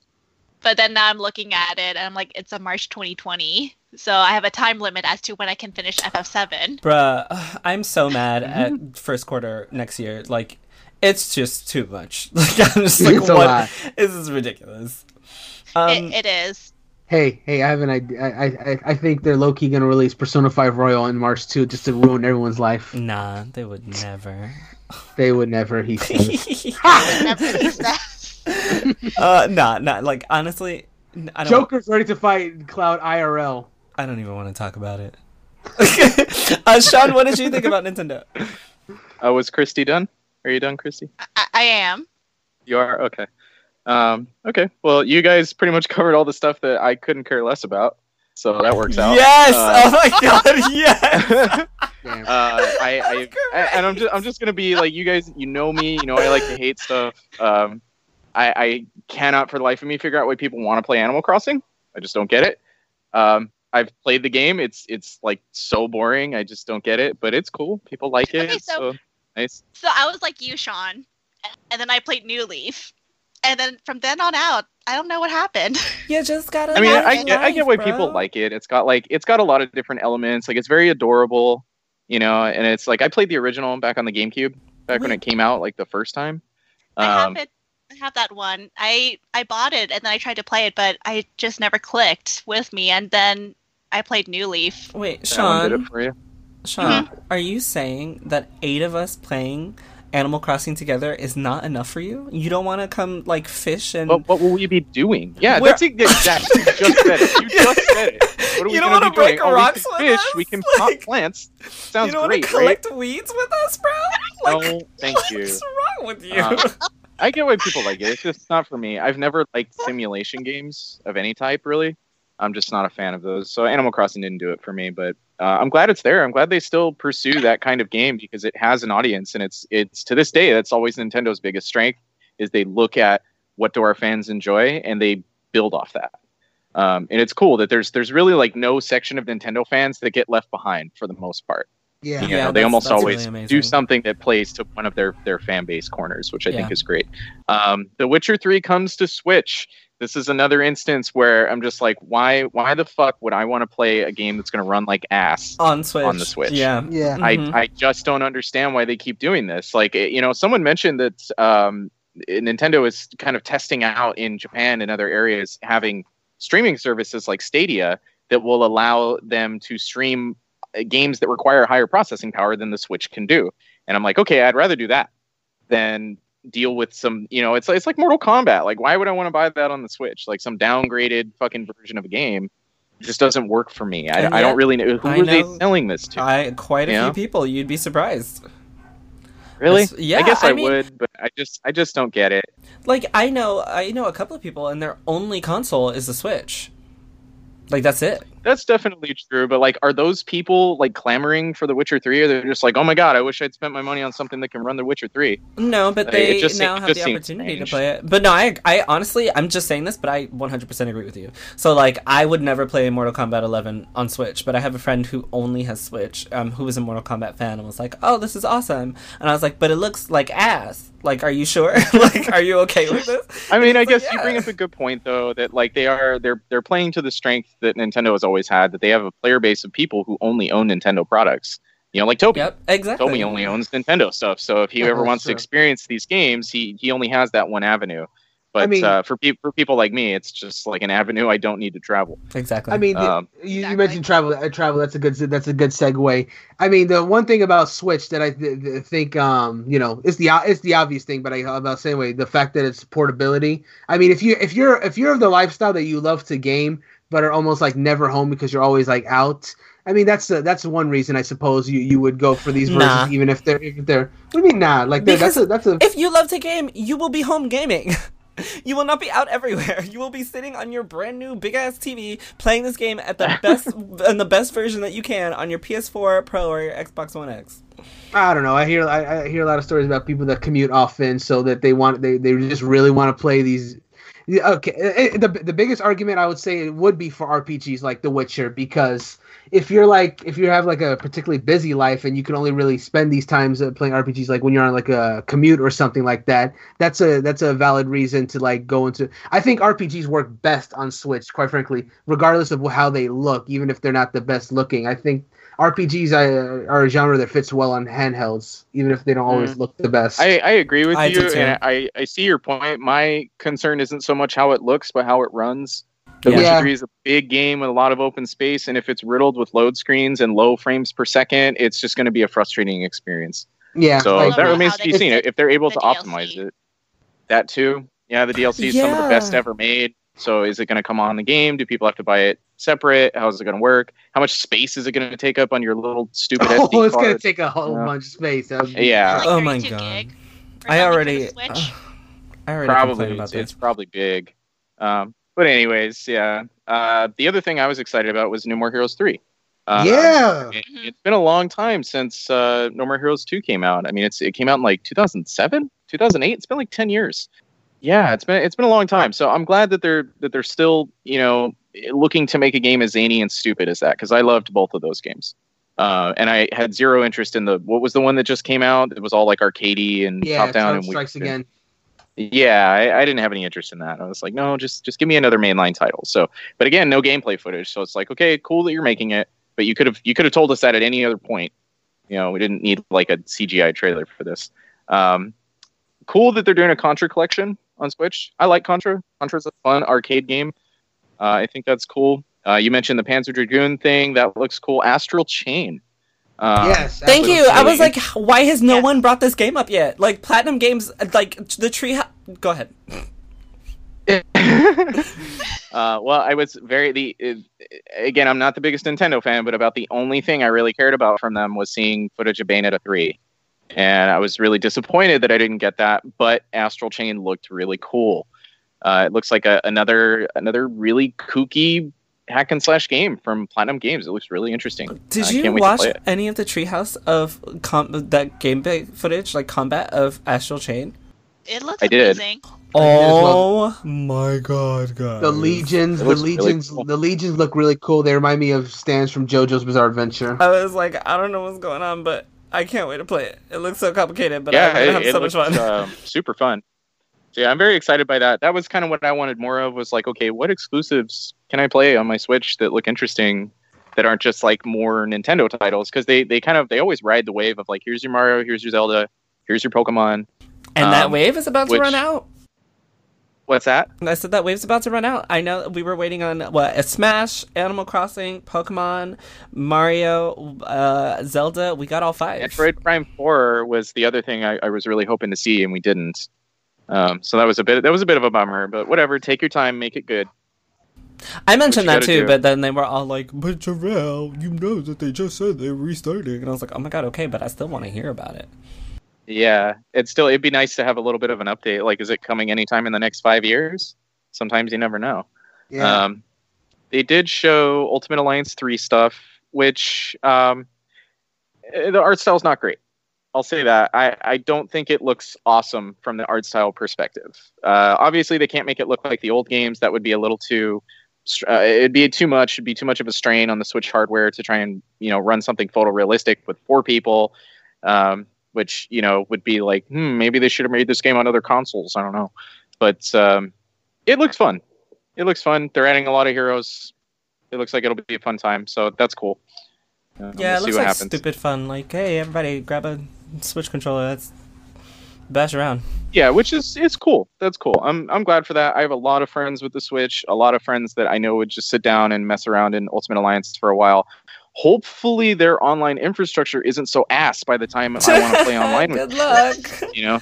But then now I'm looking at it, and I'm like, it's a March 2020. So I have a time limit as to when I can finish FF7. Bruh, I'm so mad at first quarter next year. Like, it's just too much. Like, I'm just like, it's what? This is ridiculous. It is. Hey, I have an idea. I think they're low-key going to release Persona 5 Royal in March, too, just to ruin everyone's life. Nah, they would never. They would never, he says. Not like, honestly, I don't. Joker's ready to fight Cloud IRL. I don't even want to talk about it. Sean, what did you think about Nintendo? Was Christy done? Are you done, Christy? I am. You are? Okay. Okay. Well, you guys pretty much covered all the stuff that I couldn't care less about, so that works out. Yes! Oh my god, yes! I'm just gonna be like, you guys, you know me, you know I like to hate stuff. I cannot for the life of me figure out why people want to play Animal Crossing. I just don't get it. I've played the game. It's like so boring. I just don't get it, but it's cool. People like it. Okay, so nice. So I was like you, Sean, and then I played New Leaf, and then from then on out, I don't know what happened. You just gotta. I mean, I get why people like it. It's got a lot of different elements. Like, it's very adorable, you know. And it's like, I played the original back on the GameCube when it came out, like the first time. I have that one. I bought it and then I tried to play it, but I just never clicked with me. And then I played New Leaf. Wait, Sean, did it for you. Sean, mm-hmm. Are you saying that 8 of us playing Animal Crossing together is not enough for you? You don't want to come like fish and? But what will we be doing? Yeah, that's exactly. You just said it. What are we going to be doing? You don't want to break rocks with fish, us? We can pop plants. Sounds great, right? You don't want to collect weeds with us, bro? Like, no, thank you. What's wrong with you? I get why people like it. It's just not for me. I've never liked simulation games of any type, really. I'm just not a fan of those. So Animal Crossing didn't do it for me, but I'm glad it's there. I'm glad they still pursue that kind of game because it has an audience, and it's to this day, that's always Nintendo's biggest strength, is they look at what do our fans enjoy, and they build off that. And it's cool that there's really like no section of Nintendo fans that get left behind for the most part. Yeah, you know, they almost always really do something that plays to one of their fan base corners, which I think is great. The Witcher 3 comes to Switch. This is another instance where I'm just like, why the fuck would I want to play a game that's going to run like ass on the Switch? Yeah. Mm-hmm. I just don't understand why they keep doing this. Like, you know, someone mentioned that Nintendo is kind of testing out in Japan and other areas having streaming services like Stadia that will allow them to stream games that require higher processing power than the Switch can do. And I'm like, okay, I'd rather do that than deal with some, you know, it's like Mortal Kombat. Like, why would I want to buy that on the Switch? Like, some downgraded fucking version of a game just doesn't work for me. I don't really know. Who are they selling this to? Quite a few people. You'd be surprised. Really? I guess I would, but I just don't get it. Like, I know a couple of people and their only console is the Switch. Like, that's it. That's definitely true, but like, are those people like clamoring for The Witcher 3, or they're just like, oh my god, I wish I'd spent my money on something that can run The Witcher 3? No, but they now have the opportunity to play it. But no, I honestly, I'm just saying this, but I 100% agree with you. So like, I would never play Mortal Kombat 11 on Switch, but I have a friend who only has Switch, who was a Mortal Kombat fan, and was like, oh, this is awesome. And I was like, but it looks like ass. Like, are you sure? Like, are you okay with this? I mean, I guess you bring up a good point, though, that like, they're playing to the strength that Nintendo has always had, that they have a player base of people who only own Nintendo products. You know, like Toby. Yep, exactly. Toby only owns Nintendo stuff, so if he ever wants to experience these games, he only has that one avenue. But I mean, for people like me, it's just like an avenue I don't need to travel. Exactly. I mean, you mentioned travel. That's a good segue. I mean, the one thing about Switch that I think, you know, it's the obvious thing, but the fact that it's portability. I mean, if you're of the lifestyle that you love to game, but are almost like never home because you're always like out. I mean, that's one reason I suppose you would go for these versions, even if they're. What do you mean, nah? Like, that's a. If you love to game, you will be home gaming. You will not be out everywhere. You will be sitting on your brand new big ass TV playing this game at the best and the best version that you can on your PS4 Pro or your Xbox One X. I don't know. I hear a lot of stories about people that commute often, so that they just really want to play these. Okay, the biggest argument I would say it would be for RPGs like The Witcher, because if you have a particularly busy life and you can only really spend these times playing RPGs, like when you're on like a commute or something like that, that's a valid reason to like go into. I think RPGs work best on Switch, quite frankly, regardless of how they look, even if they're not the best looking. I think RPGs are a genre that fits well on handhelds, even if they don't always look the best. I agree with you, and I see your point. My concern isn't so much how it looks, but how it runs. The Witcher 3 is a big game with a lot of open space, and if it's riddled with load screens and low frames per second, it's just going to be a frustrating experience. Yeah. So that remains to be seen. If they're able to optimize it, that too. Yeah, the DLC is some of the best ever made. So is it going to come on the game? Do people have to buy it separate? How is it going to work? How much space is it going to take up on your little stupid SD card? Oh, it's going to take a whole bunch of space. Yeah. Like, oh my god. I already complained about this. It's probably big. But anyways, yeah. The other thing I was excited about was No More Heroes 3. It's been a long time since No More Heroes 2 came out. I mean, it came out in like 2007, 2008. It's been like 10 years. Yeah, it's been a long time. So I'm glad that they're still, you know, looking to make a game as zany and stupid as that, because I loved both of those games, and I had zero interest in what was the one that just came out? It was all like arcadey and top down and strikes again. Yeah, I didn't have any interest in that. I was like, no, just give me another mainline title. So, but again, no gameplay footage. So it's like, okay, cool that you're making it, but you could have told us that at any other point. You know, we didn't need like a CGI trailer for this. Cool that they're doing a Contra collection on Switch. I like Contra. Contra's a fun arcade game. I think that's cool. You mentioned the Panzer Dragoon thing. That looks cool. Astral Chain. Yes. Thank you. I was like, why has no one brought this game up yet? Like, Platinum Games, like, the tree... Go ahead. Well, I was very... Again, I'm not the biggest Nintendo fan, but about the only thing I really cared about from them was seeing footage of Bayonetta 3. And I was really disappointed that I didn't get that, but Astral Chain looked really cool. It looks like another really kooky hack and slash game from Platinum Games. It looks really interesting. Did you watch any of the Treehouse of that gameplay footage, like combat of Astral Chain? It looks amazing. Oh my god, guys! The legions look really cool. They remind me of stands from JoJo's Bizarre Adventure. I was like, I don't know what's going on, but I can't wait to play it. It looks so complicated, but yeah, I have so much fun. Super fun. So yeah, I'm very excited by that. That was kind of what I wanted more of, was like, okay, what exclusives can I play on my Switch that look interesting, that aren't just like more Nintendo titles? Because they always ride the wave of like, here's your Mario, here's your Zelda, here's your Pokemon. And that wave is about to run out. What's that? I said that wave's about to run out. I know we were waiting on Smash, Animal Crossing, Pokemon, Mario, Zelda. We got all five. Metroid Prime 4 was the other thing I was really hoping to see, and we didn't. So that was a bit of a bummer. But whatever, take your time, make it good. I mentioned that too, but then they were all like, "But Jarell, you know that they just said they're restarting," and I was like, "Oh my god, okay," but I still want to hear about it. Yeah, it'd be nice to have a little bit of an update. Like, is it coming anytime in the next 5 years? Sometimes you never know. Yeah. They did show Ultimate Alliance 3 stuff, which the art style's not great. I'll say that. I don't think it looks awesome from the art style perspective. Obviously, they can't make it look like the old games. That would be a little too... it'd be too much. It'd be too much of a strain on the Switch hardware to try and, you know, run something photorealistic with 4 people. Which, you know, would be like, maybe they should have made this game on other consoles. I don't know. But it looks fun. It looks fun. They're adding a lot of heroes. It looks like it'll be a fun time. So that's cool. It looks like stupid fun. Like, hey, everybody grab a Switch controller. Let's bash around. Yeah, which is, it's cool. That's cool. I'm glad for that. I have a lot of friends with the Switch. A lot of friends that I know would just sit down and mess around in Ultimate Alliance for a while. Hopefully their online infrastructure isn't so ass by the time I want to play online. Good luck. You know,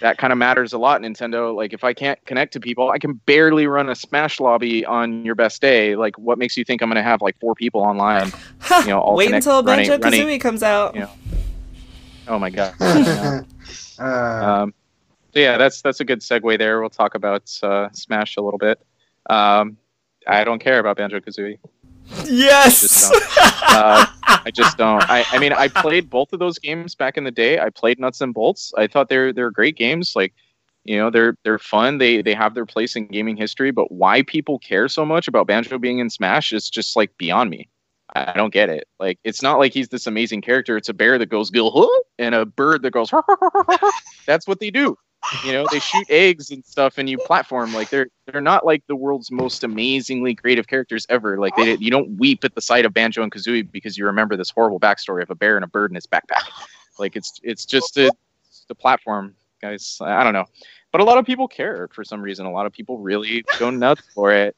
that kind of matters a lot, Nintendo. Like, if I can't connect to people, I can barely run a Smash lobby on your best day. Like, what makes you think I'm going to have like 4 people online? You know, all wait until Banjo-Kazooie comes out. You know. Oh my god. So yeah, that's a good segue there. We'll talk about Smash a little bit. I don't care about Banjo-Kazooie. Yes! I just don't. I mean, I played both of those games back in the day. I played Nuts and Bolts. I thought they're great games. Like, you know, they're fun. They have their place in gaming history. But why people care so much about Banjo being in Smash is just, like, beyond me. I don't get it. Like, it's not like he's this amazing character. It's a bear that goes, "Gil-huh," and a bird that goes, "Huh, huh, huh, huh, huh." That's what they do. You know, they shoot eggs and stuff, and you platform. Like, they're not like the world's most amazingly creative characters ever. Like, you don't weep at the sight of Banjo and Kazooie because you remember this horrible backstory of a bear and a bird in his backpack. Like, it's just the platform, guys. I don't know, but a lot of people care for some reason. A lot of people really go nuts for it.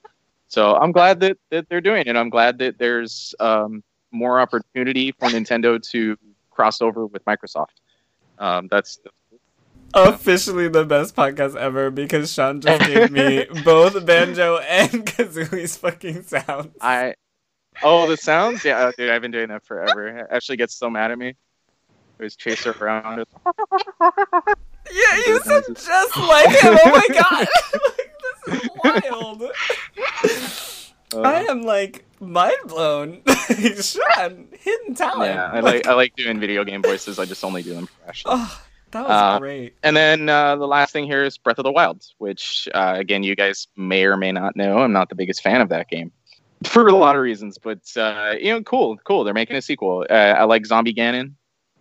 So I'm glad that they're doing it. I'm glad that there's more opportunity for Nintendo to cross over with Microsoft. That's officially the best podcast ever because Sean just gave me both Banjo and Kazooie's fucking sounds. The sounds? Yeah, dude, I've been doing that forever. It actually gets so mad at me. Always chase her around. Yeah, you sound just like him. Oh my god. Like, this is wild. I am, like, mind blown. Sean, hidden talent. Yeah, I like doing video game voices. I just only do them professionally. Oh. That was great. And then the last thing here is Breath of the Wild, which, again, you guys may or may not know. I'm not the biggest fan of that game for a lot of reasons, but, you know, cool. They're making a sequel. I like Zombie Ganon.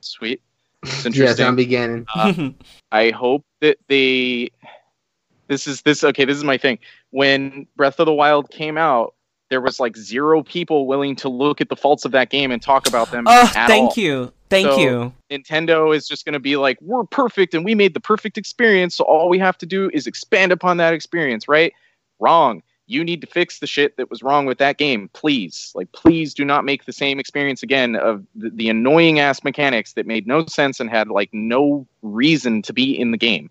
Sweet. It's interesting. Yeah, Zombie Ganon. I hope that they... This is my thing. When Breath of the Wild came out, there was, like, zero people willing to look at the faults of that game and talk about them at all. Thank you. Nintendo is just going to be like, we're perfect and we made the perfect experience, so all we have to do is expand upon that experience, right? Wrong. You need to fix the shit that was wrong with that game, please. Like, please do not make the same experience again of the annoying-ass mechanics that made no sense and had, like, no reason to be in the game.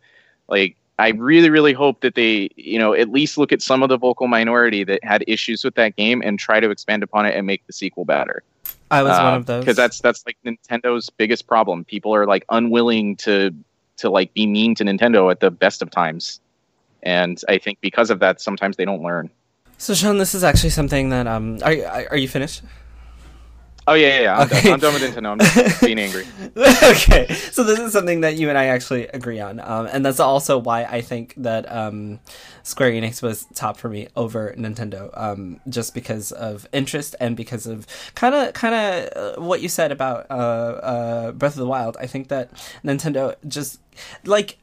Like, I really, really hope that they, you know, at least look at some of the vocal minority that had issues with that game and try to expand upon it and make the sequel better. I was one of those. Because that's like Nintendo's biggest problem. People are like unwilling to like be mean to Nintendo at the best of times. And I think because of that, sometimes they don't learn. So Sean, this is actually something that are you finished? Oh yeah. I'm done with Nintendo. I'm just being angry. Okay. So this is something that you and I actually agree on. And that's also why I think that Square Enix was top for me over Nintendo. Just because of interest and because of kind of what you said about Breath of the Wild. I think that Nintendo just like,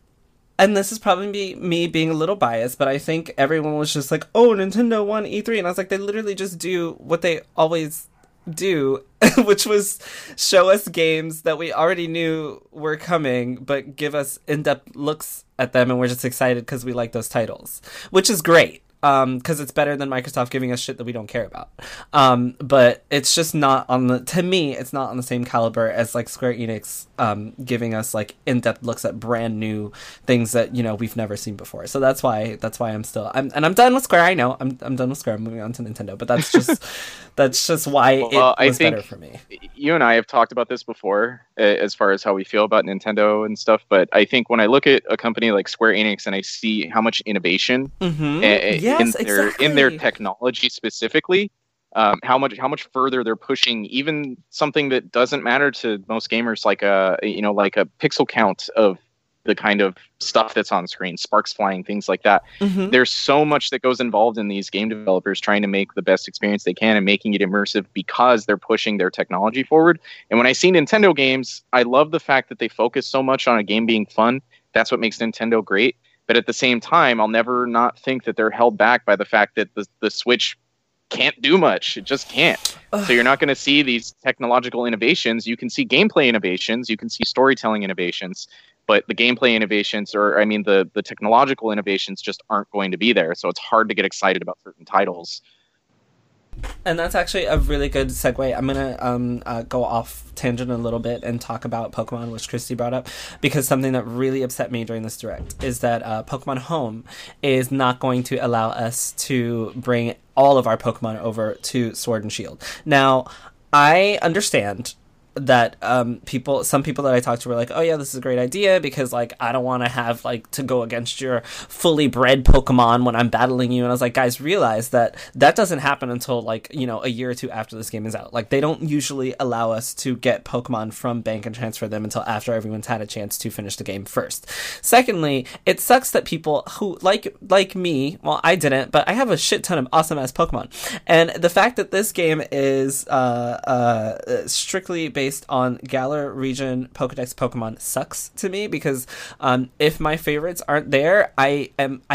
and this is probably me being a little biased, but I think everyone was just like, oh, Nintendo won E3, and I was like, they literally just do what they always do, which was show us games that we already knew were coming, but give us in-depth looks at them, and we're just excited because we like those titles, which is great, because it's better than Microsoft giving us shit that we don't care about. But it's just not on the, to me, it's not on the same caliber as, like, Square Enix giving us, like, in-depth looks at brand new things that, you know, we've never seen before. So that's why I'm done with Square. I know I'm done with Square. I'm moving on to Nintendo, but that's just, that's just why it was better for me. You and I have talked about this before as far as how we feel about Nintendo and stuff, but I think when I look at a company like Square Enix and I see how much innovation in their technology specifically, how much further they're pushing even something that doesn't matter to most gamers, like a pixel count of the kind of stuff that's on screen, sparks flying, things like that. Mm-hmm. There's so much that goes involved in these game developers trying to make the best experience they can and making it immersive because they're pushing their technology forward. And when I see Nintendo games, I love the fact that they focus so much on a game being fun. That's what makes Nintendo great. But at the same time, I'll never not think that they're held back by the fact that the Switch can't do much. It just can't. Ugh. So you're not going to see these technological innovations. You can see gameplay innovations. You can see storytelling innovations. But the gameplay innovations, or I mean the technological innovations, just aren't going to be there. So it's hard to get excited about certain titles. And that's actually a really good segue. I'm going to go off tangent a little bit and talk about Pokemon, which Christy brought up, because something that really upset me during this direct is that Pokemon Home is not going to allow us to bring all of our Pokemon over to Sword and Shield. Now, I understand that some people that I talked to were like, oh yeah, this is a great idea because like I don't want to have like to go against your fully bred Pokemon when I'm battling you. And I was like, guys, realize that doesn't happen until like, you know, a year or two after this game is out. Like they don't usually allow us to get Pokemon from bank and transfer them until after everyone's had a chance to finish the game first. Secondly, it sucks that people who like me, well, I didn't, but I have a shit ton of awesome ass Pokemon, and the fact that this game is strictly based on Galar region Pokedex Pokemon sucks to me because if my favorites aren't there, I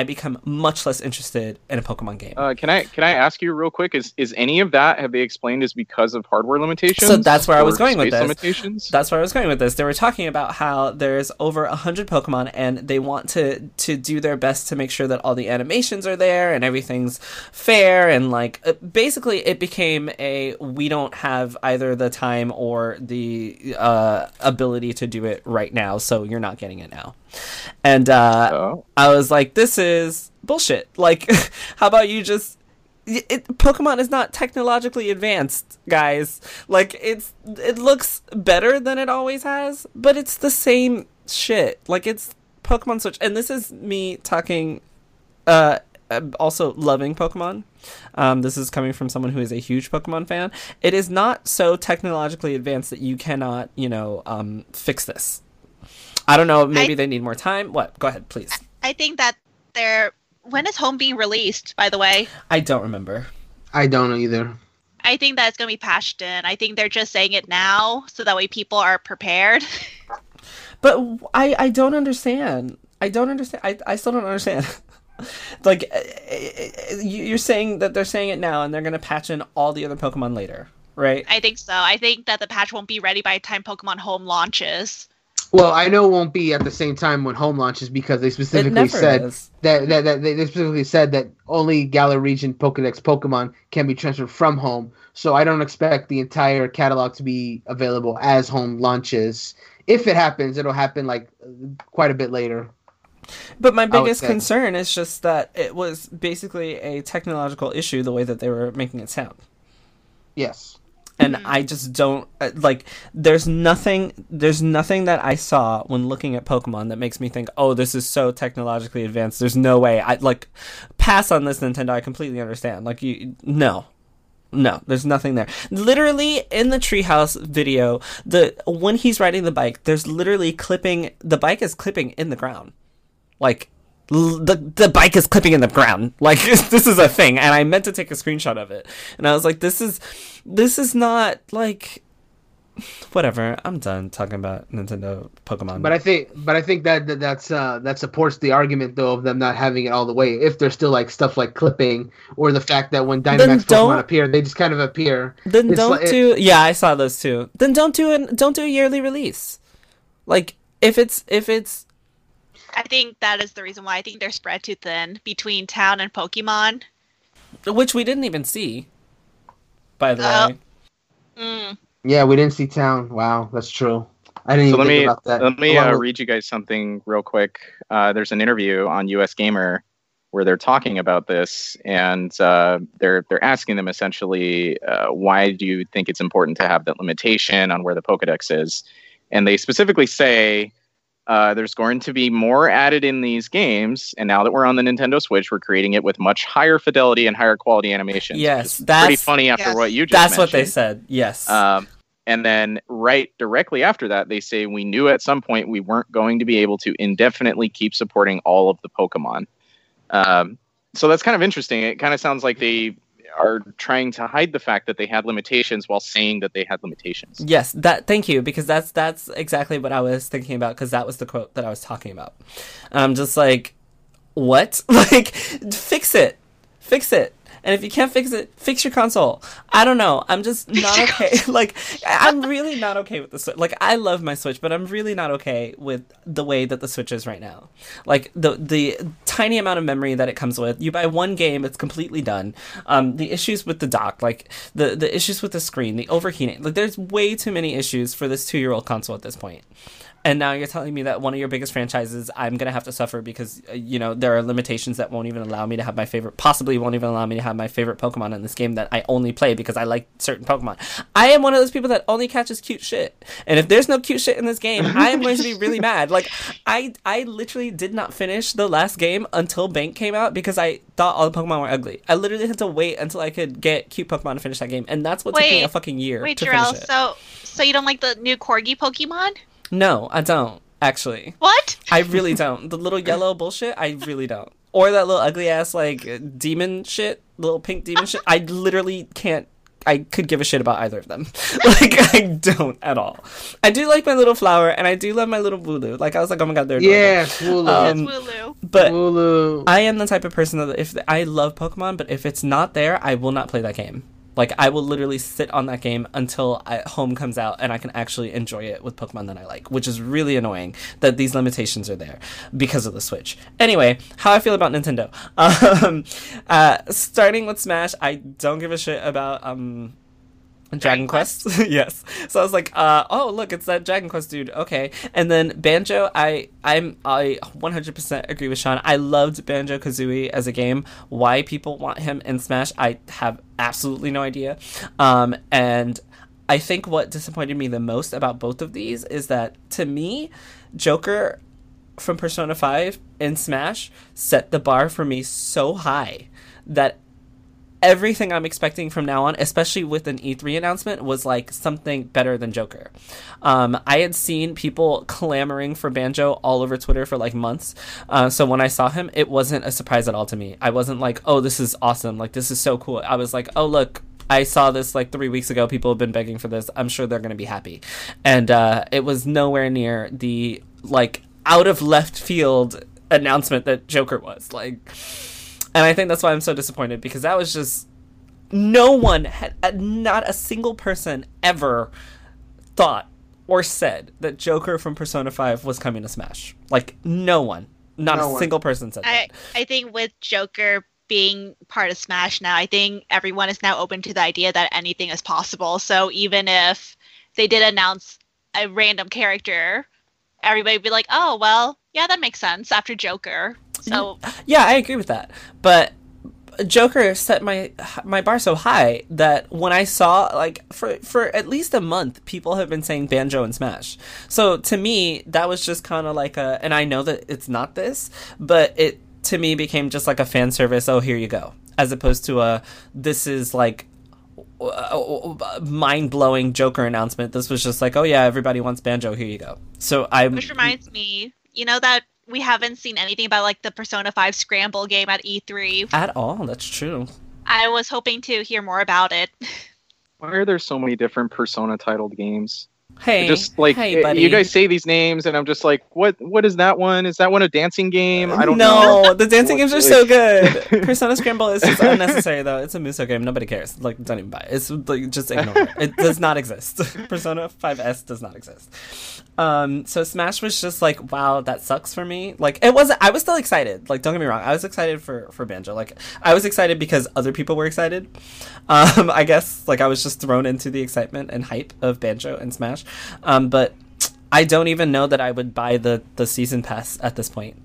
become much less interested in a Pokemon game. Can I ask you real quick? Is any of that, have they explained, is because of hardware limitations? So that's where I was going with this. Limitations? That's where I was going with this. They were talking about how there's over 100 Pokemon and they want to do their best to make sure that all the animations are there and everything's fair, and like basically it became a we don't have either the time or the ability to do it right now, so you're not getting it now. And I was like, this is bullshit. Like, how about you just... Pokemon is not technologically advanced, guys. Like, it looks better than it always has, but it's the same shit. Like, it's Pokemon Switch. And this is me talking... also loving Pokemon. This is coming from someone who is a huge Pokemon fan. It is not so technologically advanced that you cannot, fix this. I don't know. Maybe they need more time. What? Go ahead, please. I think that they're... When is Home being released, by the way? I don't remember. I don't either. I think that's going to be patched in. I think they're just saying it now so that way people are prepared. But I don't understand. I still don't understand. Like, you're saying that they're saying it now and they're going to patch in all the other Pokemon later, right? I think so. I think that the patch won't be ready by the time Pokemon Home launches. Well, I know it won't be at the same time when Home launches because they specifically said that only Galar region Pokédex Pokemon can be transferred from Home. So I don't expect the entire catalog to be available as Home launches. If it happens, it'll happen like quite a bit later. But my biggest concern is just that it was basically a technological issue the way that they were making it sound. Yes. And I just don't, like, there's nothing that I saw when looking at Pokemon that makes me think, oh, this is so technologically advanced. There's no way. I pass on this, Nintendo. I completely understand. Like, No, there's nothing there. Literally, in the Treehouse video, when he's riding the bike, there's literally the bike is clipping in the ground. Like, the bike is clipping in the ground. Like, this is a thing, and I meant to take a screenshot of it. And I was like, this is not, like... Whatever, I'm done talking about Nintendo Pokemon. But I think that supports the argument though of them not having it all the way. If there's still like stuff like clipping or the fact that when Dynamax Pokemon appear, they just kind of appear. Then it's I saw those too. Then don't do a yearly release. Like if it's. I think that is the reason why I think they're spread too thin between Town and Pokemon, which we didn't even see. By the way. Mm. Yeah, we didn't see Town. Wow, that's true. I didn't even think about that. Let me read you guys something real quick. There's an interview on US Gamer where they're talking about this, and they're asking them essentially, why do you think it's important to have that limitation on where the Pokedex is? And they specifically say, there's going to be more added in these games, and now that we're on the Nintendo Switch, we're creating it with much higher fidelity and higher quality animations. Yes, that's pretty funny after what you just mentioned. That's what they said, yes. And then right directly after that, they say, we knew at some point we weren't going to be able to indefinitely keep supporting all of the Pokemon. So that's kind of interesting. It kind of sounds like they are trying to hide the fact that they had limitations while saying that they had limitations. Yes, thank you, because that's exactly what I was thinking about, because that was the quote that I was talking about. Just like, what? Like, fix it. And if you can't fix it, fix your console. I don't know. I'm just not okay. Like, I'm really not okay with the Switch. Like, I love my Switch, but I'm really not okay with the way that the Switch is right now. Like, the tiny amount of memory that it comes with. You buy one game, it's completely done. The issues with the dock, like, the issues with the screen, the overheating. Like, there's way too many issues for this 2-year-old console at this point. And now you're telling me that one of your biggest franchises, I'm going to have to suffer because, you know, there are limitations that won't even allow me to have my favorite, possibly won't even allow me to have my favorite Pokemon in this game that I only play because I like certain Pokemon. I am one of those people that only catches cute shit. And if there's no cute shit in this game, I am going to be really mad. Like, I literally did not finish the last game until Bank came out because I thought all the Pokemon were ugly. I literally had to wait until I could get cute Pokemon to finish that game. And that's what took me a fucking year to finish it. So you don't like the new Corgi Pokemon? No, I don't, actually. What? I really don't. The little yellow bullshit, I really don't. Or that little ugly-ass, like, demon shit, little pink demon shit. I literally can't. I could give a shit about either of them. Like, I don't at all. I do like my little flower, and I do love my little Wooloo. Like, I was like, oh my god, they're adorable. Yeah, Wooloo. Wooloo. But Wooloo. I am the type of person that if I love Pokemon, but if it's not there, I will not play that game. Like, I will literally sit on that game until Home comes out and I can actually enjoy it with Pokemon that I like, which is really annoying that these limitations are there because of the Switch. Anyway, how I feel about Nintendo. Starting with Smash, I don't give a shit about Dragon Quest? Yes. So I was like, oh, look, it's that Dragon Quest dude. Okay. And then Banjo, I 100% agree with Sean. I loved Banjo-Kazooie as a game. Why people want him in Smash, I have absolutely no idea. And I think what disappointed me the most about both of these is that, to me, Joker from Persona 5 in Smash set the bar for me so high that everything I'm expecting from now on, especially with an E3 announcement, was like something better than Joker. I had seen people clamoring for Banjo all over Twitter for like months. So when I saw him, it wasn't a surprise at all to me. I wasn't like, oh, this is awesome. Like, this is so cool. I was like, oh, look, I saw this like 3 weeks ago. People have been begging for this. I'm sure they're going to be happy. And it was nowhere near the like out of left field announcement that Joker was like. And I think that's why I'm so disappointed, because that was just, no one had, not a single person ever thought or said that Joker from Persona 5 was coming to Smash. Like, no one. Not a single person said that. I think with Joker being part of Smash now, I think everyone is now open to the idea that anything is possible. So even if they did announce a random character, everybody would be like, oh, well, yeah, that makes sense after Joker. So yeah, I agree with that. But Joker set my bar so high that when I saw, like, for at least a month, people have been saying Banjo and Smash. So to me, that was just kind of like a, and I know that it's not this, but it to me became just like a fan service. Oh, here you go, as opposed to this is like mind-blowing Joker announcement. This was just like, oh yeah, everybody wants Banjo. Here you go. So which reminds me, you know that. We haven't seen anything about, like, the Persona 5 Scramble game at E3. At all, that's true. I was hoping to hear more about it. Why are there so many different Persona-titled games? Hey, just, like, hey, buddy. You guys say these names, and I'm just like, what is that one? Is that one a dancing game? I don't know. No, the dancing games are so good. Persona Scramble is just unnecessary, though. It's a Musou game. Nobody cares. Like, don't even buy it. It's, like, just ignore it. It does not exist. Persona 5S does not exist. So Smash was just like, wow, that sucks for me. Like, it wasn't, I was still excited. Like, don't get me wrong. I was excited for Banjo. Like, I was excited because other people were excited. I guess, like, I was just thrown into the excitement and hype of Banjo and Smash. But I don't even know that I would buy the season pass at this point.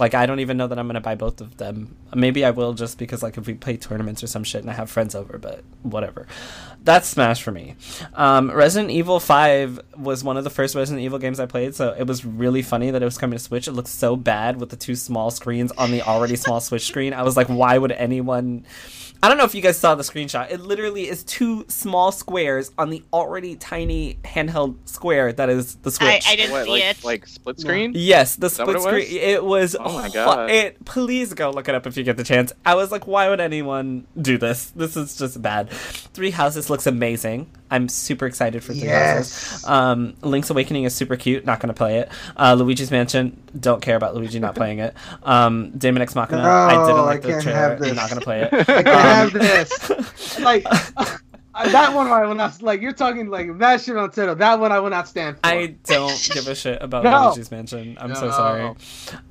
Like, I don't even know that I'm going to buy both of them. Maybe I will just because, like, if we play tournaments or some shit and I have friends over, but whatever. That's Smash for me. Resident Evil 5 was one of the first Resident Evil games I played, so it was really funny that it was coming to Switch. It looked so bad with the two small screens on the already small Switch screen. I was like, why would anyone... I don't know if you guys saw the screenshot. It literally is two small squares on the already tiny handheld square that is the Switch. I didn't see like, it. Like split screen? No. Yes, the split screen. It was... Oh my god. Please go look it up if you get the chance. I was like, why would anyone do this? This is just bad. Three Houses looks amazing. I'm super excited for Three Houses. Link's Awakening is super cute. Not going to play it. Luigi's Mansion. Don't care about Luigi not playing it. Daemon X Machina. No, I didn't like the trailer. I'm not going to play it. I can't have this. Like... That one I will not like. You're talking like that shit on Twitter. That one I will not stand for. I don't give a shit about Luigi's Mansion. I'm so sorry.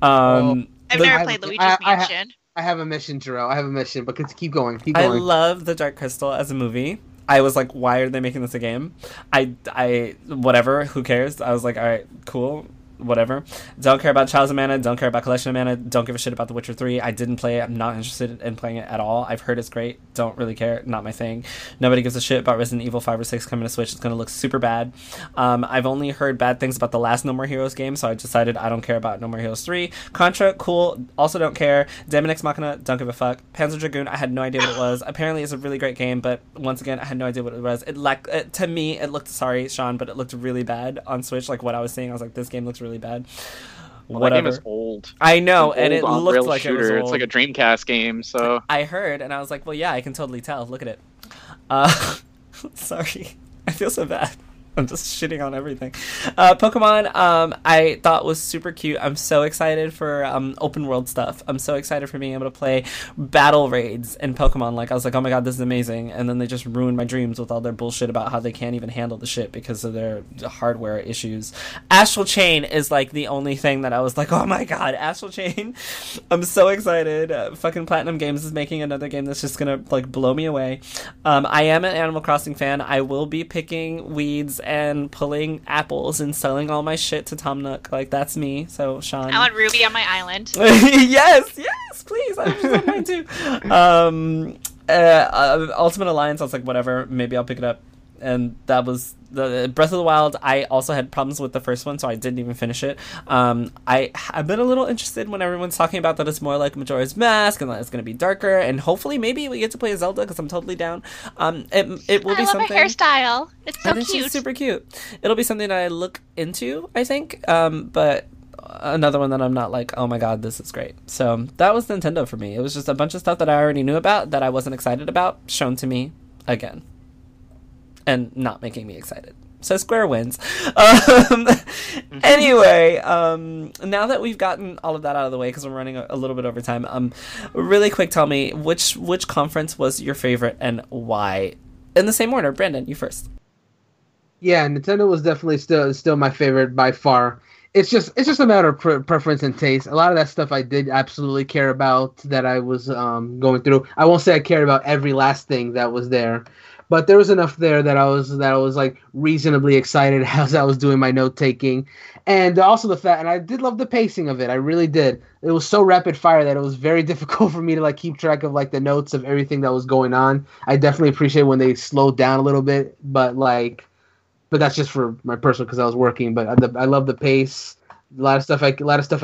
I've never played Luigi's Mansion. I have a mission, Jarrell. I have a mission, but keep going. I love The Dark Crystal as a movie. I was like, why are they making this a game? I whatever, who cares? I was like, all right, cool, whatever. Don't care about Trials of Mana, don't care about Collection of Mana, don't give a shit about The Witcher 3. I didn't play it. I'm not interested in playing it at all. I've heard it's great. Don't really care. Not my thing. Nobody gives a shit about Resident Evil 5 or 6 coming to Switch. It's going to look super bad. I've only heard bad things about the last No More Heroes game, so I decided I don't care about No More Heroes 3. Contra, cool. Also don't care. Daemon X Machina, don't give a fuck. Panzer Dragoon, I had no idea what it was. Apparently it's a really great game, but once again, I had no idea what it was. To me, it looked, sorry, Sean, but it looked really bad on Switch. Like what I was seeing, I was like, this game looks really bad. Well, whatever. That game is old. I know, and it looks like shooter. It was old. It's like a Dreamcast game, so... I heard, and I was like, well, yeah, I can totally tell. Look at it. Sorry. I feel so bad. I'm just shitting on everything. Pokemon, I thought was super cute. I'm so excited for open world stuff. I'm so excited for being able to play battle raids in Pokemon. Like, I was like, oh my god, this is amazing. And then they just ruined my dreams with all their bullshit about how they can't even handle the shit because of their hardware issues. Astral Chain is, like, the only thing that I was like, oh my god, Astral Chain. I'm so excited. Fucking Platinum Games is making another game that's just gonna, like, blow me away. I am an Animal Crossing fan. I will be picking weeds and pulling apples and selling all my shit to Tom Nook. Like, that's me. So, Sean. I want Ruby on my island. yes, please. I want mine too. Ultimate Alliance, I was like, whatever, maybe I'll pick it up. And that was the Breath of the Wild. I also had problems with the first one, so I didn't even finish it. I've been a little interested when everyone's talking about that it's more like Majora's Mask and that it's going to be darker, and hopefully maybe we get to play Zelda because I'm totally down. It will be something. I love her hairstyle. It's so cute. She's super cute. It'll be something that I look into, I think. But another one that I'm not like, oh my god, this is great. So that was Nintendo for me. It was just a bunch of stuff that I already knew about that I wasn't excited about shown to me again. And not making me excited. So Square wins. Anyway, now that we've gotten all of that out of the way, because we're running a little bit over time, really quick, tell me which conference was your favorite and why? In the same order, Brandon, you first. Yeah, Nintendo was definitely still my favorite by far. It's just a matter of preference and taste. A lot of that stuff I did absolutely care about that I was going through. I won't say I cared about every last thing that was there. But there was enough there that I was like reasonably excited as I was doing my note taking, and also the fact, and I did love the pacing of it. I really did. It was so rapid fire that it was very difficult for me to like keep track of like the notes of everything that was going on. I definitely appreciate when they slowed down a little bit, but that's just for my personal because I was working. But I love the pace. A lot of stuff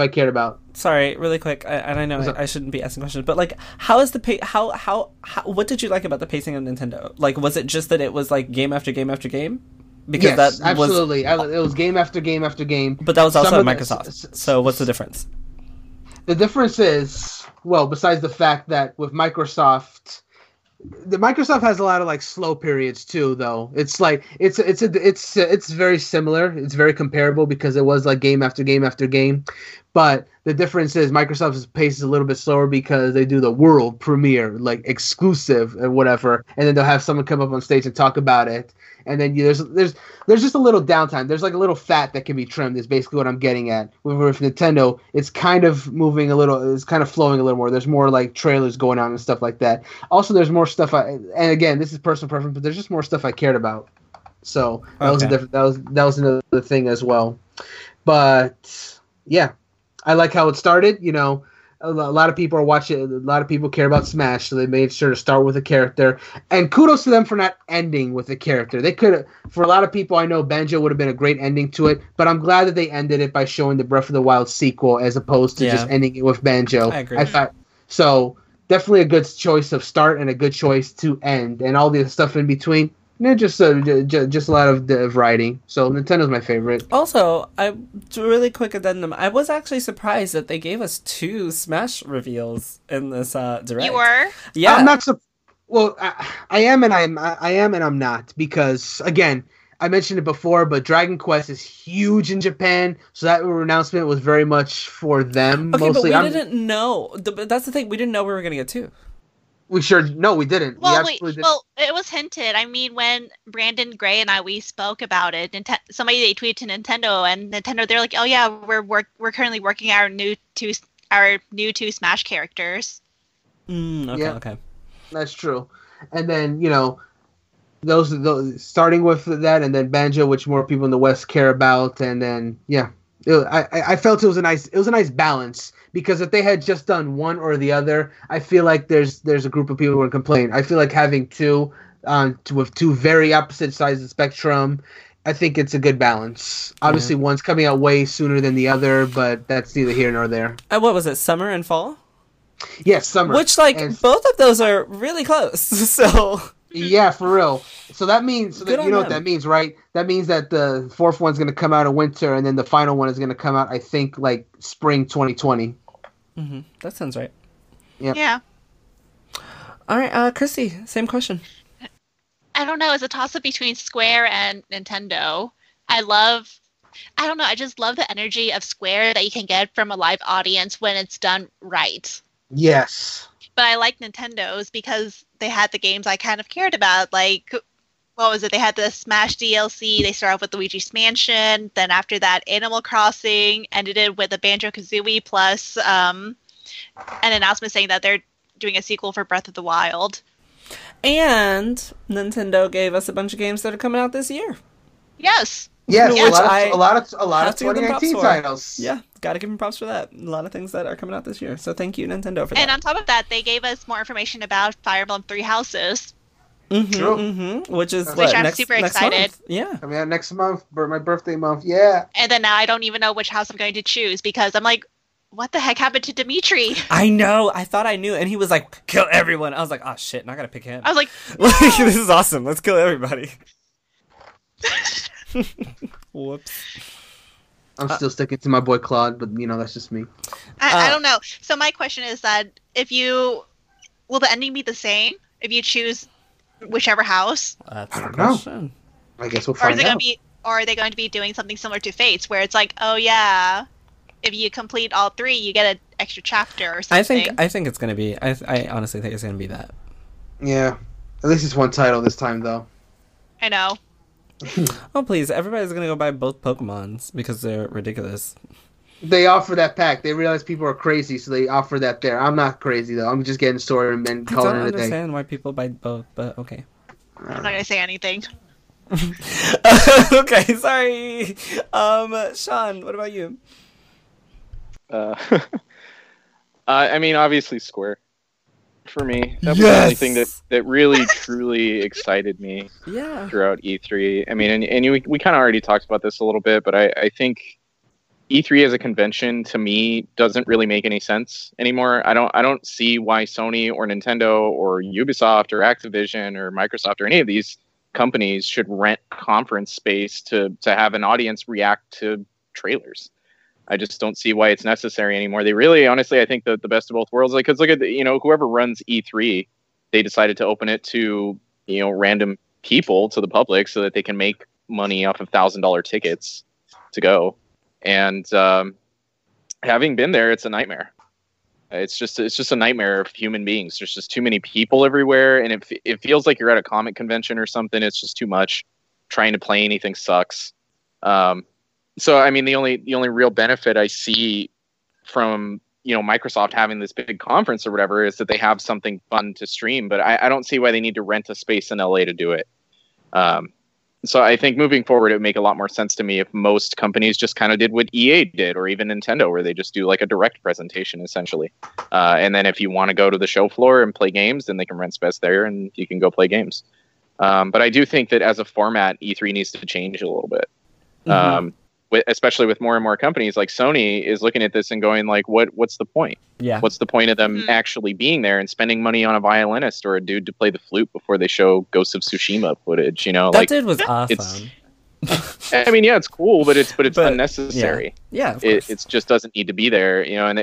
I cared about. Sorry, really quick, I shouldn't be asking questions, but like, how is the what did you like about the pacing of Nintendo? Like, was it just that it was like game after game after game? Because yes, that absolutely, it was game after game after game. But that was also at Microsoft. So what's the difference? The difference is, well, besides the fact that with Microsoft. Microsoft has a lot of like slow periods too, though. It's like it's very similar. It's very comparable because it was like game after game after game, but the difference is Microsoft's pace is a little bit slower because they do the world premiere, like exclusive and whatever, and then they'll have someone come up on stage and talk about it, and then there's just a little downtime. There's like a little fat that can be trimmed. Is basically what I'm getting at. With Nintendo, it's kind of moving a little. It's kind of flowing a little more. There's more like trailers going on and stuff like that. Also, there's more stuff. And again, this is personal preference, but there's just more stuff I cared about. So that was a different. That was another thing as well. But yeah. I like how it started. You know, a lot of people are watching. A lot of people care about Smash, so they made sure to start with a character. And kudos to them for not ending with a character. They could have, for a lot of people I know, Banjo would have been a great ending to it. But I'm glad that they ended it by showing the Breath of the Wild sequel as opposed to just ending it with Banjo. I agree. I thought so. Definitely a good choice of start and a good choice to end, and all the stuff in between. No, just a lot of variety. So Nintendo's my favorite. Also, really quick addendum. I was actually surprised that they gave us 2 Smash reveals in this direct. You were? Yeah. I'm not. Well, I am and I'm not because again, I mentioned it before, but Dragon Quest is huge in Japan, so that announcement was very much for them. Okay, mostly. But we didn't know. That's the thing. We didn't know we were going to get 2. We didn't. Well, it was hinted. I mean, when Brandon Gray and we spoke about it, somebody they tweeted to Nintendo, and Nintendo they're like, "Oh yeah, we're currently working our new two Smash characters." Okay, that's true. And then you know, those starting with that, and then Banjo, which more people in the West care about, and then yeah, I felt it was a nice balance, because if they had just done one or the other, I feel like there's a group of people who would complain. I feel like having two, with two very opposite sides of the spectrum, I think it's a good balance. Obviously, one's coming out way sooner than the other, but that's neither here nor there. What was it, summer and fall? Yes, summer. Which, like, and both of those are really close, so... Yeah, for real. So that means... So that, you know what that means, right? That means that the fourth one's going to come out in winter, and then the final one is going to come out, I think, like, spring 2020. Mm-hmm. That sounds right. Yep. Yeah. All right, Chrissy, same question. I don't know. It's a toss-up between Square and Nintendo. I don't know. I just love the energy of Square that you can get from a live audience when it's done right. Yes. But I like Nintendo's because they had the games I kind of cared about. Like, what was it? They had the Smash DLC. They started off with Luigi's Mansion. Then after that, Animal Crossing. Ended it with a Banjo-Kazooie plus an announcement saying that they're doing a sequel for Breath of the Wild. And Nintendo gave us a bunch of games that are coming out this year. Yes. Yes, yeah, a lot of 2019 titles. Yeah, gotta give them props for that. A lot of things that are coming out this year. So thank you, Nintendo, for that. And on top of that, they gave us more information about Fire Emblem Three Houses. Mm-hmm, true. Mm-hmm, which I'm super excited. Month. Yeah, I mean, next month, my birthday month. Yeah. And then now I don't even know which house I'm going to choose, because I'm like, what the heck happened to Dimitri? I know. I thought I knew. And he was like, kill everyone. I was like, oh, shit. Now I got to pick him. I was like, this is awesome. Let's kill everybody. Whoops. I'm still sticking to my boy Claude, but, you know, that's just me. I don't know. So my question is that will the ending be the same if you choose whichever house? That's the question. I guess we'll find out. Or are they going to be doing something similar to Fates, where it's like, oh, yeah, if you complete all three, you get an extra chapter or something. I think it's going to be... I honestly think it's going to be that. Yeah. At least it's one title this time, though. I know. Oh, please. Everybody's going to go buy both Pokemons because they're ridiculous. They offer that pack. They realize people are crazy, so they offer that there. I'm not crazy, though. I'm just getting sore and then calling it a day. I don't understand why people buy both, but okay. I'm not going to say anything. Okay, sorry. Sean, what about you? I mean, obviously Square for me. That was the only thing that really truly excited me throughout E3. I mean, and we kind of already talked about this a little bit, but I think E3 as a convention to me doesn't really make any sense anymore. I don't see why Sony or Nintendo or Ubisoft or Activision or Microsoft or any of these companies should rent conference space to have an audience react to trailers. I just don't see why it's necessary anymore. They really, honestly, I think the best of both worlds. Like, because look at whoever runs E3, they decided to open it to random people, to the public, so that they can make money off of $1,000 tickets to go. And having been there, it's a nightmare. It's just a nightmare of human beings. There's just too many people everywhere, and it feels like you're at a comic convention or something. It's just too much. Trying to play anything sucks. So, I mean, the only real benefit I see from, Microsoft having this big conference or whatever is that they have something fun to stream. But I don't see why they need to rent a space in LA to do it. So I think moving forward, it would make a lot more sense to me if most companies just kind of did what EA did, or even Nintendo, where they just do like a direct presentation, essentially. And then if you want to go to the show floor and play games, then they can rent space there and you can go play games. But I do think that as a format, E3 needs to change a little bit. Mm-hmm. Especially with more and more companies, like Sony is looking at this and going like, what's the point? Yeah. What's the point of them actually being there and spending money on a violinist or a dude to play the flute before they show Ghost of Tsushima footage? That dude was awesome. I mean, yeah, it's cool, but it's unnecessary. Yeah, it just doesn't need to be there, and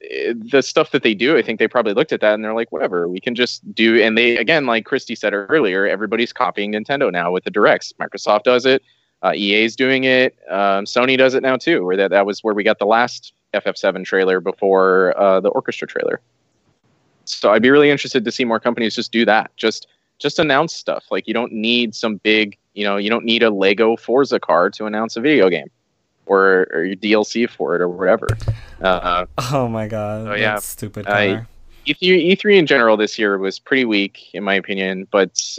the stuff that they do, I think they probably looked at that and they're like, whatever, we can just do. And they, again, like Christy said earlier, everybody's copying Nintendo now with the directs. Microsoft does it. EA's doing it. Sony does it now too. Where that was where we got the last FF7 trailer before the orchestra trailer. So I'd be really interested to see more companies just do that. Just announce stuff. Like, you don't need some big. You don't need a Lego Forza car to announce a video game, or your DLC for it, or whatever. Oh my god! So yeah, that's stupid car. E3 in general this year was pretty weak in my opinion, but.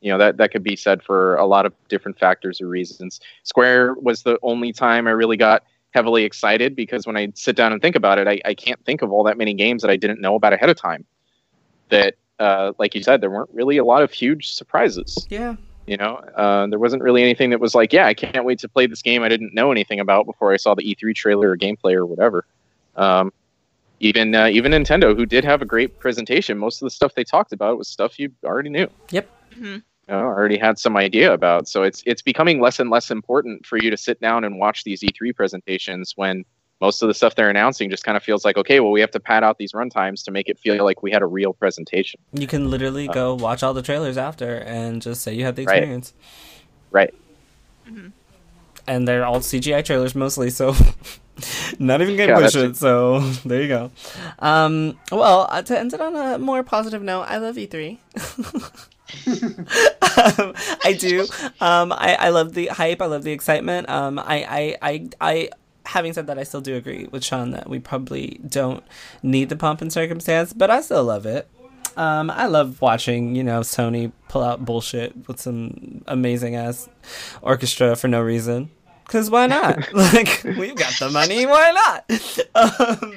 you know, that could be said for a lot of different factors or reasons. Square was the only time I really got heavily excited, because when I sit down and think about it, I can't think of all that many games that I didn't know about ahead of time. That, like you said, there weren't really a lot of huge surprises. Yeah. You know, there wasn't really anything that was like, yeah, I can't wait to play this game I didn't know anything about before I saw the E3 trailer or gameplay or whatever. Even Nintendo, who did have a great presentation, most of the stuff they talked about was stuff you already knew. Yep. Mm-hmm. Already had some idea about. So it's becoming less and less important for you to sit down and watch these E3 presentations, when most of the stuff they're announcing just kind of feels like, okay, well, we have to pad out these runtimes to make it feel like we had a real presentation. You can literally go watch all the trailers after and just say you had the experience. Right. Mm-hmm. And they're all CGI trailers mostly, so not even getting pushed it. So there you go. Well, to end it on a more positive note, I love E3. I do. I love the hype. I love the excitement. I having said that, I still do agree with Sean that we probably don't need the pomp and circumstance, but I still love it. I love watching, you know, Sony pull out bullshit with some amazing ass orchestra for no reason. Because why not? Like, we've got the money, why not?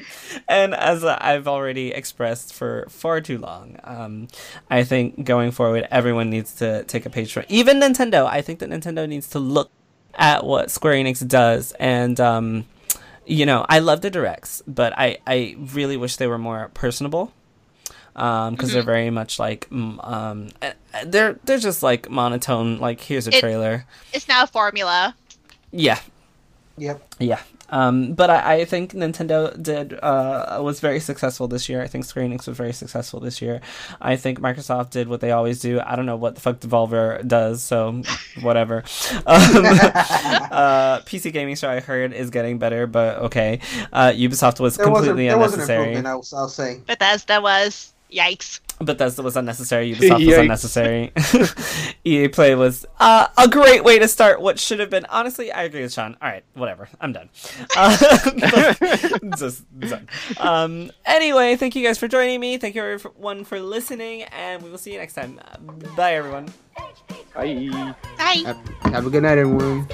And as I've already expressed for far too long, I think going forward, everyone needs to take a page from. Even Nintendo. I think that Nintendo needs to look at what Square Enix does. And, you know, I love the directs, but I really wish they were more personable. Because they're very much like they're just like monotone. Like, here's a trailer. It's now a formula. Yeah. Yep. Yeah. But I think Nintendo was very successful this year. I think Square Enix was very successful this year. I think Microsoft did what they always do. I don't know what the fuck Devolver does, so whatever. PC Gaming Star, I heard, is getting better, but okay. Ubisoft was completely unnecessary. There was an improvement, I'll say. Bethesda was... Yikes. Bethesda was unnecessary. Ubisoft was unnecessary. EA Play was a great way to start what should have been. Honestly, I agree with Sean. All right, whatever. I'm done. Just done. Anyway, thank you guys for joining me. Thank you everyone for listening, and we will see you next time. Bye, everyone. Bye. Have a good night, everyone.